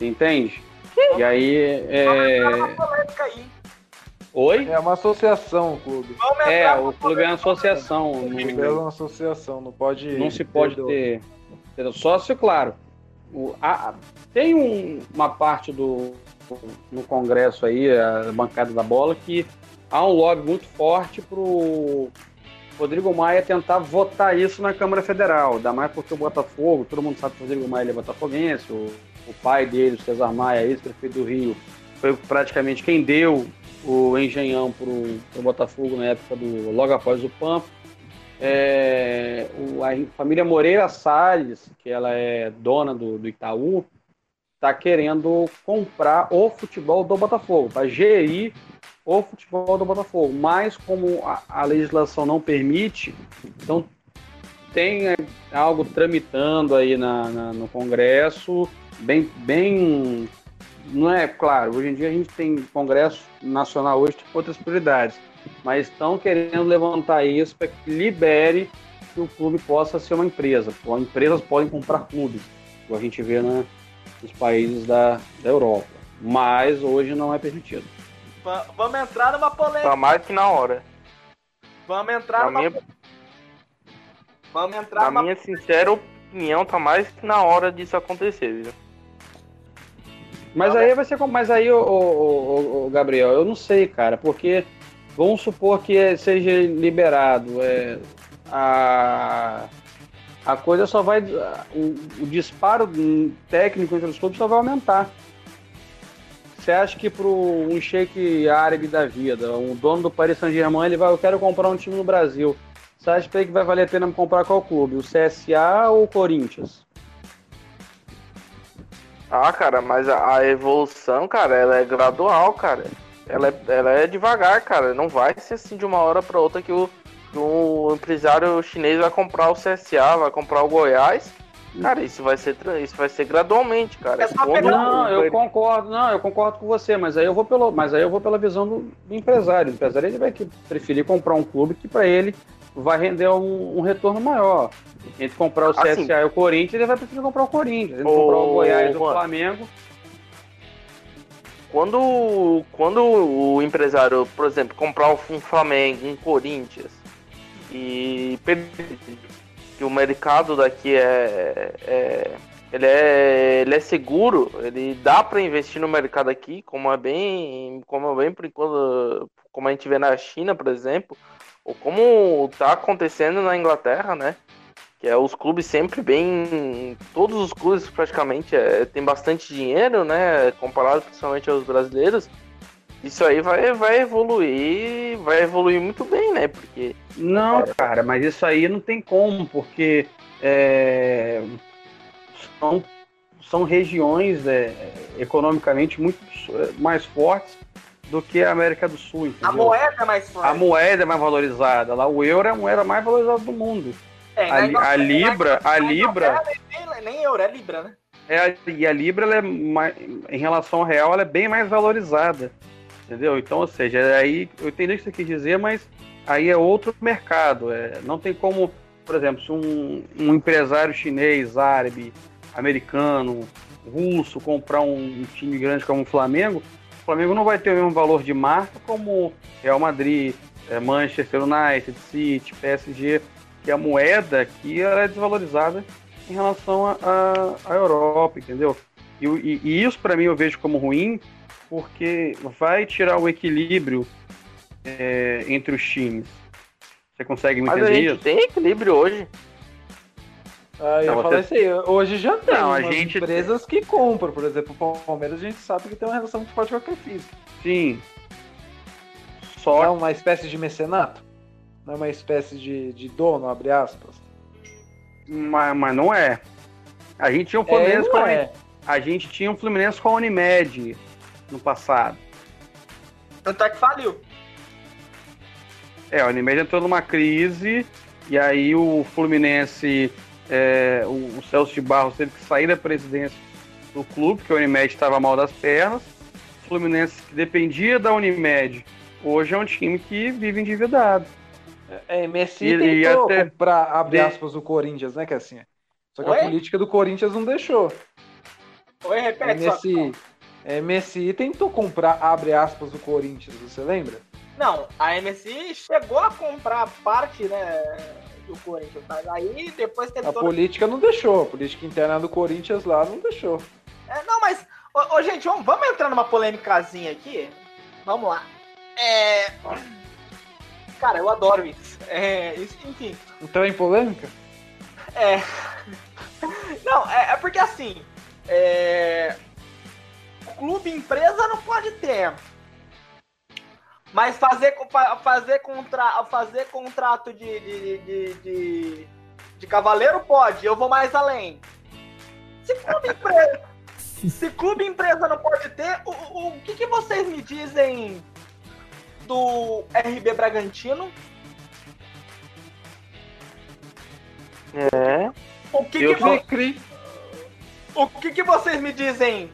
entende? E aí é... Oi? É uma associação, o clube. É, o clube é uma associação. O clube é uma associação, não pode... Não se pode ter... Só se, claro, o, a, tem um, uma parte do... no Congresso aí, a bancada da bola, que há um lobby muito forte pro... Rodrigo Maia tentar votar isso na Câmara Federal, ainda mais porque o Botafogo, todo mundo sabe que o Rodrigo Maia ele é botafoguense, o, o pai dele, o César Maia, ex-prefeito do Rio, foi praticamente quem deu o Engenhão pro, pro Botafogo na época do, logo após o Pampa. É, a família Moreira Salles, que ela é dona do, do Itaú, está querendo comprar o futebol do Botafogo, para gerir o futebol do Botafogo, mas como a, a legislação não permite, então tem algo tramitando aí na, na, no Congresso, bem, bem, não é claro, hoje em dia a gente tem Congresso Nacional hoje, tem outras prioridades, mas estão querendo levantar isso para que libere que o clube possa ser uma empresa, empresas podem comprar clubes, como a gente vê na, nos países da, da Europa, mas hoje não é permitido. Vamos entrar numa polêmica. Tá mais que na hora. Vamos entrar na numa minha... Vamos entrar na numa... minha sincera opinião, tá mais que na hora disso acontecer, viu? Mas tá aí bem. Vai ser... Mas aí, ô, ô, ô, ô, Gabriel, eu não sei, cara, porque vamos supor que seja liberado. É, a, a coisa só vai... O, o disparo técnico entre os clubes só vai aumentar. Você acha que para um sheik árabe da vida, um dono do Paris Saint-Germain, ele vai, eu quero comprar um time no Brasil. Você acha que vai valer a pena comprar qual clube? O C S A ou o Corinthians? Ah, cara, mas a evolução, cara, ela é gradual, cara. Ela é, ela é devagar, cara. Não vai ser assim de uma hora para outra que o, que o empresário chinês vai comprar o C S A, vai comprar o Goiás. Cara, isso vai ser, isso vai ser gradualmente, cara. É só pegar... Não, eu concordo, não, eu concordo com você, mas aí eu vou pelo, mas aí eu vou pela visão do, do empresário. O empresário ele vai preferir comprar um clube que para ele vai render um, um retorno maior. Entre comprar o C S A assim, e o Corinthians, ele vai preferir comprar o Corinthians, entre o... comprar o Goiás e o Flamengo. Quando, quando o empresário, por exemplo, comprar um Flamengo, um Corinthians e que o mercado daqui é, é, ele é, ele é seguro, ele dá para investir no mercado aqui, como é bem, como é bem por enquanto, como a gente vê na China, por exemplo, ou como está acontecendo na Inglaterra, né? Que é os clubes sempre bem, todos os clubes praticamente é, tem bastante dinheiro, né? Comparado principalmente aos brasileiros. Isso aí vai, vai evoluir, vai evoluir muito bem, né? Porque não, cara, mas isso aí não tem como, porque é, são, são regiões é, economicamente muito mais fortes do que a América do Sul, entendeu? A moeda é mais forte. A moeda é mais valorizada. Lá o euro é a moeda mais valorizada do mundo. É, a, não, a libra, a libra. É nem euro, é libra, né? É, e a libra, ela é mais, em relação ao real, ela é bem mais valorizada. Entendeu? Então, ou seja, aí eu entendi o que você quis dizer, mas aí é outro mercado. É, não tem como, por exemplo, se um, um empresário chinês, árabe, americano, russo, comprar um, um time grande como o Flamengo, o Flamengo não vai ter o mesmo valor de marca como Real Madrid, é, Manchester United, City, P S G, que é a moeda que é desvalorizada em relação à Europa, entendeu? E, e, e isso, para mim, eu vejo como ruim, porque vai tirar o equilíbrio é, entre os times. Você consegue me entender isso? Mas a gente tem equilíbrio hoje. Ah, eu não, falei você... assim, hoje já tem não, umas gente... empresas que compram, por exemplo, o Palmeiras a gente sabe que tem uma relação muito forte com a Crefisa. Sim. Só... Não é uma espécie de mecenato? Não é uma espécie de, de dono, abre aspas? Mas, mas não é. A gente tinha um Fluminense é, com a... É. A gente tinha um Fluminense com a Unimed no passado. Tanto é que faliu. É, o Unimed entrou numa crise e aí o Fluminense, é, o, o Celso de Barros teve que sair da presidência do clube, porque o Unimed estava mal das pernas. O Fluminense que dependia da Unimed, hoje é um time que vive endividado. É, Messi e, tentou até... comprar, abre aspas, o Corinthians, né, que é assim. Só que Oi? a política do Corinthians não deixou. Oi, repete é, Messi... só. A M S I tentou comprar, abre aspas, o Corinthians, você lembra? Não, a M S I chegou a comprar parte, né, do Corinthians, mas aí depois... Tentou... A política não deixou, a política interna do Corinthians lá não deixou. É, não, mas, ô, ô, gente, vamos, vamos entrar numa polêmicazinha aqui? Vamos lá. É... Cara, eu adoro isso. É, isso enfim. Então é em polêmica? É... Não, é, é porque assim... É... Clube empresa não pode ter, mas fazer, fazer, contra, fazer contrato de, de, de, de, de cavaleiro pode. Eu vou mais além. Se clube empresa, se clube empresa não pode ter, o, o, o que, que vocês me dizem do R B Bragantino. É. O que, que, vo... o que, que vocês me dizem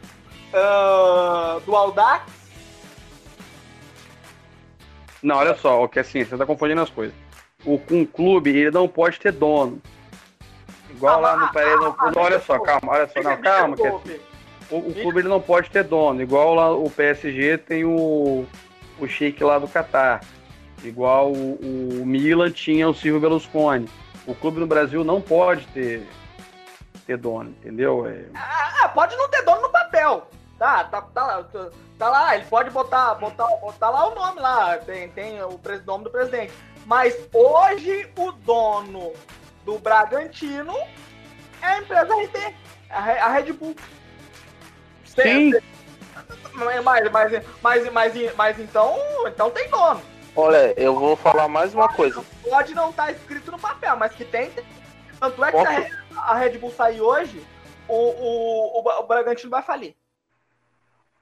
uh, do Audax? Não, olha só, que assim, você tá confundindo as coisas. O, um clube, ele não pode ter dono. Igual ah, lá no Pereira. Ah, ah, olha só, calma, olha só, não, calma. Que assim, o, o clube ele não pode ter dono. Igual lá o P S G tem o, o Sheik lá do Catar. Igual o, o Milan tinha o Silvio Berlusconi. O clube no Brasil não pode ter, ter dono, entendeu? É... Ah, pode não ter dono no papel. Tá, tá, tá, lá, tá lá, ele pode botar, botar, botar lá o nome lá, tem, tem o nome do presidente. Mas hoje o dono do Bragantino é a empresa R T, a Red Bull. Sim. Mas, mas, mas, mas, mas então, então tem dono. Olha, eu vou falar mais uma coisa. Pode não estar escrito no papel, mas que tem. Tanto é que se a Red Bull sair hoje, o, o, o Bragantino vai falir.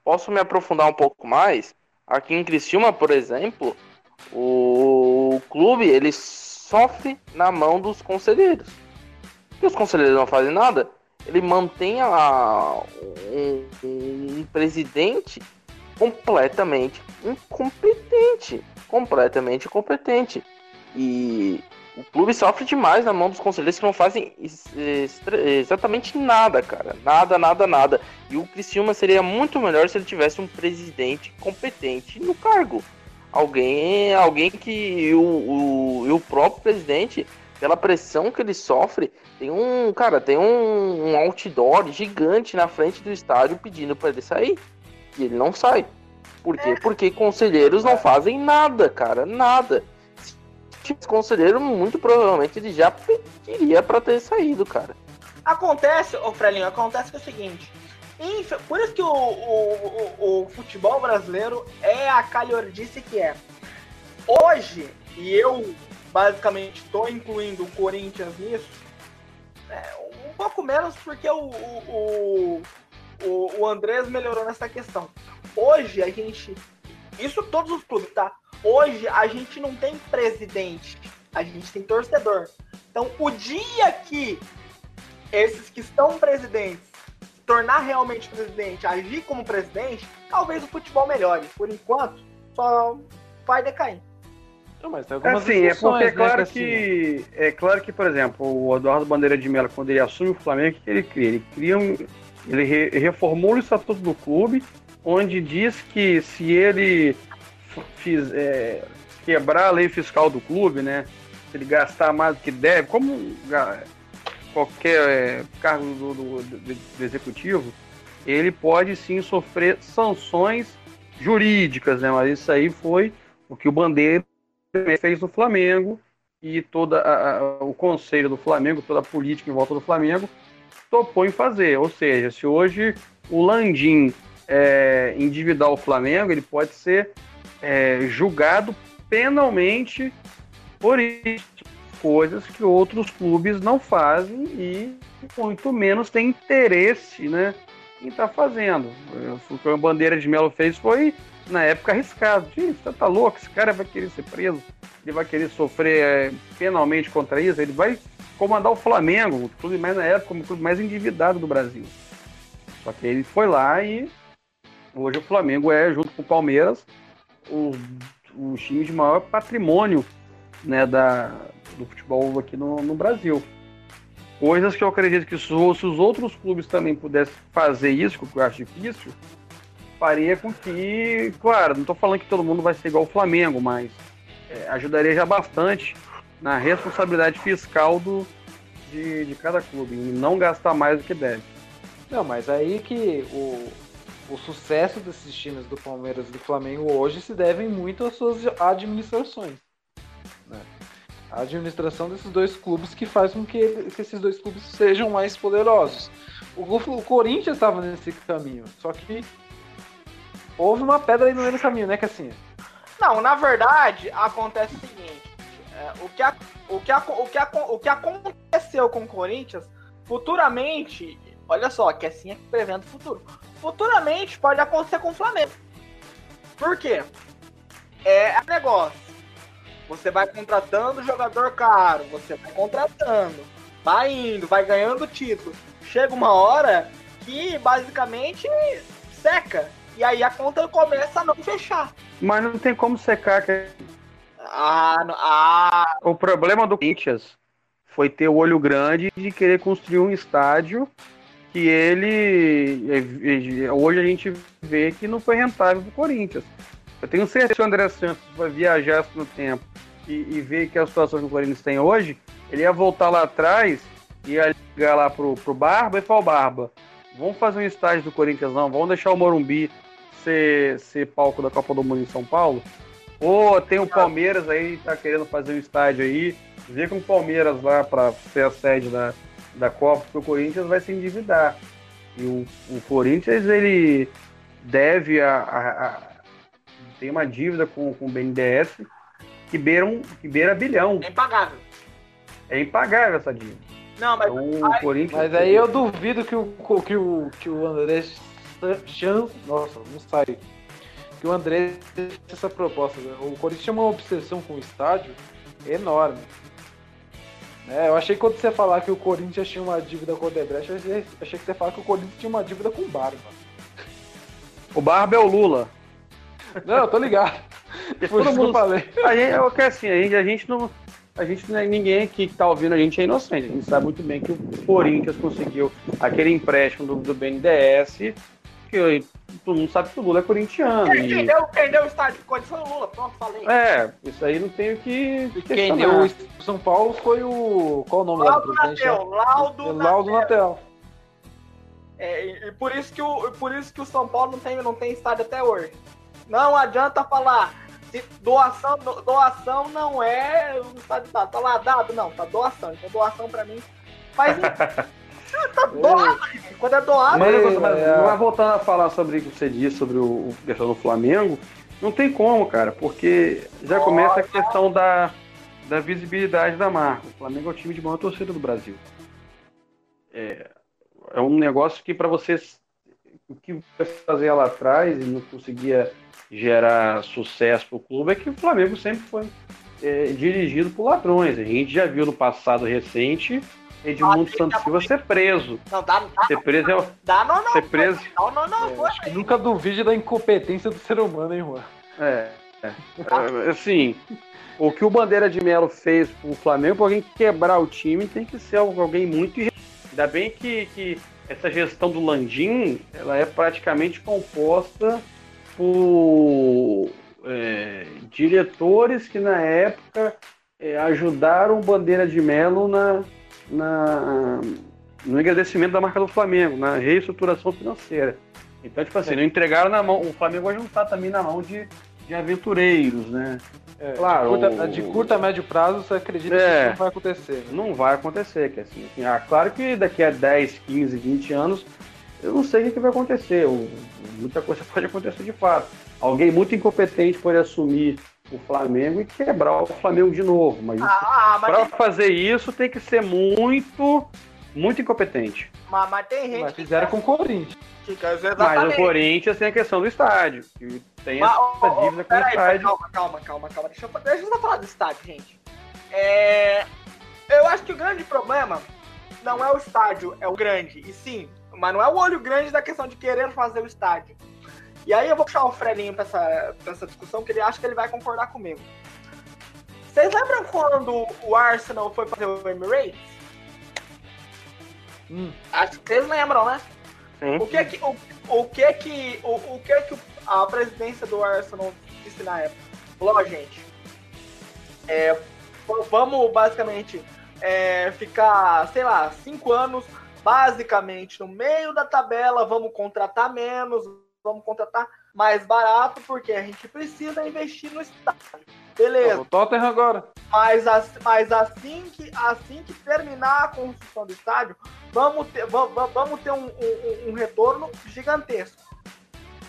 Posso me aprofundar um pouco mais? Aqui em Criciúma, por exemplo, o clube, ele sofre na mão dos conselheiros. E os conselheiros não fazem nada. Ele mantém a, um, um presidente completamente incompetente. Completamente incompetente. E o clube sofre demais na mão dos conselheiros que não fazem exatamente nada, cara. Nada, nada, nada. E o Criciúma seria muito melhor se ele tivesse um presidente competente no cargo. Alguém, alguém que o, o, o próprio presidente, pela pressão que ele sofre, tem um, cara, tem um, um outdoor gigante na frente do estádio pedindo para ele sair. E ele não sai. Por quê? Porque conselheiros não fazem nada, cara, nada. Esse conselheiro, muito provavelmente, ele já pediria para ter saído, cara. Acontece, ô Frelinho, acontece que é o seguinte. Por isso que o, o, o, o futebol brasileiro é a calhordice que é. Hoje, e eu basicamente estou incluindo o Corinthians nisso, é, um pouco menos porque o, o, o, o Andrés melhorou nessa questão. Hoje a gente... Isso todos os clubes, tá? Hoje a gente não tem presidente, a gente tem torcedor. Então o dia que esses que estão presidentes tornar realmente presidente, agir como presidente, talvez o futebol melhore. Por enquanto, só vai decair. Não, mas tem algumas assim, é porque é claro, né, que, assim, é claro que, por exemplo, o Eduardo Bandeira de Mello, quando ele assume o Flamengo, o que ele cria? Ele, cria um, ele re, reformula o estatuto do clube, onde diz que se ele fiz, é, quebrar a lei fiscal do clube, né, se ele gastar mais do que deve, como... qualquer é, cargo do, do, do, do executivo, ele pode sim sofrer sanções jurídicas, né? Mas isso aí foi o que o Bandeira fez no Flamengo e todo o conselho do Flamengo, toda a política em volta do Flamengo topou em fazer. Ou seja, se hoje o Landim é, endividar o Flamengo, ele pode ser é, julgado penalmente por isso. Coisas que outros clubes não fazem e muito menos tem interesse, né, em estar tá fazendo. O que o Bandeira de Mello fez foi, na época, arriscado. Gente, você tá louco? Esse cara vai querer ser preso, ele vai querer sofrer é, penalmente contra isso, ele vai comandar o Flamengo, o clube mais na época, como o clube mais endividado do Brasil. Só que ele foi lá e hoje o Flamengo é, junto com o Palmeiras, o, o time de maior patrimônio, né, da... do futebol aqui no, no Brasil. Coisas que eu acredito que se os outros clubes também pudessem fazer isso, que eu acho difícil, faria com que, claro, não estou falando que todo mundo vai ser igual o Flamengo, mas é, ajudaria já bastante na responsabilidade fiscal do, de, de cada clube, e não gastar mais do que deve. Não, mas aí que o, o sucesso desses times do Palmeiras e do Flamengo hoje se devem muito às suas administrações, né? A administração desses dois clubes que faz com que, que esses dois clubes sejam mais poderosos. O, o Corinthians estava nesse caminho, só que houve uma pedra aí no meio do caminho, né, Cassinha? Não, na verdade, acontece o seguinte. É, o, que a, o, que a, o, que a, o que aconteceu com o Corinthians, futuramente, olha só, Cassinha que prevendo o futuro, futuramente pode acontecer com o Flamengo. Por quê? é negócio. Você vai contratando jogador caro, você vai contratando, vai indo, vai ganhando título. Chega uma hora que basicamente seca. E aí a conta começa a não fechar. Mas não tem como secar. Que... Ah, não, ah. O problema do Corinthians foi ter o olho grande de querer construir um estádio que ele... Hoje a gente vê que não foi rentável pro Corinthians. Eu tenho certeza que o André Santos vai viajar no tempo e, e ver que a situação que o Corinthians tem hoje, ele ia voltar lá atrás e ia ligar lá pro, pro Barba e falar: Barba, vamos fazer um estádio do Corinthians não, vamos deixar o Morumbi ser, ser palco da Copa do Mundo em São Paulo. Ou oh, tem o Palmeiras aí, tá querendo fazer um estádio aí, vê com o Palmeiras lá pra ser a sede da, da Copa, porque o Corinthians vai se endividar. E o, o Corinthians, ele deve a, a, a tem uma dívida com, com o B N D E S que beira, um, que beira bilhão. É impagável. É impagável essa dívida. Não, mas, então, aí, Corinthians... mas aí eu duvido que o, que o, que o André Santos... Nossa, não sai. Que o André fez essa proposta. O Corinthians tinha uma obsessão com o estádio enorme. É, eu achei que quando você falar que o Corinthians tinha uma dívida com o Odebrecht, eu achei, achei que você falar que o Corinthians tinha uma dívida com o Barba. O Barba é o Lula. Não, eu tô ligado. Por isso que eu falei. A gente, eu, assim, a gente, a gente não... A gente, ninguém aqui que tá ouvindo a gente é inocente. A gente sabe muito bem que o Corinthians conseguiu aquele empréstimo do, do B N D E S, que todo mundo sabe que o Lula é corintiano. Quem, e... quem, deu, quem deu o estádio foi o Lula, pronto, falei. É, isso aí não tem o que... Quem deu o São Paulo foi o... Qual o nome lá do presidente? Laudo Natel. Laudo Natel. É, e por isso que o, por isso que o São Paulo não tem, não tem estádio até hoje. Não adianta falar... Doação, do, doação não é... Tá, tá, tá lá dado? Não, tá doação. Então doação pra mim faz... Tá doado, gente. Quando é doado... Mas, é, mas, é. mas voltando a falar sobre o que você disse, sobre o questão do Flamengo, não tem como, cara, porque já Nossa. começa a questão da, da visibilidade da marca. O Flamengo é o time de maior torcida do Brasil. É, é um negócio que pra vocês... O que você fazia lá atrás e não conseguia... gerar sucesso para o clube, é que o Flamengo sempre foi é, dirigido por ladrões. A gente já viu no passado recente Edmundo ah, Santos tá Silva ser preso. Não, dá, dá, ser preso não, é... dá, não, não, ser preso... não, não, não, não, é, nunca duvide da incompetência do ser humano, hein, Juan? É, é. Assim, o que o Bandeira de Melo fez pro Flamengo, para alguém quebrar o time, tem que ser alguém muito... Ainda bem que, que essa gestão do Landim, ela é praticamente composta... por é, diretores que na época é, ajudaram o Bandeira de Melo na, na, no engrandecimento da marca do Flamengo, na reestruturação financeira. Então, tipo assim, é. não entregaram na mão, o Flamengo vai juntar também na mão de, de aventureiros, né? É, claro, de, curta, o, de curto a médio prazo, você acredita é, que isso não vai acontecer. Né? Não vai acontecer, que assim, assim, ah, claro que daqui a dez, quinze, vinte anos, eu não sei o que vai acontecer, muita coisa pode acontecer de fato. Alguém muito incompetente pode assumir o Flamengo e quebrar o Flamengo de novo, mas, ah, mas para tem... fazer isso tem que ser muito, muito incompetente. Mas, mas tem gente mas fizeram que... com o Corinthians. Que... Mas o Corinthians tem a questão do estádio, que tem mas, essa oh, dívida oh, com o estádio. Calma, calma, calma, calma, deixa eu, deixa eu só falar do estádio, gente. É... Eu acho que o grande problema não é o estádio, é o grande, e sim... Mas não é o olho grande da questão de querer fazer o estádio. E aí eu vou puxar o Frelinho pra essa, pra essa discussão, que ele acha que ele vai concordar comigo. Vocês lembram quando o Arsenal foi fazer o Emirates? Hum. Acho que vocês lembram, né? Sim. O que que, o, o que, que, o, o que, que a presidência do Arsenal disse na época? Falou, ó, gente, é, vamos basicamente é, ficar, sei lá, cinco anos... basicamente no meio da tabela, vamos contratar menos, vamos contratar mais barato, porque a gente precisa investir no estádio. Beleza. O Tottenham agora. Mas, mas assim, que, assim que terminar a construção do estádio, vamos ter, vamos, vamos ter um, um, um retorno gigantesco.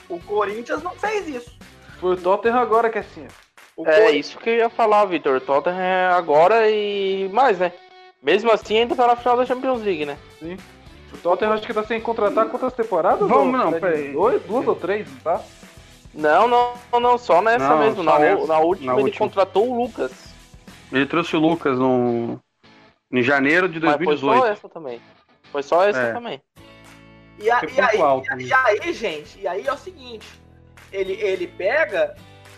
O Corinthians não fez isso. Foi o Tottenham agora que é assim. O é Corinthians... isso que eu ia falar, Vitor. O Tottenham é agora e mais, né? Mesmo assim, ainda tá na final da Champions League, né? Sim. O Tottenham acho que tá sem contratar quantas temporadas? Vamos, não, peraí. Duas ou três, tá? Não, não, não, só nessa não, mesmo. Só na, nessa. na última na ele última. contratou o Lucas. Ele trouxe o Lucas no, em janeiro de dois mil e dezoito. Mas foi só essa também. Foi só essa é. também. E, a, e, aí, alto, e, a, e aí, gente, e aí é o seguinte. Ele, ele pega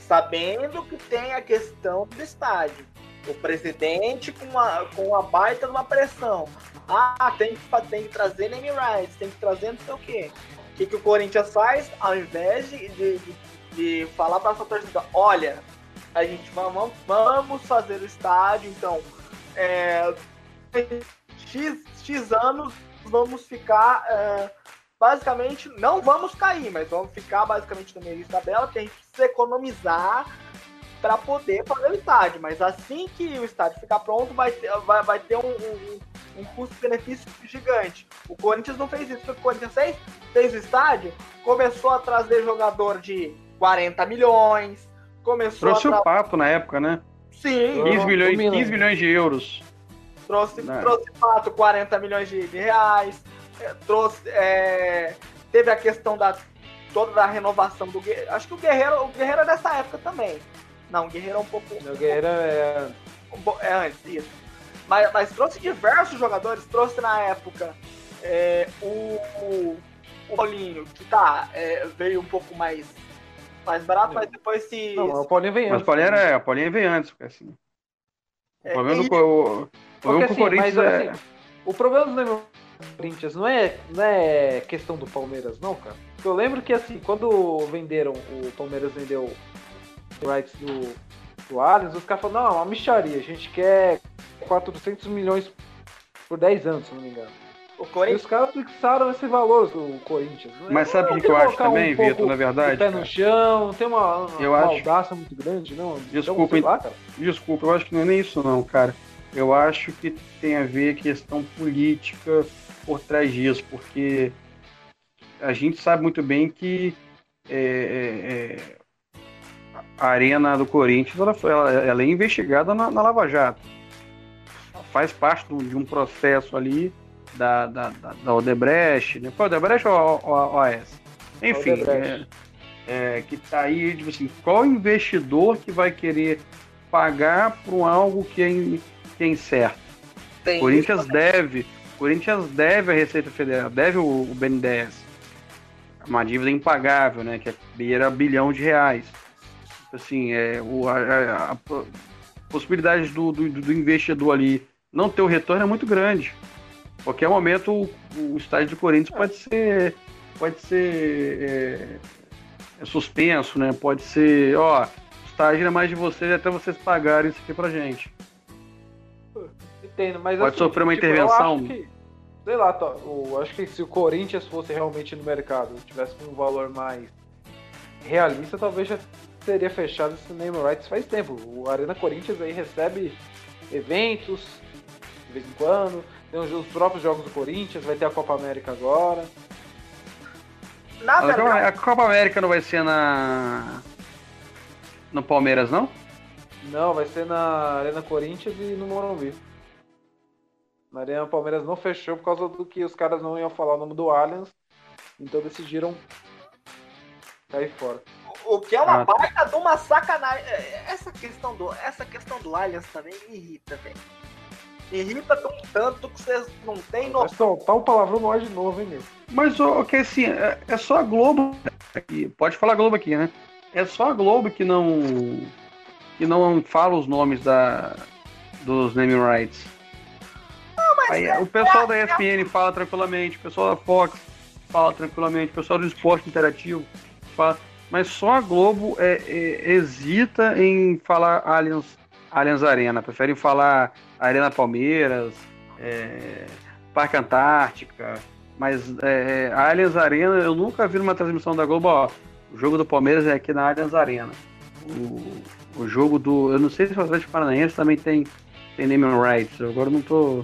sabendo que tem a questão do estádio. O presidente com uma, com uma baita de uma pressão. Ah, tem que, tem que trazer name rights, tem que trazer não sei o quê. O que, que o Corinthians faz? Ao invés de, de, de falar para essa torcida, olha, a gente vamos, vamos fazer o estádio, então, é, X, X anos vamos ficar, é, basicamente, não vamos cair, mas vamos ficar basicamente no meio da tabela, tem que se economizar para poder fazer o estádio. Mas assim que o estádio ficar pronto, vai ter, vai, vai ter um, um um custo-benefício gigante. O Corinthians não fez isso. O que o Corinthians fez? Fez o estádio, começou a trazer jogador de quarenta milhões, começou trouxe a... Trouxe o Pato na época, né? Sim. quinze milhões, quinze milhões de euros. Trouxe o trouxe Pato, quarenta milhões de, de reais. Trouxe... É... Teve a questão da... Toda da renovação do Guerreiro. Acho que o Guerreiro, o Guerreiro é dessa época também. Não, o Guerreiro é um pouco... O Guerreiro é... É antes, isso. Mas, mas trouxe diversos jogadores, trouxe na época é, o, o, o Paulinho, que tá, é, veio um pouco mais, mais barato, mas depois se... Não, o Paulinho veio antes. Mas o Paulinho, era, o Paulinho veio antes, assim. O problema do Corinthians é... Assim, o problema do Corinthians não é, não é questão do Palmeiras, não, cara. Porque eu lembro que, assim, quando venderam, o Palmeiras vendeu o rights do, do Allianz, os caras falaram, não, é uma micharia, a gente quer... quatrocentos milhões por dez anos, se não me engano. O Corinthians... E os caras fixaram esse valor do Corinthians. Mas sabe o que, que eu acho também, um Vitor, na verdade? Pé no chão, tem uma, uma maldaça acho... muito grande, não? Desculpa, então, lá, cara. Desculpa, eu acho que não é nem isso não, cara. Eu acho que tem a ver questão política por trás disso, porque a gente sabe muito bem que é, é, a arena do Corinthians ela, ela, ela é investigada na, na Lava Jato. Faz parte de um processo ali da, da, da, da Odebrecht, né? Foi Odebrecht ou a O A S? Enfim, Odebrecht. É, é, que tá aí, tipo assim, qual investidor que vai querer pagar por algo que é, in, que é incerto? Tem Corinthians isso, deve, Corinthians deve a Receita Federal, deve o, o B N D E S, uma dívida impagável, né? Que é beira bilhão de reais. Assim, é, o, a, a, a possibilidade do, do, do investidor ali não ter o retorno é muito grande. A qualquer momento o, o estádio do Corinthians pode ser pode ser é, é suspenso, né? Pode ser, ó, o estádio é mais de vocês até vocês pagarem isso aqui pra gente. Entendo, mas pode assim, sofrer uma tipo, intervenção. Eu acho que, sei lá, eu acho que se o Corinthians fosse realmente no mercado, tivesse um valor mais realista, talvez já teria fechado esse name rights faz tempo. O Arena Corinthians aí recebe eventos de vez em quando, tem os próprios jogos do Corinthians, vai ter a Copa América agora. Na verdade... A Copa América não vai ser na... no Palmeiras, não? Não, vai ser na Arena Corinthians e no Morumbi. Na Arena Palmeiras não fechou por causa do que os caras não iam falar o nome do Allianz, então decidiram sair fora. O que é uma ah, baita de uma sacanagem. Essa questão do, essa questão do Allianz também me irrita, velho. Me irrita tão tanto que vocês não têm noção. Tá um palavrão no ar de novo, hein, meu? Mas, ó, que assim, é, é só a Globo aqui. Pode falar Globo aqui, né? É só a Globo que não que não fala os nomes da, dos naming rights. Não, mas aí, é, o pessoal é, da E S P N é... fala tranquilamente, o pessoal da Fox fala tranquilamente, o pessoal do Esporte Interativo fala... Mas só a Globo é, é, hesita em falar Allianz, Allianz Arena. Preferem falar Arena Palmeiras, é, Parque Antártica. Mas é, a Allianz Arena, eu nunca vi numa transmissão da Globo, ó, o jogo do Palmeiras é aqui na Allianz Arena. O, o jogo do... Eu não sei se o Atlético Paranaense também tem, tem name and rights. Agora eu não tô...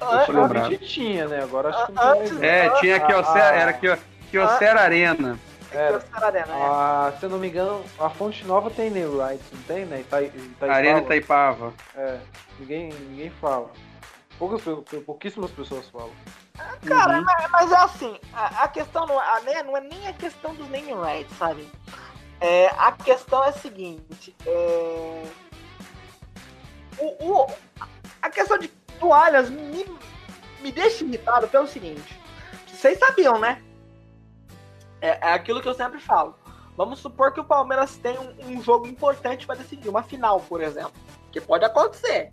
Não tô lembrado. Antes tinha, né? Agora acho que não tem. É, tinha aqui, ó, era aqui, ó, aqui, ó, Serra Arena. É, a, se eu não me engano, a Fonte Nova tem name rights, não tem, né? Ita, Itaipava. Arena Itaipava. É, ninguém, ninguém fala. Poucas, pouquíssimas pessoas falam. Ah, cara, uhum. mas, mas é assim, a, a questão não, a, né, não é nem a questão dos name rights, sabe? É, a questão é a seguinte, é, o, o, a questão de toalhas me, me deixa irritado pelo seguinte, vocês sabiam, né? É, é aquilo que eu sempre falo. Vamos supor que o Palmeiras tem um, um jogo importante para decidir, uma final, por exemplo, que pode acontecer.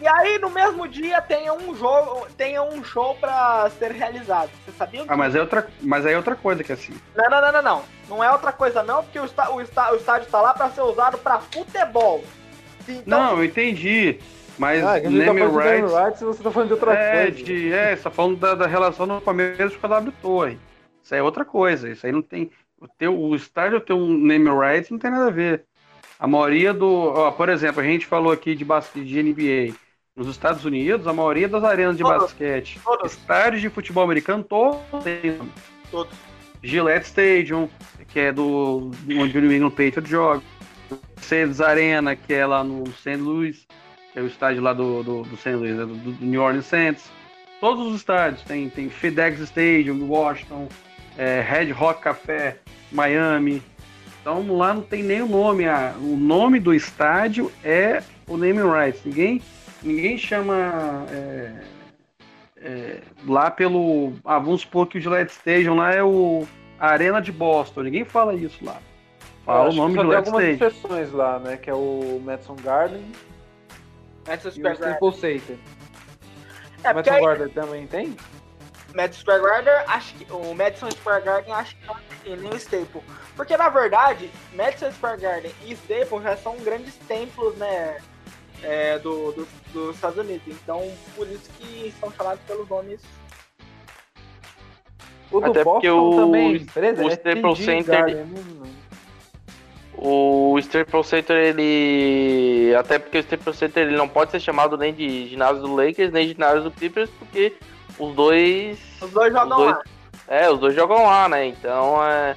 E aí, no mesmo dia, tenha um jogo, tenha um show pra ser realizado. Você sabia? Ah, mas, é outra, mas aí é outra coisa que é assim. Não, não, não, não, não. Não é outra coisa não, porque o, está, o, está, o estádio tá lá pra ser usado pra futebol. Então, não, eu entendi. Mas ah, name tá rights... rights... Você tá falando de outra é, coisa. De, é, você tá falando da, da relação do Palmeiras com a W Torre. Isso aí é outra coisa. Isso aí não tem... O, teu, o estádio ter um name rights não tem nada a ver. A maioria do... Ó, por exemplo, a gente falou aqui de, basquete, de N B A. Nos Estados Unidos, a maioria das arenas de todos, basquete, todos. Estádios de futebol americano, todos têm. Todos. Gillette Stadium, que é do onde o New England Patriots joga. Mercedes Arena, que é lá no Saint Louis, que é o estádio lá do, do, do Saint Louis, do, do New Orleans Saints. Todos os estádios, tem, tem FedEx Stadium, Washington, é, Red Rock Café, Miami. Então lá não tem nem o nome. Ah, o nome do estádio é o naming rights. Ninguém... Ninguém chama é, é, lá pelo... Ah, vamos supor que o Gillette Stadium lá é o Arena de Boston. Ninguém fala isso lá. Fala o nome do Gillette Stadium. Tem algumas exceções lá, né? Que é o Madison Garden. Madison Square Garden. E o Staples Center. É, o Madison Garden também tem? Madison Square Garden, acho que... O Madison Square Garden acho que não tem nem o Staples. Porque, na verdade, Madison Square Garden e Staples já são grandes templos, né? É, do, do, dos Estados Unidos. Então, por isso que são chamados pelos nomes. O do Até Boston porque o, também, o, o Staples Center... Ele, o Staples Center, ele... Até porque o Staples Center ele não pode ser chamado nem de ginásio do Lakers, nem de ginásio do Clippers, porque os dois... Os dois jogam os dois, lá. É, os dois jogam lá, né? Então, é,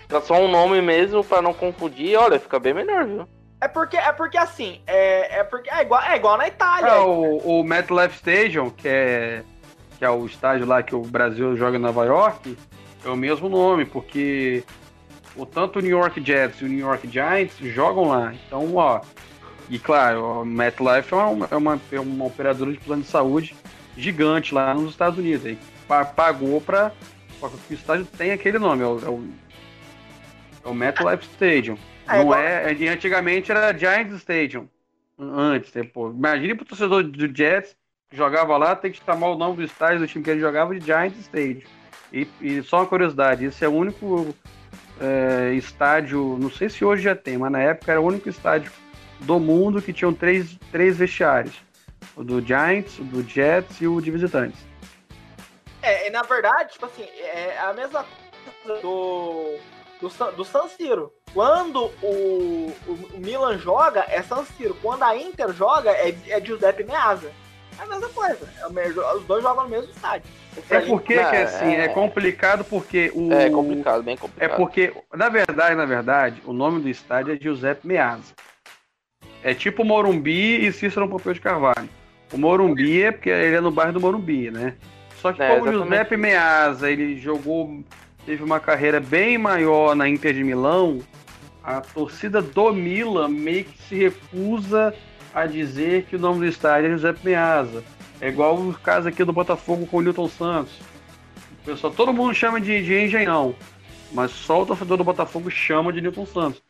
fica só um nome mesmo pra não confundir. Olha, fica bem melhor, viu? É porque, é porque assim, é, é, porque é, igual, é igual na Itália. É, o, o MetLife Stadium, que é, que é o estádio lá que o Brasil joga em Nova York, é o mesmo nome, porque o, tanto o New York Jets e o New York Giants jogam lá. Então, ó, e claro, o MetLife é uma, é uma, é uma operadora de plano de saúde gigante lá nos Estados Unidos. Aí pagou para que o estádio tenha aquele nome, é o, é o, é o MetLife Stadium. Não é, é, antigamente era Giants Stadium. Antes, pô. Imagina pro torcedor do Jets que jogava lá, tem que chamar o nome do estádio do time que ele jogava de Giants Stadium. E, e só uma curiosidade, esse é o único é, estádio, não sei se hoje já tem, mas na época era o único estádio do mundo que tinham três, três vestiários. O do Giants, o do Jets e o de visitantes. É, na verdade, tipo assim, é a mesma coisa do... Do San, do San Siro. Quando o, o Milan joga, é San Siro. Quando a Inter joga, é, é Giuseppe Meazza. É a mesma coisa. É o mesmo, os dois jogam no mesmo estádio. É porque que é assim, é complicado porque... o É complicado, bem complicado. É porque, na verdade, na verdade, o nome do estádio é Giuseppe Meazza. É tipo Morumbi e Cícero Pompeu de Carvalho. O Morumbi é porque ele é no bairro do Morumbi, né? Só que é, como o Giuseppe Meazza, ele jogou... teve uma carreira bem maior na Inter de Milão, a torcida do Milan meio que se recusa a dizer que o nome do estádio é Giuseppe Meazza. É igual o caso aqui do Botafogo com o Nilton Santos. O pessoal, todo mundo chama de, de Engenhão, mas só o torcedor do Botafogo chama de Nilton Santos.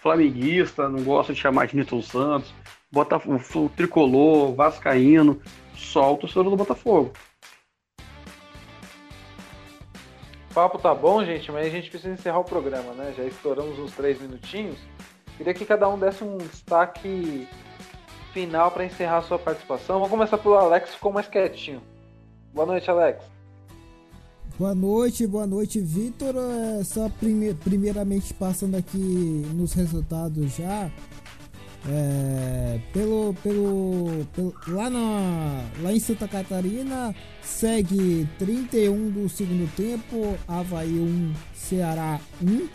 Flamenguista não gosta de chamar de Nilton Santos, Botafogo, o tricolor, vascaíno, só o torcedor do Botafogo. O papo tá bom, gente, mas a gente precisa encerrar o programa, né? Já estouramos uns três minutinhos. Queria que cada um desse um destaque final para encerrar a sua participação. Vamos começar pelo Alex, ficou mais quietinho. Boa noite, Alex. Boa noite, boa noite, Vitor. É só prime- primeiramente passando aqui nos resultados já. É, pelo, pelo, pelo lá, na, lá em Santa Catarina segue trinta e um do segundo tempo, Avaí um, Ceará um,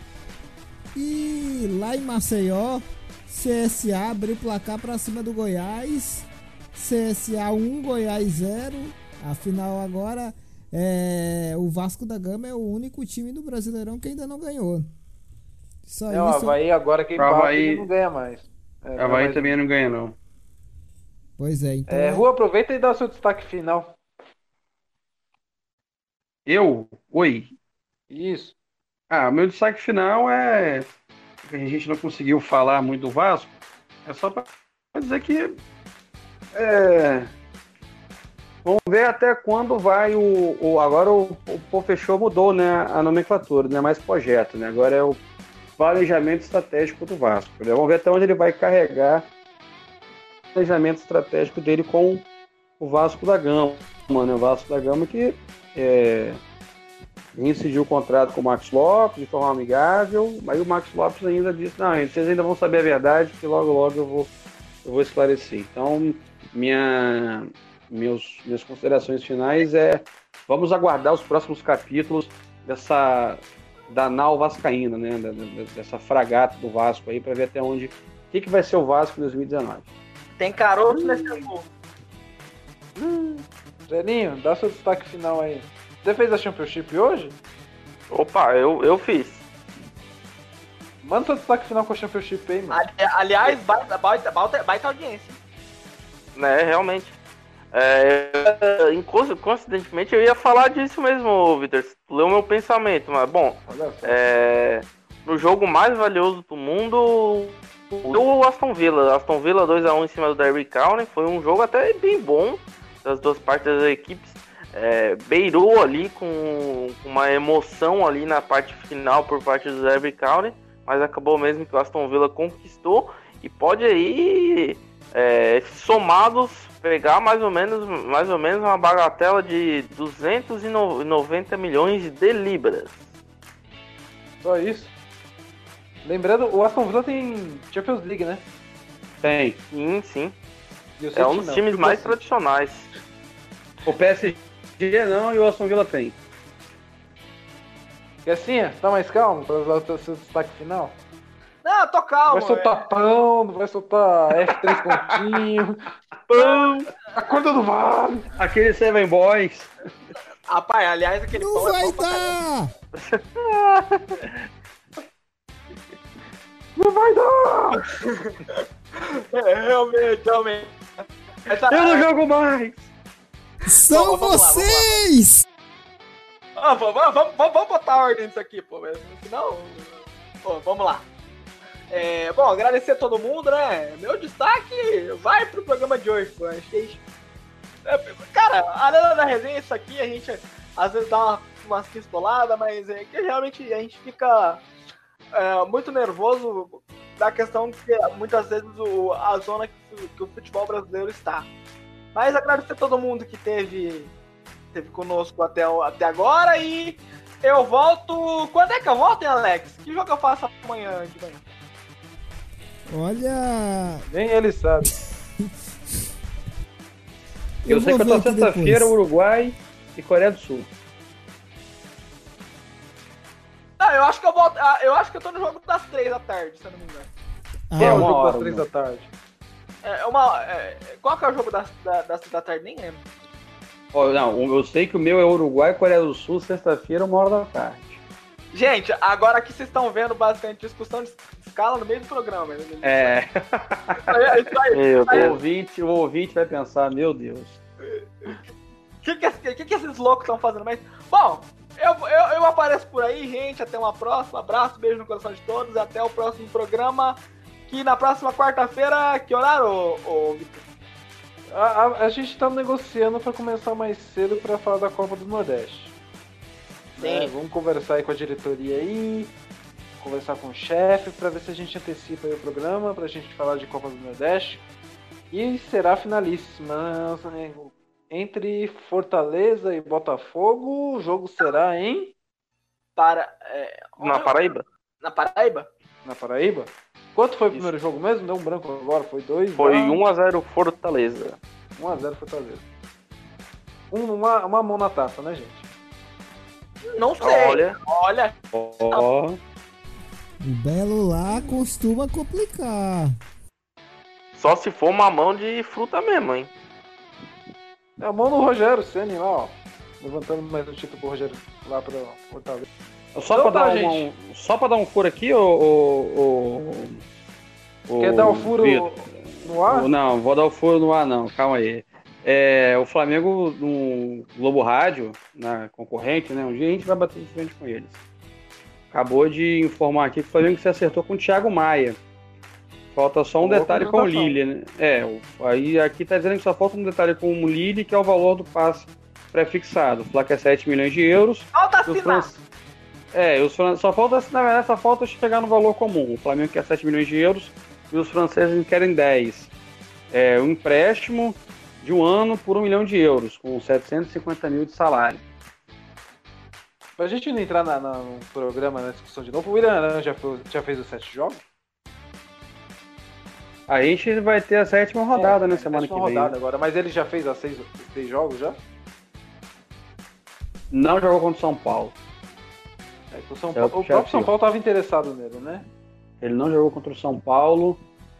e lá em Maceió C S A abriu o placar para cima do Goiás, C S A um, Goiás zero. Afinal agora é, o Vasco da Gama é o único time do Brasileirão que ainda não ganhou. Isso aí, não, isso... Havaí agora quem paga Havaí... não ganha mais. É, Havaí Havaí também não ganha, não. Pois é, então. É, Rua, aproveita e dá seu destaque final. Eu? Oi. Isso. Ah, meu destaque final é. A gente não conseguiu falar muito do Vasco. É só para dizer que. É... Vamos ver até quando vai o. o agora o, o Pofechô mudou, né, a nomenclatura, não é mais projeto, né? Agora é o planejamento estratégico do Vasco. Né? Vamos ver até onde ele vai carregar o planejamento estratégico dele com o Vasco da Gama, mano. O Vasco da Gama que. É, incidiu o contrato com o Max Lopes de forma amigável, mas o Max Lopes ainda disse, não, vocês ainda vão saber a verdade, que logo logo eu vou, eu vou esclarecer. Então, minha, meus, minhas considerações finais é, vamos aguardar os próximos capítulos dessa da nau vascaína, né, dessa fragata do Vasco aí, para ver até onde, o que, que vai ser o Vasco em dois mil e dezenove. Tem caroço nesse amor. Hum. Zelinho, dá seu destaque final aí. Você fez a Championship hoje? Opa, eu, eu fiz. Manda seu destaque final com a Championship aí, mano. Ali, aliás, baita, baita, baita audiência. Né, realmente. É, coincidentemente, eu ia falar disso mesmo, Vitor. Leu meu pensamento, mas bom. É, no jogo mais valioso do mundo, o Aston Villa. Aston Villa dois a um em cima do Derby County. Foi um jogo até bem bom. Das duas partes das equipes, é, beirou ali com uma emoção ali na parte final por parte do Derby County, mas acabou mesmo que o Aston Villa conquistou e pode aí, é, somados, pegar mais ou menos, mais ou menos uma bagatela de duzentos e noventa milhões de libras. Só isso. Lembrando, o Aston Villa tem Champions League, né? Tem. Sim, sim. É um dos não. times mais tradicionais. O P S G não e o Aston Villa tem. E assim, tá mais calmo para usar o seu destaque final? Não, tô calmo. Vai soltar é. pão, vai soltar F três pontinho. Pão! A conta do Vale! Aquele Seven Boys. Rapaz, aliás, aquele não pão vai é dar! Não vai dar! É, realmente, realmente. Essa... Eu não jogo mais! São pô, vamos vocês! Lá, vamos, lá. Ah, vamos, vamos, vamos botar ordem nisso aqui, pô. Não, pô, vamos lá. É, bom, agradecer a todo mundo, né? Meu destaque vai pro programa de hoje, pô. Gente... Cara, a lenda da resenha, isso aqui, a gente às vezes dá uma, umas pistoladas, mas é que realmente a gente fica é, muito nervoso da questão que muitas vezes o, a zona que, que o futebol brasileiro está. Mas agradecer a todo mundo que teve, teve conosco até, até agora e eu volto... Quando é que eu volto, hein, Alex? Que jogo eu faço amanhã de manhã? Olha... Nem ele sabe. eu, eu sei que eu tô sexta-feira, Uruguai e Coreia do Sul. Ah, eu acho que eu volto. Eu acho que eu tô no jogo das três da tarde, se eu não me engano. Ah, é o jogo hora, das três mano. da tarde. É uma, é, qual que é o jogo das três da, da tarde? Nem lembro. Oh, não, eu sei que o meu é Uruguai, Coreia do Sul, sexta-feira, uma hora da tarde. Gente, agora aqui vocês estão vendo bastante discussão de escala no meio do programa. Né? É. é isso aí, meu, aí. O, ouvinte, o ouvinte vai pensar, meu Deus. O que, que, que, que esses loucos estão fazendo? Mas, bom... Eu, eu, eu apareço por aí, gente. Até uma próxima. Abraço, beijo no coração de todos. Até o próximo programa. Que na próxima quarta-feira, que horário, ô Vitor? A, a, a gente tá negociando pra começar mais cedo pra falar da Copa do Nordeste. Sim. É, vamos conversar aí com a diretoria aí. Conversar com o chefe pra ver se a gente antecipa aí o programa pra gente falar de Copa do Nordeste. E será finalíssima, né? Entre Fortaleza e Botafogo, o jogo será em... Para... É, na Paraíba? Na Paraíba? Na Paraíba? Quanto foi o primeiro jogo mesmo? Deu um branco agora, foi dois? Foi um a zero Fortaleza. um a zero Fortaleza. Uma, uma mão na taça, né, gente? Não sei. Olha. Olha. Oh. O Belo lá costuma complicar. Só se for uma mão de fruta mesmo, hein? É a mão do Rogério Ceni lá, ó. Levantando mais um título pro Rogério lá pra Fortaleza. Só então, para tá, dar, um, dar um furo aqui, ô... Quer dar um furo Vitor? No ar? Não, vou dar o um furo no ar não, calma aí. É, o Flamengo, no Globo Rádio, na concorrente, né? Um dia a gente vai bater de frente com eles. Acabou de informar aqui que o Flamengo se acertou com o Thiago Maia. Falta só um Boa detalhe com o Lille, né? É, aí aqui tá dizendo que só falta um detalhe com o Lille, que é o valor do passe pré-fixado. O placa é sete milhões de euros. Falta assinar! Franc... É, os fran... só falta assinar, na verdade, só falta chegar no valor comum. O Flamengo quer sete milhões de euros e os franceses querem dez. É, um empréstimo de um ano por um milhão de euros, com setecentos e cinquenta mil de salário. Pra gente não entrar na, na, no programa, na discussão de novo, o William Arana já, já fez os sete jogos? A gente vai ter a sétima rodada, é, né, semana que vem. Rodada agora, mas ele já fez as seis, seis jogos já? Não jogou contra o São Paulo. É, o, São é, Paulo, o próprio São Paulo estava interessado nele, né? Ele não jogou contra o São Paulo,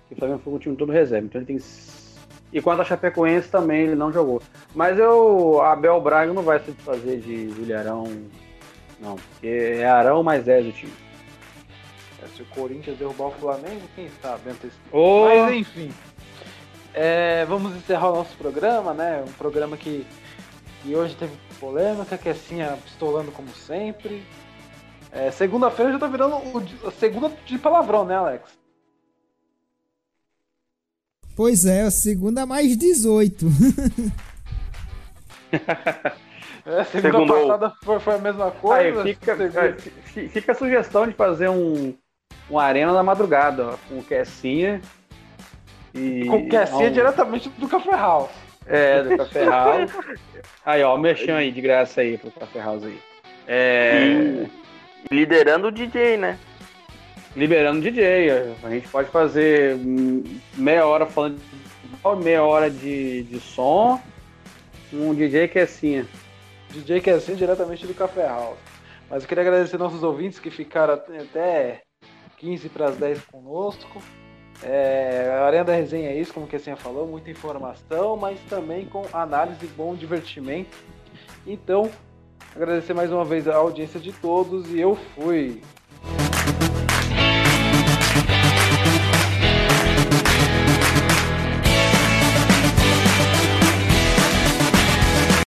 que o Flamengo foi com o time todo reserva. Então ele tem... E quanto a Chapecoense também, ele não jogou. Mas eu, Abel Braga não vai se desfazer de Júlio Arão, não. Porque é Arão mais dez do time. Se o Corinthians derrubar o Flamengo, quem sabe? Oh. Mas enfim, é, vamos encerrar o nosso programa, né? Um programa que, que hoje teve polêmica, que assim, pistolando como sempre. É, segunda-feira já tá virando o, a segunda de palavrão, né, Alex? Pois é, a segunda mais dezoito. É, segunda Segundou. Passada foi, foi a mesma coisa. Aí, fica, aí, fica a sugestão de fazer um Uma arena da madrugada, ó, com Kessinha e... Com Kessinha um... diretamente do Café House. É, do Café House. Aí, ó, o merchan aí, de graça aí, pro Café House aí. É... E liderando o D J, né? Liberando o D J, ó. A gente pode fazer meia hora falando de... meia hora de, de som com o D J Kessinha. D J Kessinha diretamente do Café House. Mas eu queria agradecer nossos ouvintes que ficaram até... quinze para as dez conosco. É, a Arena da Resenha é isso, como que a Senha falou, muita informação, mas também com análise, bom divertimento. Então, agradecer mais uma vez a audiência de todos e eu fui.